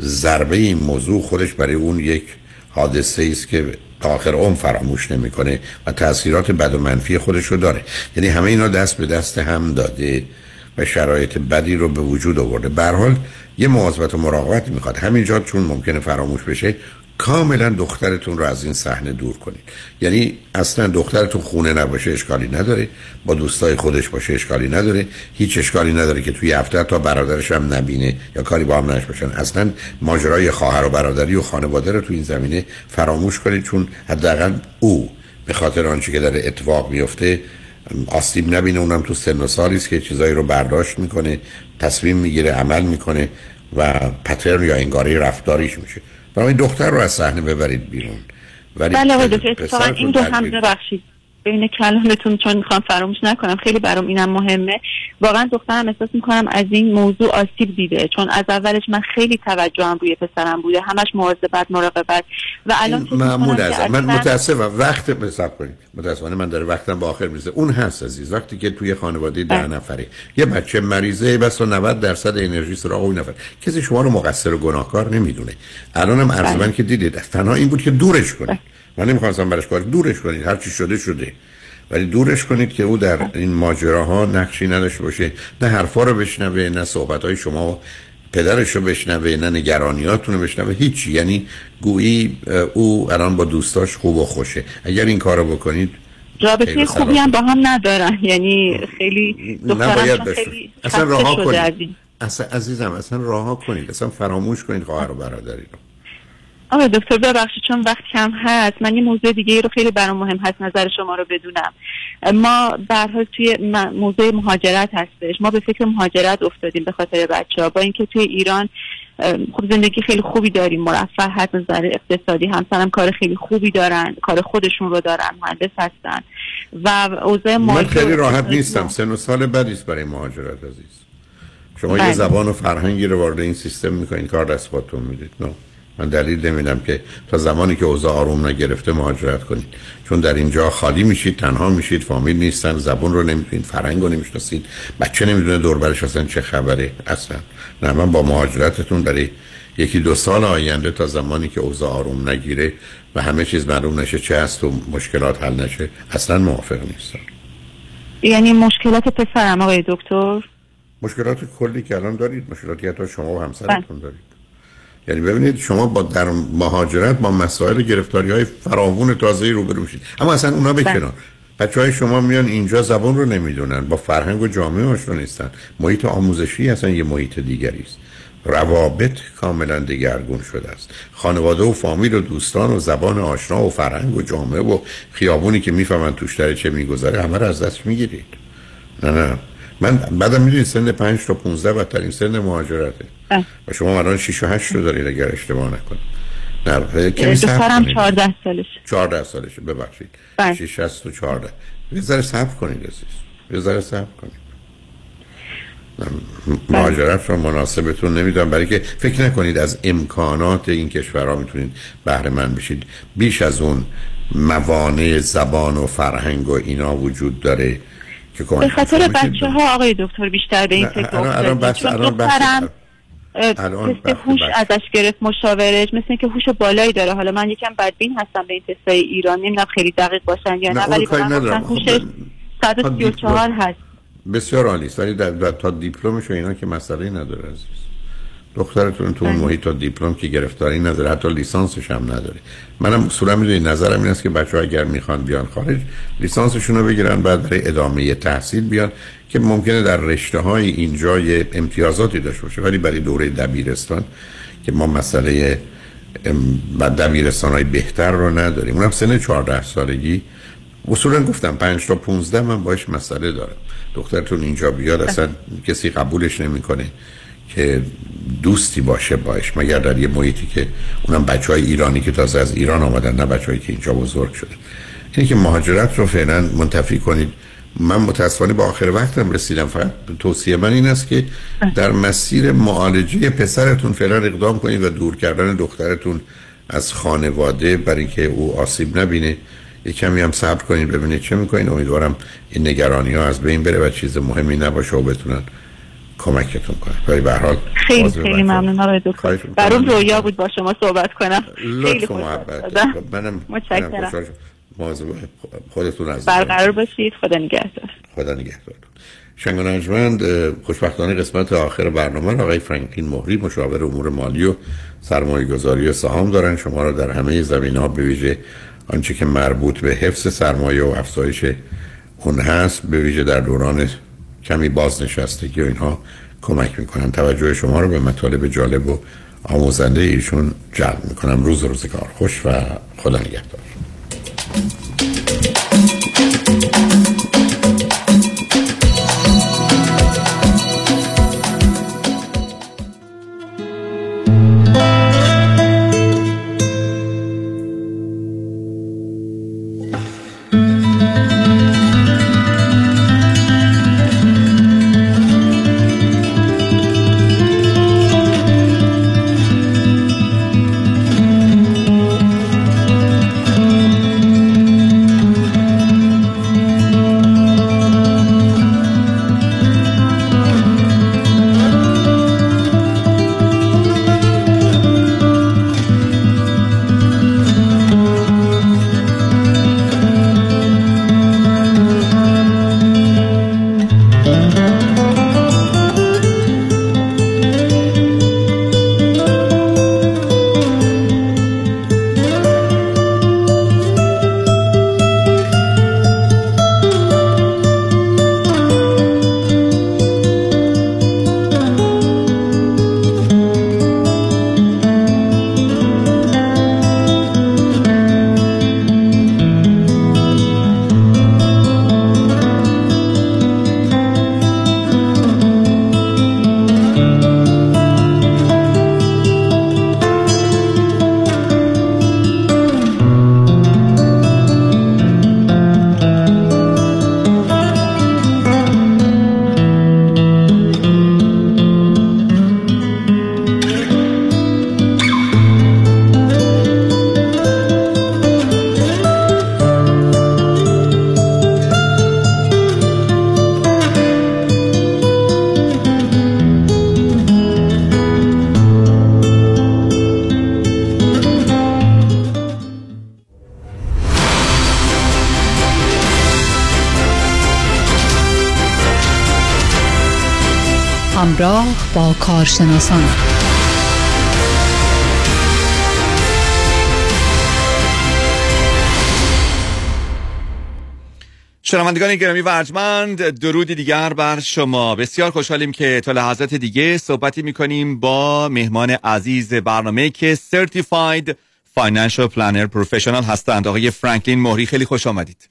ضربه این موضوع خودش برای اون یک حادثه است که تا آخر عمر فراموش نمیکنه و تاثیرات بد و منفی خودش رو داره. یعنی همه اینا دست به دست هم داده و شرایط بدی رو به وجود آورده. به هر حال یه مواظبت و مراقبت میخواد. همینجا چون ممکنه فراموش بشه کاملا دخترتون رو از این صحنه دور کنید. یعنی اصلا دخترتون خونه نباشه اشکالی نداره، با دوستای خودش باشه اشکالی نداره، هیچ اشکالی نداره که توی هفته تا برادرش هم نبینه یا کاری با هم نش باشن. اصلا ماجرای خواهر و برادری و خانواده رو تو این زمینه فراموش کنید، چون حداقل او به خاطر آنچه که در اتفاق میفته آسیب نبینه. اونم تو سن و سالی است که چیزایی رو برداشت میکنه، تصمیم میگیره، عمل میکنه و پترن یا انگاره رفتاریش میشه. برای این دختر رو از صحنه ببرید بیرون. ولی بله آقای دکتر، فقط این دو هم ببخشید بین کلامتون، چون میخوام فراموش نکنم، خیلی برام اینم مهمه. واقعا دخترم احساس میکنم از این موضوع آسیب دیده، چون از اولش من خیلی توجهم روی پسرم بوده، همش مواظبت، مراقبت، و الان معمول از من متاسفم وقت حساب کنید. متاسفانه من داره وقتم به آخر میرسه. اون هست عزیز، وقتی که توی خانواده ده نفره یه بچه مریضه، بس نود درصد انرژی سراغ اون نفر. کسی شما رو مقصر و گناهکار نمیدونه. الانم عرض من که دیدید تنها این بود که دورش کنید. من نمیخواستم برش کار، دورش کنید، هر چی شده شده، ولی دورش کنید که او در این ماجراها نقشی نداشته باشه، نه حرفا رو بشنوه، نه صحبت‌های شما و پدرش رو بشنوه، نه نگرانیاتون رو بشنوه، هیچ. یعنی گویی او الان با دوستاش خوب و خوشه. اگر این کارو بکنید رابطه خوبی هم با هم ندارن، یعنی خیلی دخترم خیلی اصلا رها کنید. اصلا عزیزم اصلا رها کنید، اصلا فراموش کنید خواهر و برادری رو. آره دکتر ببخشید چون وقت کم هست، من یه موضوع دیگه ای رو خیلی برام مهم هست نظر شما رو بدونم. ما به هر حال توی موضوع مهاجرت هستش، ما به فکر مهاجرت افتادیم به خاطر بچه‌ها، با اینکه توی ایران خب زندگی خیلی خوبی داریم، مرفه از نظر اقتصادی، همسرم کار خیلی خوبی دارن، کار خودشون رو دارن، مهندس هستن و اوضاع مالی من خیلی راحت نیستم. سن و سال بدی است برای مهاجرت عزیز. شما یه زبان و فرهنگی رو وارد این سیستم می‌کنین، کار دست خودتون میدید. نه من دلیل نمیدم که تا زمانی که اوضاع آروم نگرفته مهاجرت کنید، چون در اینجا خالی میشید، تنها میشید، فامیل نیستن، زبون رو نمیتونید، فرهنگ رو نمیشناسید، بچه نمیدونه دور برش اصلا چه خبره اصلا. نه من با مهاجرتتون برای یکی دو سال آینده تا زمانی که اوضاع آروم نگیره و همه چیز معلوم نشه چه هست و مشکلات حل نشه اصلا موافق نیستم. یعنی مشکلات پسرم آقای دکتر، مشکلات کلی که الان دارید، مشکلاتی حتی شما و همسرتون دارید. یعنی ببینید شما با در مهاجرت با مسائل گرفتاری‌های فراوون تازه‌ای روبرو میشید، اما اصلا اونا بکنن. بچه‌های شما میان اینجا زبان رو نمیدونن، با فرهنگ و جامعه آشنا نیستن، محیط آموزشی اصلا یه محیط دیگری است، روابط کاملا دگرگون شده است، خانواده و فامیل و دوستان و زبان آشنا و فرهنگ و جامعه و خیابونی که میفهمن توش داره چه میگذره همه رو از دست میگیرید. نه نه من بعدم میدونید سن پنج تا پانزده بدترین سن مهاجرته و شما الان شش و هشت رو دارید اگر اشتباه نکنم. نه کمی دخترم چهارده سالشه چهارده سالشه ببخشید شش و چهارده. یه ذره صبر کنید عزیز، یه ذره صبر کنید. مهاجرت رو مناسبتون نمیدونم، برای که فکر نکنید از امکانات این کشورها میتونید بهره مند بشید. بیش از اون موانع زبان و فرهنگ و اینا وجود داره که به خاطر بچه ها آقای دکتر بیشتر به این فکر افتادید، چون دخترم تست هوش ازش گرفت مشاورش، مثل اینکه هوش بالایی داره. حالا من یکم بدبین هستم به این تستای ایران، نمیدونم خیلی دقیق باشن یا نه، ولی مثلا هوشش صد و سی و چهار هست. بسیار عالی است، ولی تا دیپلمش و اینا که مسئله نداره عزیز. دخترتون تو اون محیط تا دیپلم که گرفتاری نداره، حتی لیسانسش هم نداره. منم اصولا میدونید نظرم این است که بچه‌ها اگر میخوان بیان خارج لیسانسشون رو بگیرن، بعد برای ادامه تحصیل بیان که ممکنه در رشته‌های اینجا یه امتیازاتی داشته باشه، ولی برای دوره دبیرستان که ما مسئله بعد دبیرستان‌های بهتر رو نداریم، اونم سن چهارده سالگی. اصولا گفتم پنج تا پانزده من باهاش مسئله دارم. دخترتون اینجا بیاد اصلا کسی قبولش نمی‌کنه که دوستی باشه باش، مگر در یه محیطی که اونم بچهای ایرانی که تازه از ایران آمدن، نه بچه‌ای که اینجا بزرگ شدن. اینه که مهاجرت رو فعلا منتفی کنید. من متاسفانه به آخر وقتم رسیدم، فقط توصیه من این است که در مسیر معالجه پسرتون فعلا اقدام کنید و دور کردن دخترتون از خانواده برای اینکه او آسیب نبینه. یک کمی هم صبر کنید ببینید چه می‌کنین. امیدوارم این نگرانی‌ها از بین بره و چیز مهمی نباشه و بتونن کمکتون کنم. ولی به هر حال خیلی خیلی ممنون آقای دکتر، برام رویا بود با شما صحبت کنم. خیلی خوش اومدید، منم متشکرم. موضوع خودتون عزیز برقرار باشید. خدا نگهدار. خدا نگهدار. شنگان انجمند خوشبختانه قسمت آخر برنامه آقای فرانکلین مهری مشاور امور مالی و سرمایه‌گذاری سهام دارن شما را در همه زمینه‌ها به ویژه آنچه که مربوط به حفظ سرمایه و افزایش اون هست، به ویژه در دوران کمی بازنشستگی و اینها کمک میکنن. توجه شما رو به مطالب جالب و آموزنده ایشون جلب میکنم. روز روزگار خوش و خدا نگهدار. همراه با کارشناسان شنوندگان گرامی و ارجمند، درودی دیگر بر شما. بسیار خوشحالیم که تا لحظات دیگه صحبتی میکنیم با مهمان عزیز برنامه که سرتیفاید فاینانشال پلانر پروفشنال هستند. آقای فرانکلین مهری، خیلی خوش آمدید.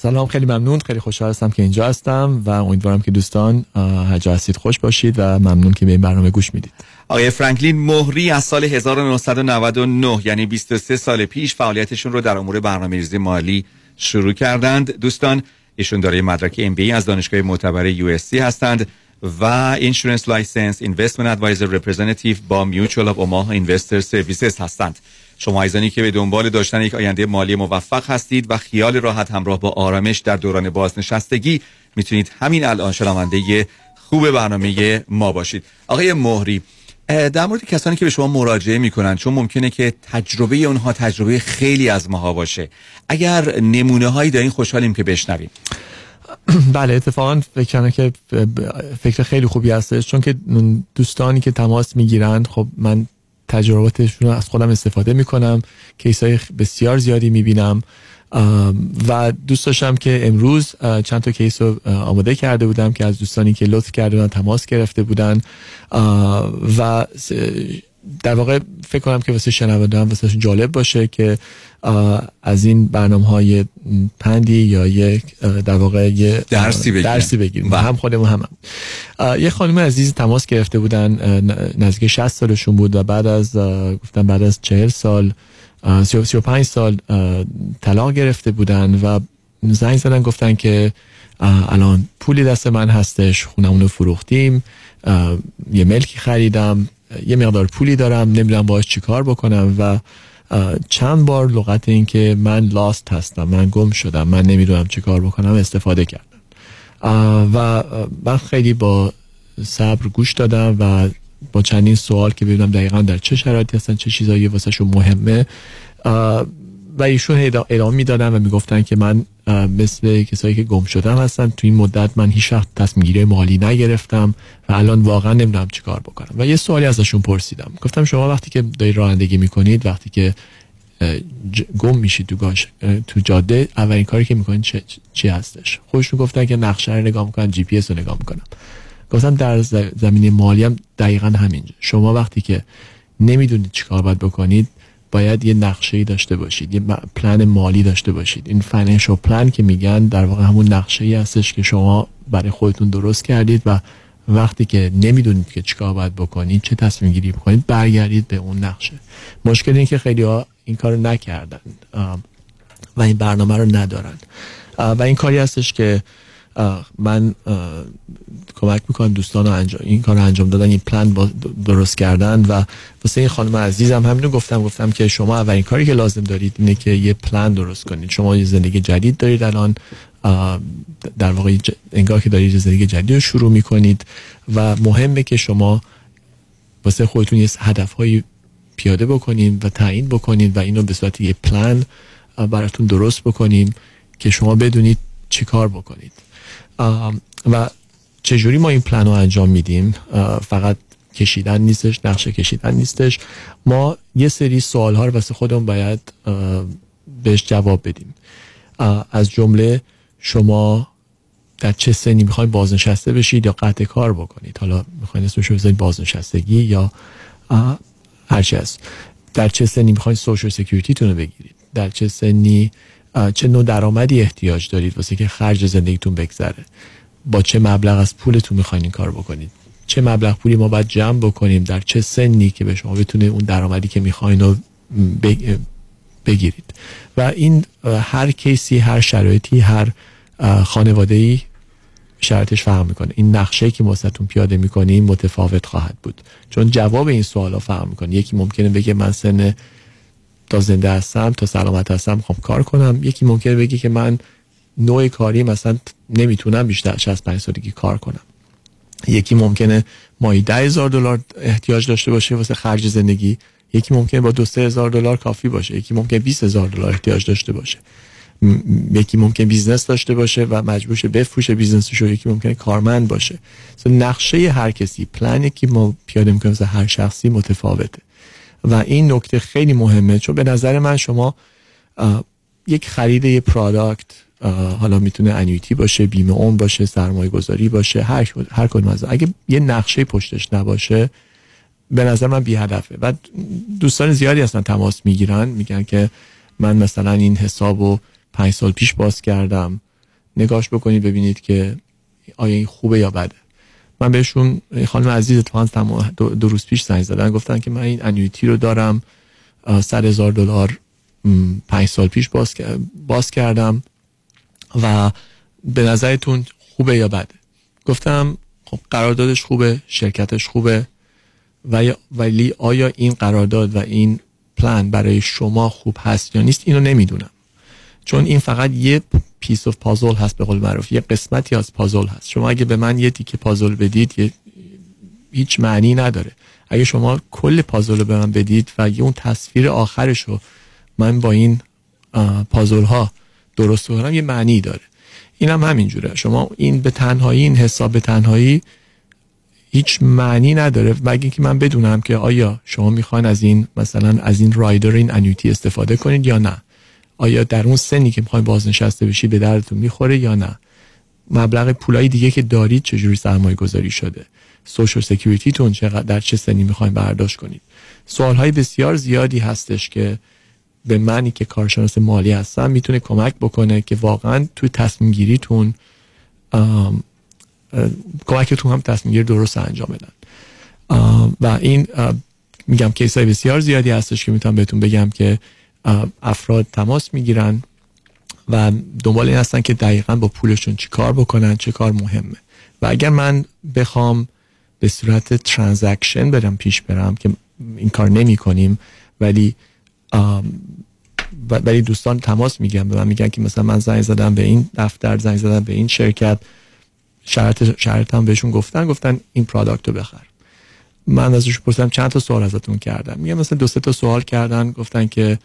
سلام، خیلی ممنون، خیلی خوشحال هستم که اینجا هستم و امیدوارم که دوستان هر جا هستید خوش باشید و ممنون که به این برنامه گوش میدید. آقای فرانکلین مهری از سال هزار و نهصد و نود و نه یعنی بیست و سه سال پیش فعالیتشون رو در امور برنامه‌ریزی مالی شروع کردند. دوستان ایشون دارای مدرک ام بی ای از دانشگاه معتبر یو اس سی هستند و اینشورنس لایسنس اینوستمنت ادوایزر رپرزنتیتیو با میوچوال اف اوماها اینوستر سرویسز هستند. شما عزیزانی که به دنبال داشتن یک آینده مالی موفق هستید و خیال راحت همراه با آرامش در دوران بازنشستگی، میتونید همین الان شنونده خوب برنامه ما باشید. آقای مهری، در مورد کسانی که به شما مراجعه میکنن، چون ممکنه که تجربه اونها تجربه خیلی از ماها باشه، اگر نمونه هایی دارین خوشحالیم که بشنویم. بله، اتفاقا فکر کنم که فکر خیلی خوبی هستش، چون که دوستانی که تماس میگیرند، خب من تجرباتشون رو از خودم استفاده میکنم، کیسای بسیار زیادی میبینم و دوست داشتم که امروز چند تا کیس رو آماده کرده بودم که از دوستانی که لطف کرده بودن تماس گرفته بودن و در واقع فکر کنم که واسه شنوندگان واسه جالب باشه که از این برنامه‌های پندی یا یک در واقع یه درسی بگیریم. درسی بگیریم. هم خودمون هم, هم. یه خانم عزیز تماس گرفته بودن، نزدیک شصت سالشون بود و بعد از گفتن بعد از چهل سال سی و پنج سال طلاق گرفته بودن و زنگ زدن گفتن که الان پولی دست من هستش، خونمون رو فروختیم، یه ملکی خریدم، یه مقدار پولی دارم، نمیدونم باهاش چیکار بکنم و چند بار لغت این که من لاست هستم، من گم شدم، من نمیدونم چیکار بکنم استفاده کردم و من خیلی با صبر گوش دادم و با چندین سوال که ببینم دقیقا در چه شرایطی هستن، چه چیزایی واسه شون مهمه و ایشون ادامه میدادن و میگفتن که من مثل کسایی که گم شدم هستن، تو این مدت من هیچ وقت تصمیم گیری مالی نگرفتم و الان واقعا نمیدونم چیکار بکنم و یه سوالی ازشون پرسیدم. گفتم شما وقتی که دارید رانندگی میکنید، وقتی که گم میشید تو گاش تو جاده، اولین کاری که میکنید چه چی هستش؟ خودشون گفتن که نقشه رو نگاه میکنن، جی پی اس رو نگاه میکنن. گفتم در زمینه مالی هم دقیقاً همینجه. شما وقتی که نمیدونید چیکار باید بکنید، باید یه نقشه‌ای داشته باشید، یه پلن مالی داشته باشید. این فاینانشال پلن که میگن در واقع همون نقشه‌ای هستش که شما برای خودتون درست کردید و وقتی که نمیدونید که چیکار باید بکنید، چه تصمیم گیری بکنید، برگردید به اون نقشه. مشکل این که خیلی‌ها این کارو نکردن و این برنامه رو ندارن و این کاری هستش که من کمک میکنم دوستان رو انجام این کار رو انجام دادن، این پلن درست کردن و واسه این خانم عزیزم همین رو گفتم گفتم که شما اولین کاری که لازم دارید اینه که یه پلن درست کنید. شما یه زندگی جدید دارید الان، در واقع ج... انگار که دارید یه زندگی جدید رو شروع میکنید و مهمه که شما واسه خودتون یه هدفهایی پیاده بکنید و تعیین بکنید و اینو به صورت یه پلن براتون درست بکنید که شما بدونید چیکار بکنید و چجوری ما این پلن رو انجام میدیم. فقط کشیدن نیستش، نقشه کشیدن نیستش، ما یه سری سوال ها رو واسه خودمون باید بهش جواب بدیم. از جمله شما در چه سنی میخواید بازنشسته بشید یا قطع کار بکنید، حالا میخواید اسمشو بذارید بازنشستگی یا هر چی هست، در چه سنی میخواید سوشال سکیوریتی تون رو بگیرید، در چه سنی چه نوع درآمدی احتیاج دارید واسه که خرج زندگیتون بگذره، با چه مبلغ از پولتون میخواین این کار بکنید، چه مبلغ پولی ما باید جمع بکنیم، در چه سنی که به شما بتونه اون درآمدی که میخواین رو بگیرید و این هر کیسی، هر شرایطی، هر خانواده‌ای شرایطش فرق میکنه. این نقشه‌ای که ما واسهتون پیاده میکنیم متفاوت خواهد بود، چون جواب این سوالا فرق میکنه. یکی ممکنه بگه من سن تا زنده هستم، تا سلامت هستم میخوام کار کنم. یکی ممکنه بگه که من نوع کاری مثلا نمیتونم بیشتر از شصت و پنج سالگی کار کنم. یکی ممکنه ماهی ده هزار دلار احتیاج داشته باشه واسه خرج زندگی، یکی ممکنه با دو سه هزار دلار کافی باشه، یکی ممکنه بیست هزار دلار احتیاج داشته باشه. یکی ممکن بیزنس داشته باشه و مجبور شه بفروشه بیزنسشو، یکی ممکن کارمند باشه. مثلا نقشه هر کسی، پلنی که ما پیاده می‌کنیم واسه هر شخصی متفاوته و این نکته خیلی مهمه، چون به نظر من شما یک خرید یه پروداکت، حالا میتونه انویتی باشه، بیمه عمر باشه، سرمایه گذاری باشه، هر هر کدوم از اگه یه نقشه پشتش نباشه به نظر من بی هدفه. و دوستان زیادی هستن تماس میگیرن میگن که من مثلا این حسابو پنج سال پیش باز کردم، نگاش بکنید ببینید که آیا این خوبه یا بده. من بهشون، خانم عزیز اتفاقا دو روز پیش زنگ زدن گفتن که من این انویتی رو دارم صد هزار دلار پنج سال پیش باز باز کردم و به نظرتون خوبه یا بده؟ گفتم خب قراردادش خوبه، شرکتش خوبه، ولی آیا این قرارداد و این پلان برای شما خوب هست یا نیست اینو نمیدونم، چون این فقط یه پیس اف پازل هست، به قول معروف یه قسمتی از پازل هست. شما اگه به من یه تیکه پازل بدید یه... هیچ معنی نداره. اگه شما کل پازل رو به من بدید و یه اون تصویر آخرش رو من با این پازل ها درست کنم یه معنی داره. اینم هم همینجوره، شما این به تنهایی، این حساب به تنهایی هیچ معنی نداره مگه اینکه من بدونم که آیا شما میخواین از این مثلا از این رایدر، این انویتی استفاده کنید یا نه، آیا در اون سنی که میخواین بازنشسته بشی به دردتون میخوره یا نه، مبلغ پولای دیگه که دارید چجوری سرمایه گذاری شده، سوشال سکیوریتی تون چقدر، در چه سنی میخواین برداشت کنید. سوالهای بسیار زیادی هستش که به منی که کارشناس مالی هستم میتونه کمک بکنه که واقعا تو تصمیم گیریتون کمکتون هم تصمیم گیر درست انجام بدن. و این میگم کیسای بسیار زیادی هستش که میتونم بهتون بگم که افراد تماس میگیرن و دنبال این هستن که دقیقاً با پولشون چی کار بکنن، چه کار مهمه. و اگر من بخوام به صورت ترانزکشن برم پیش برم که این کار نمی کنیم، ولی ولی دوستان تماس میگیرن به من میگن که مثلا من زنگ زدم به این دفتر، زنگ زدم به این شرکت، شرط شرط هم بهشون گفتن گفتن این پروداکت رو بخر. من ازش پرسیدم چند تا سوال ازتون کردم، میگم مثلا دو سه تا سوال کردن، گفتن که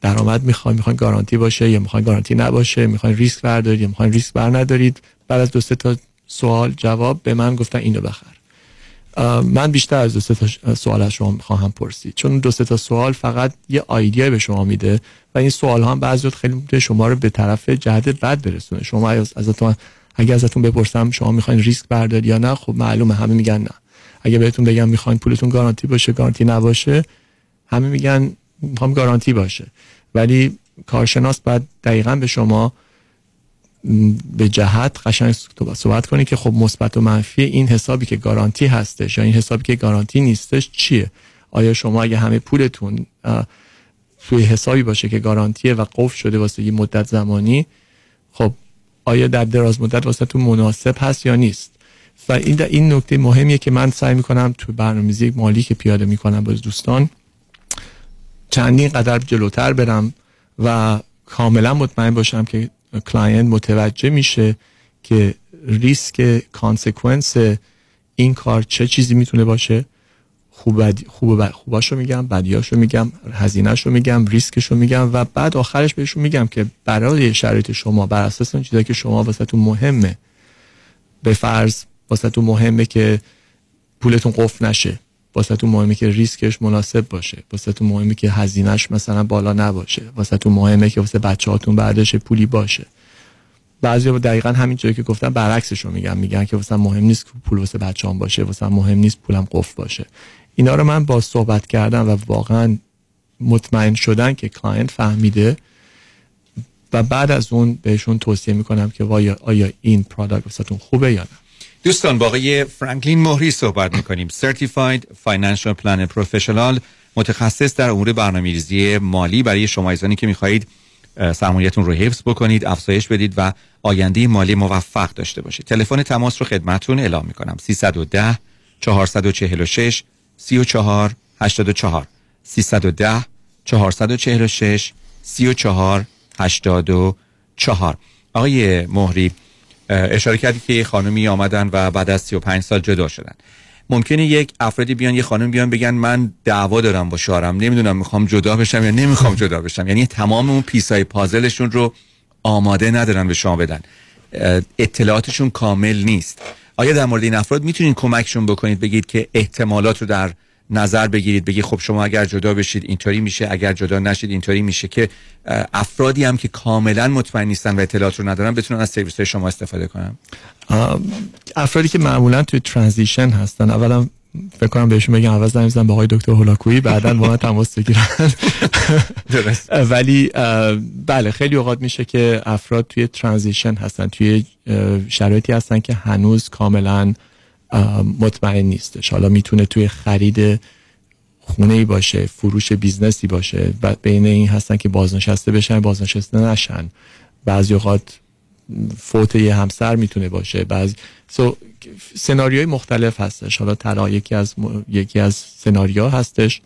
درآمد میخواین، میخواین گارانتی باشه یا میخواین گارانتی نباشه، میخواین ریسک بردارید یا میخواین ریسک بر ندارید. بعد از دو سه تا سوال جواب به من گفتن اینو بخر. من بیشتر از دو سه تا سوال از شما میخوام پرسید، چون دو سه تا سوال فقط یه ایده به شما میده و این سوال ها هم بعضی وقت خیلی میتونه شما رو به طرف جهت بد برسونه. شما از ازتون اگه ازتون بپرسم شما میخواین ریسک بردارید یا نه، خب معلومه همه میگن نه. اگه بهتون بگم میخواین پولتون گارانتی باشه، گارانتی نباشه، همه میگن میخوام گارانتی باشه. ولی کارشناس باید دقیقاً به شما به جهت قشنگ صحبت کنه که خب مثبت و منفی این حسابی که گارانتی هستش یا این حسابی که گارانتی نیستش چیه. آیا شما اگه همه پولتون توی حسابی باشه که گارانتیه و قفل شده واسه یه مدت زمانی، خب آیا در دراز مدت واسه تو مناسب هست یا نیست. و این این نکته مهمیه که من سعی میکنم تو برنامه‌ریزی مالی که پیاده میکنم با دوستان چندین قدم جلوتر برم و کاملا مطمئن باشم که کلاینت متوجه میشه که ریسک، کانسیکونس این کار چه چیزی میتونه باشه. خوب بد... خوب بد... خوباشو میگم، بدیاشو میگم، هزینهشو میگم، ریسکشو میگم و بعد آخرش بهشون میگم که برای شرایط شما بر اساس اون چیزایی که شما واسهتون مهمه، به فرض واسهتون مهمه که پولتون قفل نشه، واسهتون مهمه که ریسکش مناسب باشه، واسهتون مهمه که هزینهش مثلا بالا نباشه، واسهتون مهمه که واسه بچه‌هاتون بعدش پولی باشه. بعضیا دقیقاً همین جایی که گفتم برعکسشو میگم، میگن که واسه مهم نیست که پول واسه بچه‌ام باشه، واسه مهم نیست پولم قفل باشه. اینا رو من با صحبت کردم و واقعا مطمئن شدن که کلاینت فهمیده و بعد از اون بهشون توصیه میکنم که وایا آیا این پروداکت واسهتون خوبه یا نه. دوستان با آقای فرانکلین مهری صحبت میکنیم، Certified Financial Planner Professional، متخصص در امور برنامه‌ریزی مالی برای شما عزیزانی که میخواهید سرمایه‌تون رو حفظ بکنید، افزایش بدید و آینده مالی موفق داشته باشید. تلفن تماس رو خدمتتون اعلام میکنم، سیصد و ده چهارصد و چهل و شش سی و چهار هشتاد و چهار، سیصد و ده چهارصد و چهل و شش سی و چهار هشتاد و چهار. آقای مهری اشاره کردی که خانمی آمدن و بعد از سی و پنج سال جدا شدن. ممکنه یک افرادی بیان، یه خانم بیان بگن من دعوا دارم با شوهرم، نمیدونم میخوام جدا بشم یا نمیخوام جدا بشم، یعنی تمام اون پیسای پازلشون رو آماده ندارن به شما بدن، اطلاعاتشون کامل نیست. آیا در مورد این افراد میتونین کمکشون بکنید، بگید که احتمالات رو در نظر بگیرید، بگید خب شما اگر جدا بشید اینطوری میشه، اگر جدا نشید اینطوری میشه، که افرادی هم که کاملا مطمئن نیستن و اطلاعات رو ندارن بتونن از سرویس های شما استفاده کنن؟ افرادی که معمولا توی ترانزیشن هستن، اولا فکر کنم بهشون بگم عوض نمیزن با آقای دکتر هولاکویی بعداً با من تماس بگیرن. درست. ولی بله خیلی اوقات میشه که افراد توی ترانزیشن هستن، توی شرایطی هستن که هنوز کاملاً مطمئن نیستش. حالا میتونه توی خرید خونه‌ای باشه، فروش بیزنسی باشه، بعد بین این هستن که بازنشسته بشن، بازنشسته نشن. بعضی اوقات فوت یه همسر میتونه باشه، بعضی سو سناریوهای مختلف هستش. حالا تلا یکی از م... یکی از سناریوها هستش.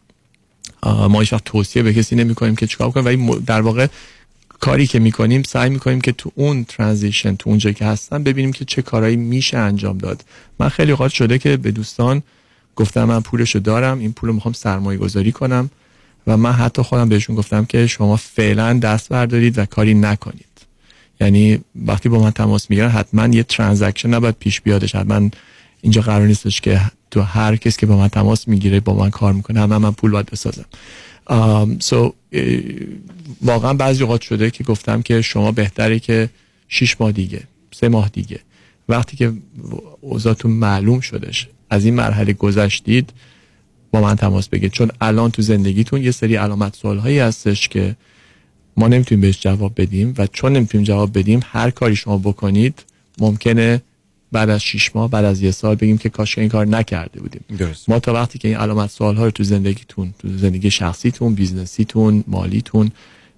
ما هیچ وقت توصیه به کسی نمی‌کنیم که چیکار کنه، ولی در واقع کاری که می‌کنیم سعی می‌کنیم که تو اون ترانزیشن، تو اونجا که هستن، ببینیم که چه کارهایی میشه انجام داد. من خیلی اوقات شده که به دوستان گفتم من پولشو دارم، این پولو می‌خوام سرمایه‌گذاری کنم، و من حتی خودم بهشون گفتم که شما فعلا دست بردارید و کاری نکنید. یعنی وقتی با من تماس میگیرن حتما یه ترانزکشن نباید پیش بیادش، حتما اینجا قرار نیستش که تو هر کس که با من تماس میگیره با من کار میکنه همه من پول باید بسازم. سو so, واقعا بعضی اوقات شده که گفتم که شما بهتره که شش ماه دیگه، سه ماه دیگه، وقتی که اوضاعتون معلوم شدش، از این مرحله گذشتید، با من تماس بگیرید، چون الان تو زندگیتون یه سری علامت سوال هایی هستش که ما نمیتونیم بهش جواب بدیم، و چون نمیتونیم جواب بدیم هر کاری شما بکنید ممکنه بعد از شش ماه، بعد از یه سال بگیم که کاش این کار نکرده بودیم. درست. ما تا وقتی که این علامت سوال‌ها رو تو زندگیتون، تو زندگی شخصیتون، بیزنسیتون، مالیتون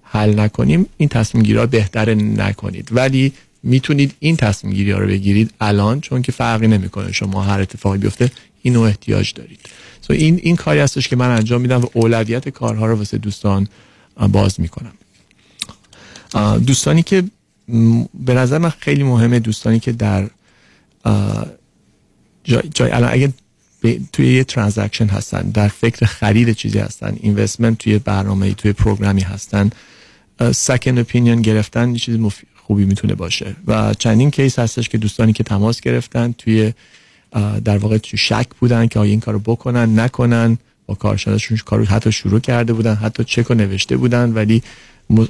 حل نکنیم، این تصمیم گیری‌ها بهتره نکنید. ولی میتونید این تصمیم گیری‌ها رو بگیرید الان، چون که فرقی نمیکنه شما هر اتفاقی بیفته اینو احتیاج دارید. سو این این کاری هستش که من انجام میدم و اولویت کارها رو واسه دوستان باز میکنم. دوستانی که به نظر من خیلی مهمه، دوستانی که در جای, جای الان اگه توی یه ترانزکشن هستن، در فکر خرید چیزی هستن، اینوستمنت توی برنامه‌ای، توی پروگرامی هستن، سکند اپینیون گرفتن یه چیز خوبی میتونه باشه. و چندین کیس هستش که دوستانی که تماس گرفتن توی در واقع توی شک بودن که آیا این کارو بکنن نکنن، با کارشناسشون کارو حتی شروع کرده بودن، حتی چک و نوشته بودن، ولی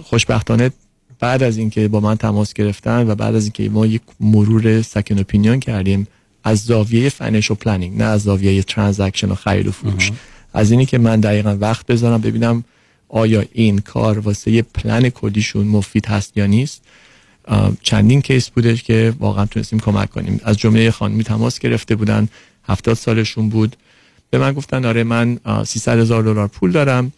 خوشبختانه بعد از اینکه با من تماس گرفتن و بعد از اینکه ما یک مرور سکند اپینیون کردیم از زاویه فینانشال پلنینگ، نه از زاویه ترانزکشن و خرید و فروش، از اینی که من دقیقاً وقت بذارم ببینم آیا این کار واسه یه پلن کلیشون مفید هست یا نیست، چندین کیس بودش که واقعا تونستیم کمک کنیم. از جمله خانمی تماس گرفته بودن، هفتاد سالشون بود، به من گفتن آره من سیصد هزار دلار پول دارم،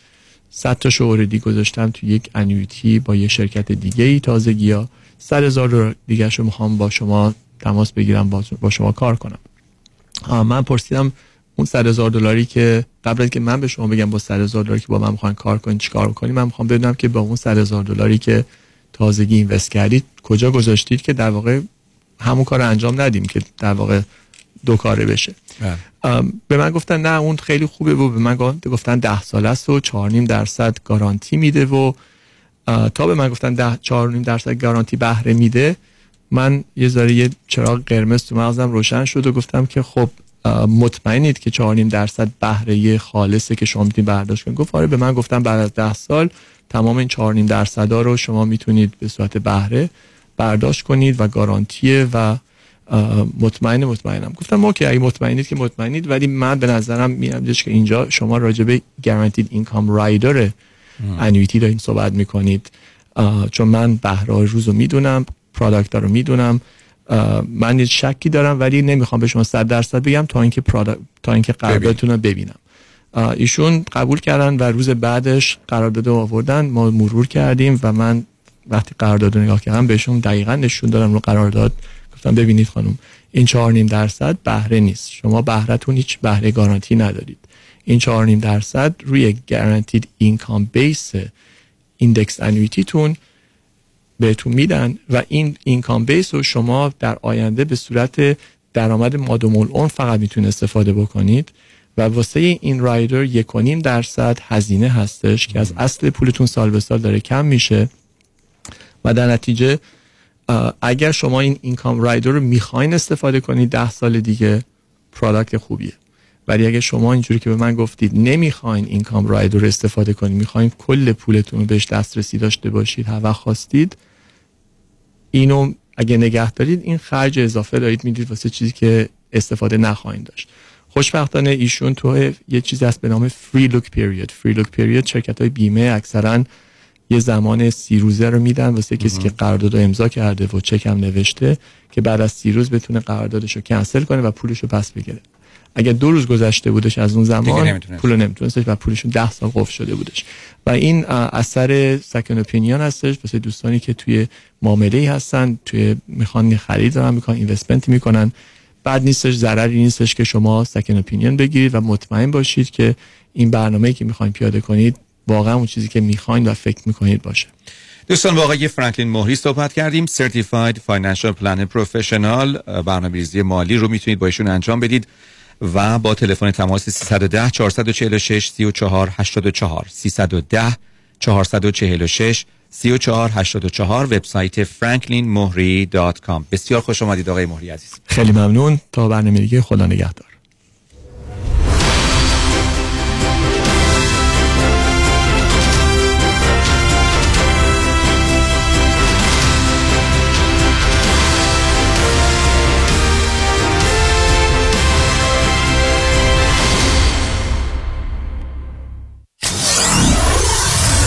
صد تا شوردی گذاشتم تو یک انویتی با یه شرکت دیگه ای تازگیا، صد هزار دلار دیگه شو میخوام با شما تماس بگیرم، با شما کار کنم. من پرسیدم اون صد هزار دلاری که قبل از که من به شما بگم با صد هزار دلاری که با من میخوان کار کنین چیکار کنیم، من میخوام بدونم که با اون صد هزار دلاری که تازگی اینوست کردید کجا گذاشتید که در واقع همون کارو انجام ندیم که در واقع دو کاره بشه. به من گفتن نه اون خیلی خوبه، و به من گفتن ده ساله است و چهار نیم درصد گارانتی میده، و تا به من گفتن ده چهار نیم درصد گارانتی بهره میده، من یه ذره یه چراغ قرمز تو مغزم روشن شد و گفتم که خب مطمئنید که چهار نیم درصد بهره خالصه که شما میتونید برداشت کنید؟ گفت آره. به من گفتن بعد از ده سال تمام این چهار نیم درصد ها رو شما میتونید به صورت بهره برداشت کنید و گارانتیه و مطمئن مطمئنم. گفتم اوکی اگه مطمئنید که مطمئنید، ولی من به نظرم میادش که اینجا شما راجبه گارانتید اینکام رایدر انویتی دارین صحبت میکنید، چون من بهره روزو میدونم، پروداکت رو میدونم، من یه شکی دارم ولی نمیخوام به شما صد درصد بگم تا اینکه پروداکت تا اینکه قراردادتون رو ببینم. ایشون قبول کردن و روز بعدش قرارداد آوردن، ما مرور کردیم و من وقتی قرارداد نگاه کردم بهشون دقیقاً نشون دادم رو قرارداد، ببینید خانم این چهار و نیم درصد بهره نیست، شما بهرهتون هیچ بهره گارانتی ندارید، این چهار و نیم درصد روی گارانتید اینکام بیس ایندکس انویتیتون بهتون میدن و این اینکام بیس رو شما در آینده به صورت درآمد مادام العمر فقط میتونید استفاده بکنید، و واسه این رایدر یک و نیم درصد هزینه هستش که از اصل پولتون سال به سال داره کم میشه و در نتیجه اگر شما این اینکام رایدر رو میخواین استفاده کنید ده سال دیگه پروداکت خوبیه. ولی اگه شما اینجوری که به من گفتید نمیخواین اینکام رایدر رو استفاده کنید، میخواین کل پولتون رو بهش دسترسی داشته باشید هر وقت خواستید، اینو اگه نگه دارید این خرج اضافه دارید میدید واسه چیزی که استفاده نخواهید داشت. خوشبختانه ایشون تو یه چیزی هست به نام فری لوک پیریود. فری لوک پیریود شرکت‌های بیمه اکثراً یه زمان سی روزه رو میدن واسه کسی که قرارداد امضا کرده و چک هم نوشته که بعد از سی روز بتونه قراردادش رو کنسل کنه و پولش رو پس بگیره. اگر دو روز گذشته بودش از اون زمان پول نمیتونستش و پولش ده سال قفل شده بودش. و این اثر سکند اپینیون هستش واسه دوستانی که توی معامله‌ای هستن، توی میخوان خرید دارن میکنن، اینوستمنت میکنن. بعد نیستش، ضرری نیستش که شما سکند اپینیون بگیرید و مطمئن باشید که این برنامه‌ای که میخواین پیاده کنید واقعا اون چیزی که میخواین و فکر میکنید باشه. دوستان با آقای فرانکلین مهری صحبت کردیم، سرتیفاید فاینانشال پلنر پروفشنال. برنامه‌ریزی مالی رو میتونید با ایشون انجام بدید و با تلفن تماس سیصد و ده چهارصد و چهل و شش سی و چهار هشتاد و چهار سیصد و ده چهارصد و چهل و شش سی و چهار هشتاد و چهار وبسایت فرانکلین مهری دات کام. بسیار خوش آمدید آقای مهری عزیز. خیلی ممنون. تا برنامه دیگه، خدا نگهدار.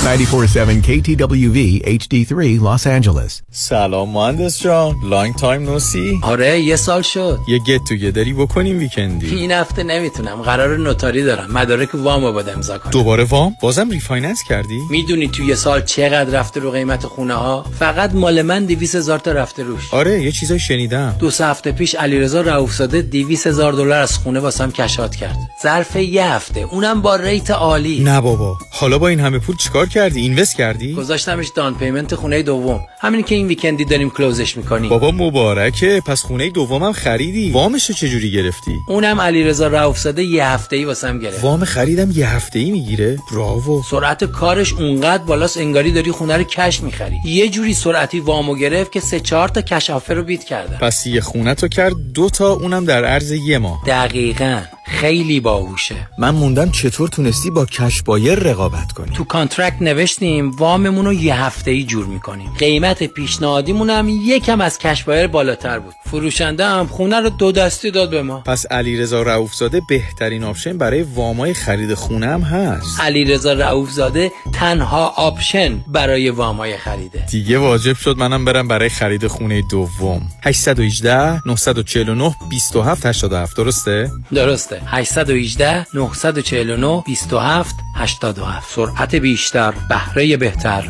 نود و چهار ممیز هفت کی تی دبلیو وی اچ دی سه Los Angeles. سلام مهندس جان، لانگ تایم نو سی. آره یه سال شد. یه گت توگیدری بکنیم ویکندی. این هفته نمیتونم، قرار نوتاری دارم، مدارک وامو باید امضا کنم. دوباره وام؟ بازم ریفایننس کردی؟ میدونی تو یه سال چقدر رفته رو قیمت خونه ها؟ فقط مال من دویست هزار تا رفته روش. آره یه چیزای شنیدم. دو سه هفته پیش علیرضا رؤوفزاده دویست هزار دلار از خونه واسم کشات کرد ظرف یه هفته، اونم با ریت عالی. نه بابا، حالا با این همه پول چیکار کردی؟ اینوست کردی؟ گذاشتمش دان پیمنت خونه دوم، همین که این ویکندی داریم کلوزش میکنیم. بابا مبارکه، پس خونه دومم خریدی. وامشو چجوری گرفتی؟ اونم علیرضا رؤوفزاده یه هفته‌ای واسم گرفت. وام خریدم یه هفته‌ای میگیره؟ براو. سرعت کارش اونقدر بالاست انگاری داری خونه رو کش میخری. یه جوری سرعتی وامو گرفت که سه چهار تا کش آفر رو بیت کرد. پس یه خونه تو کرد دو تا، اونم در عرض یه ماه. دقیقاً. خیلی باهوشه. من موندم چطور تونستی با کش بایر رقابت کنی؟ تو کانترکت نوشتیم واممون رو یه هفته‌ای جور می‌کنیم. قیمت پیشنهادیمون هم یکم از کش بایر بالاتر بود. فروشنده هم خونه رو دو دستی داد به ما. پس علیرضا رؤوفزاده بهترین آپشن برای وامای خرید خونه هم هست. علیرضا رؤوفزاده تنها آپشن برای وامای خریده. دیگه واجب شد منم برم برای خرید خونه دوم. هشت یک هشت نه چهار نه دو هفت هشت هفت درسته؟ درسته. هشت یک هشت نه چهار نه دو هفت هشت هفت. سرعت بیشتر، بهره بهتر،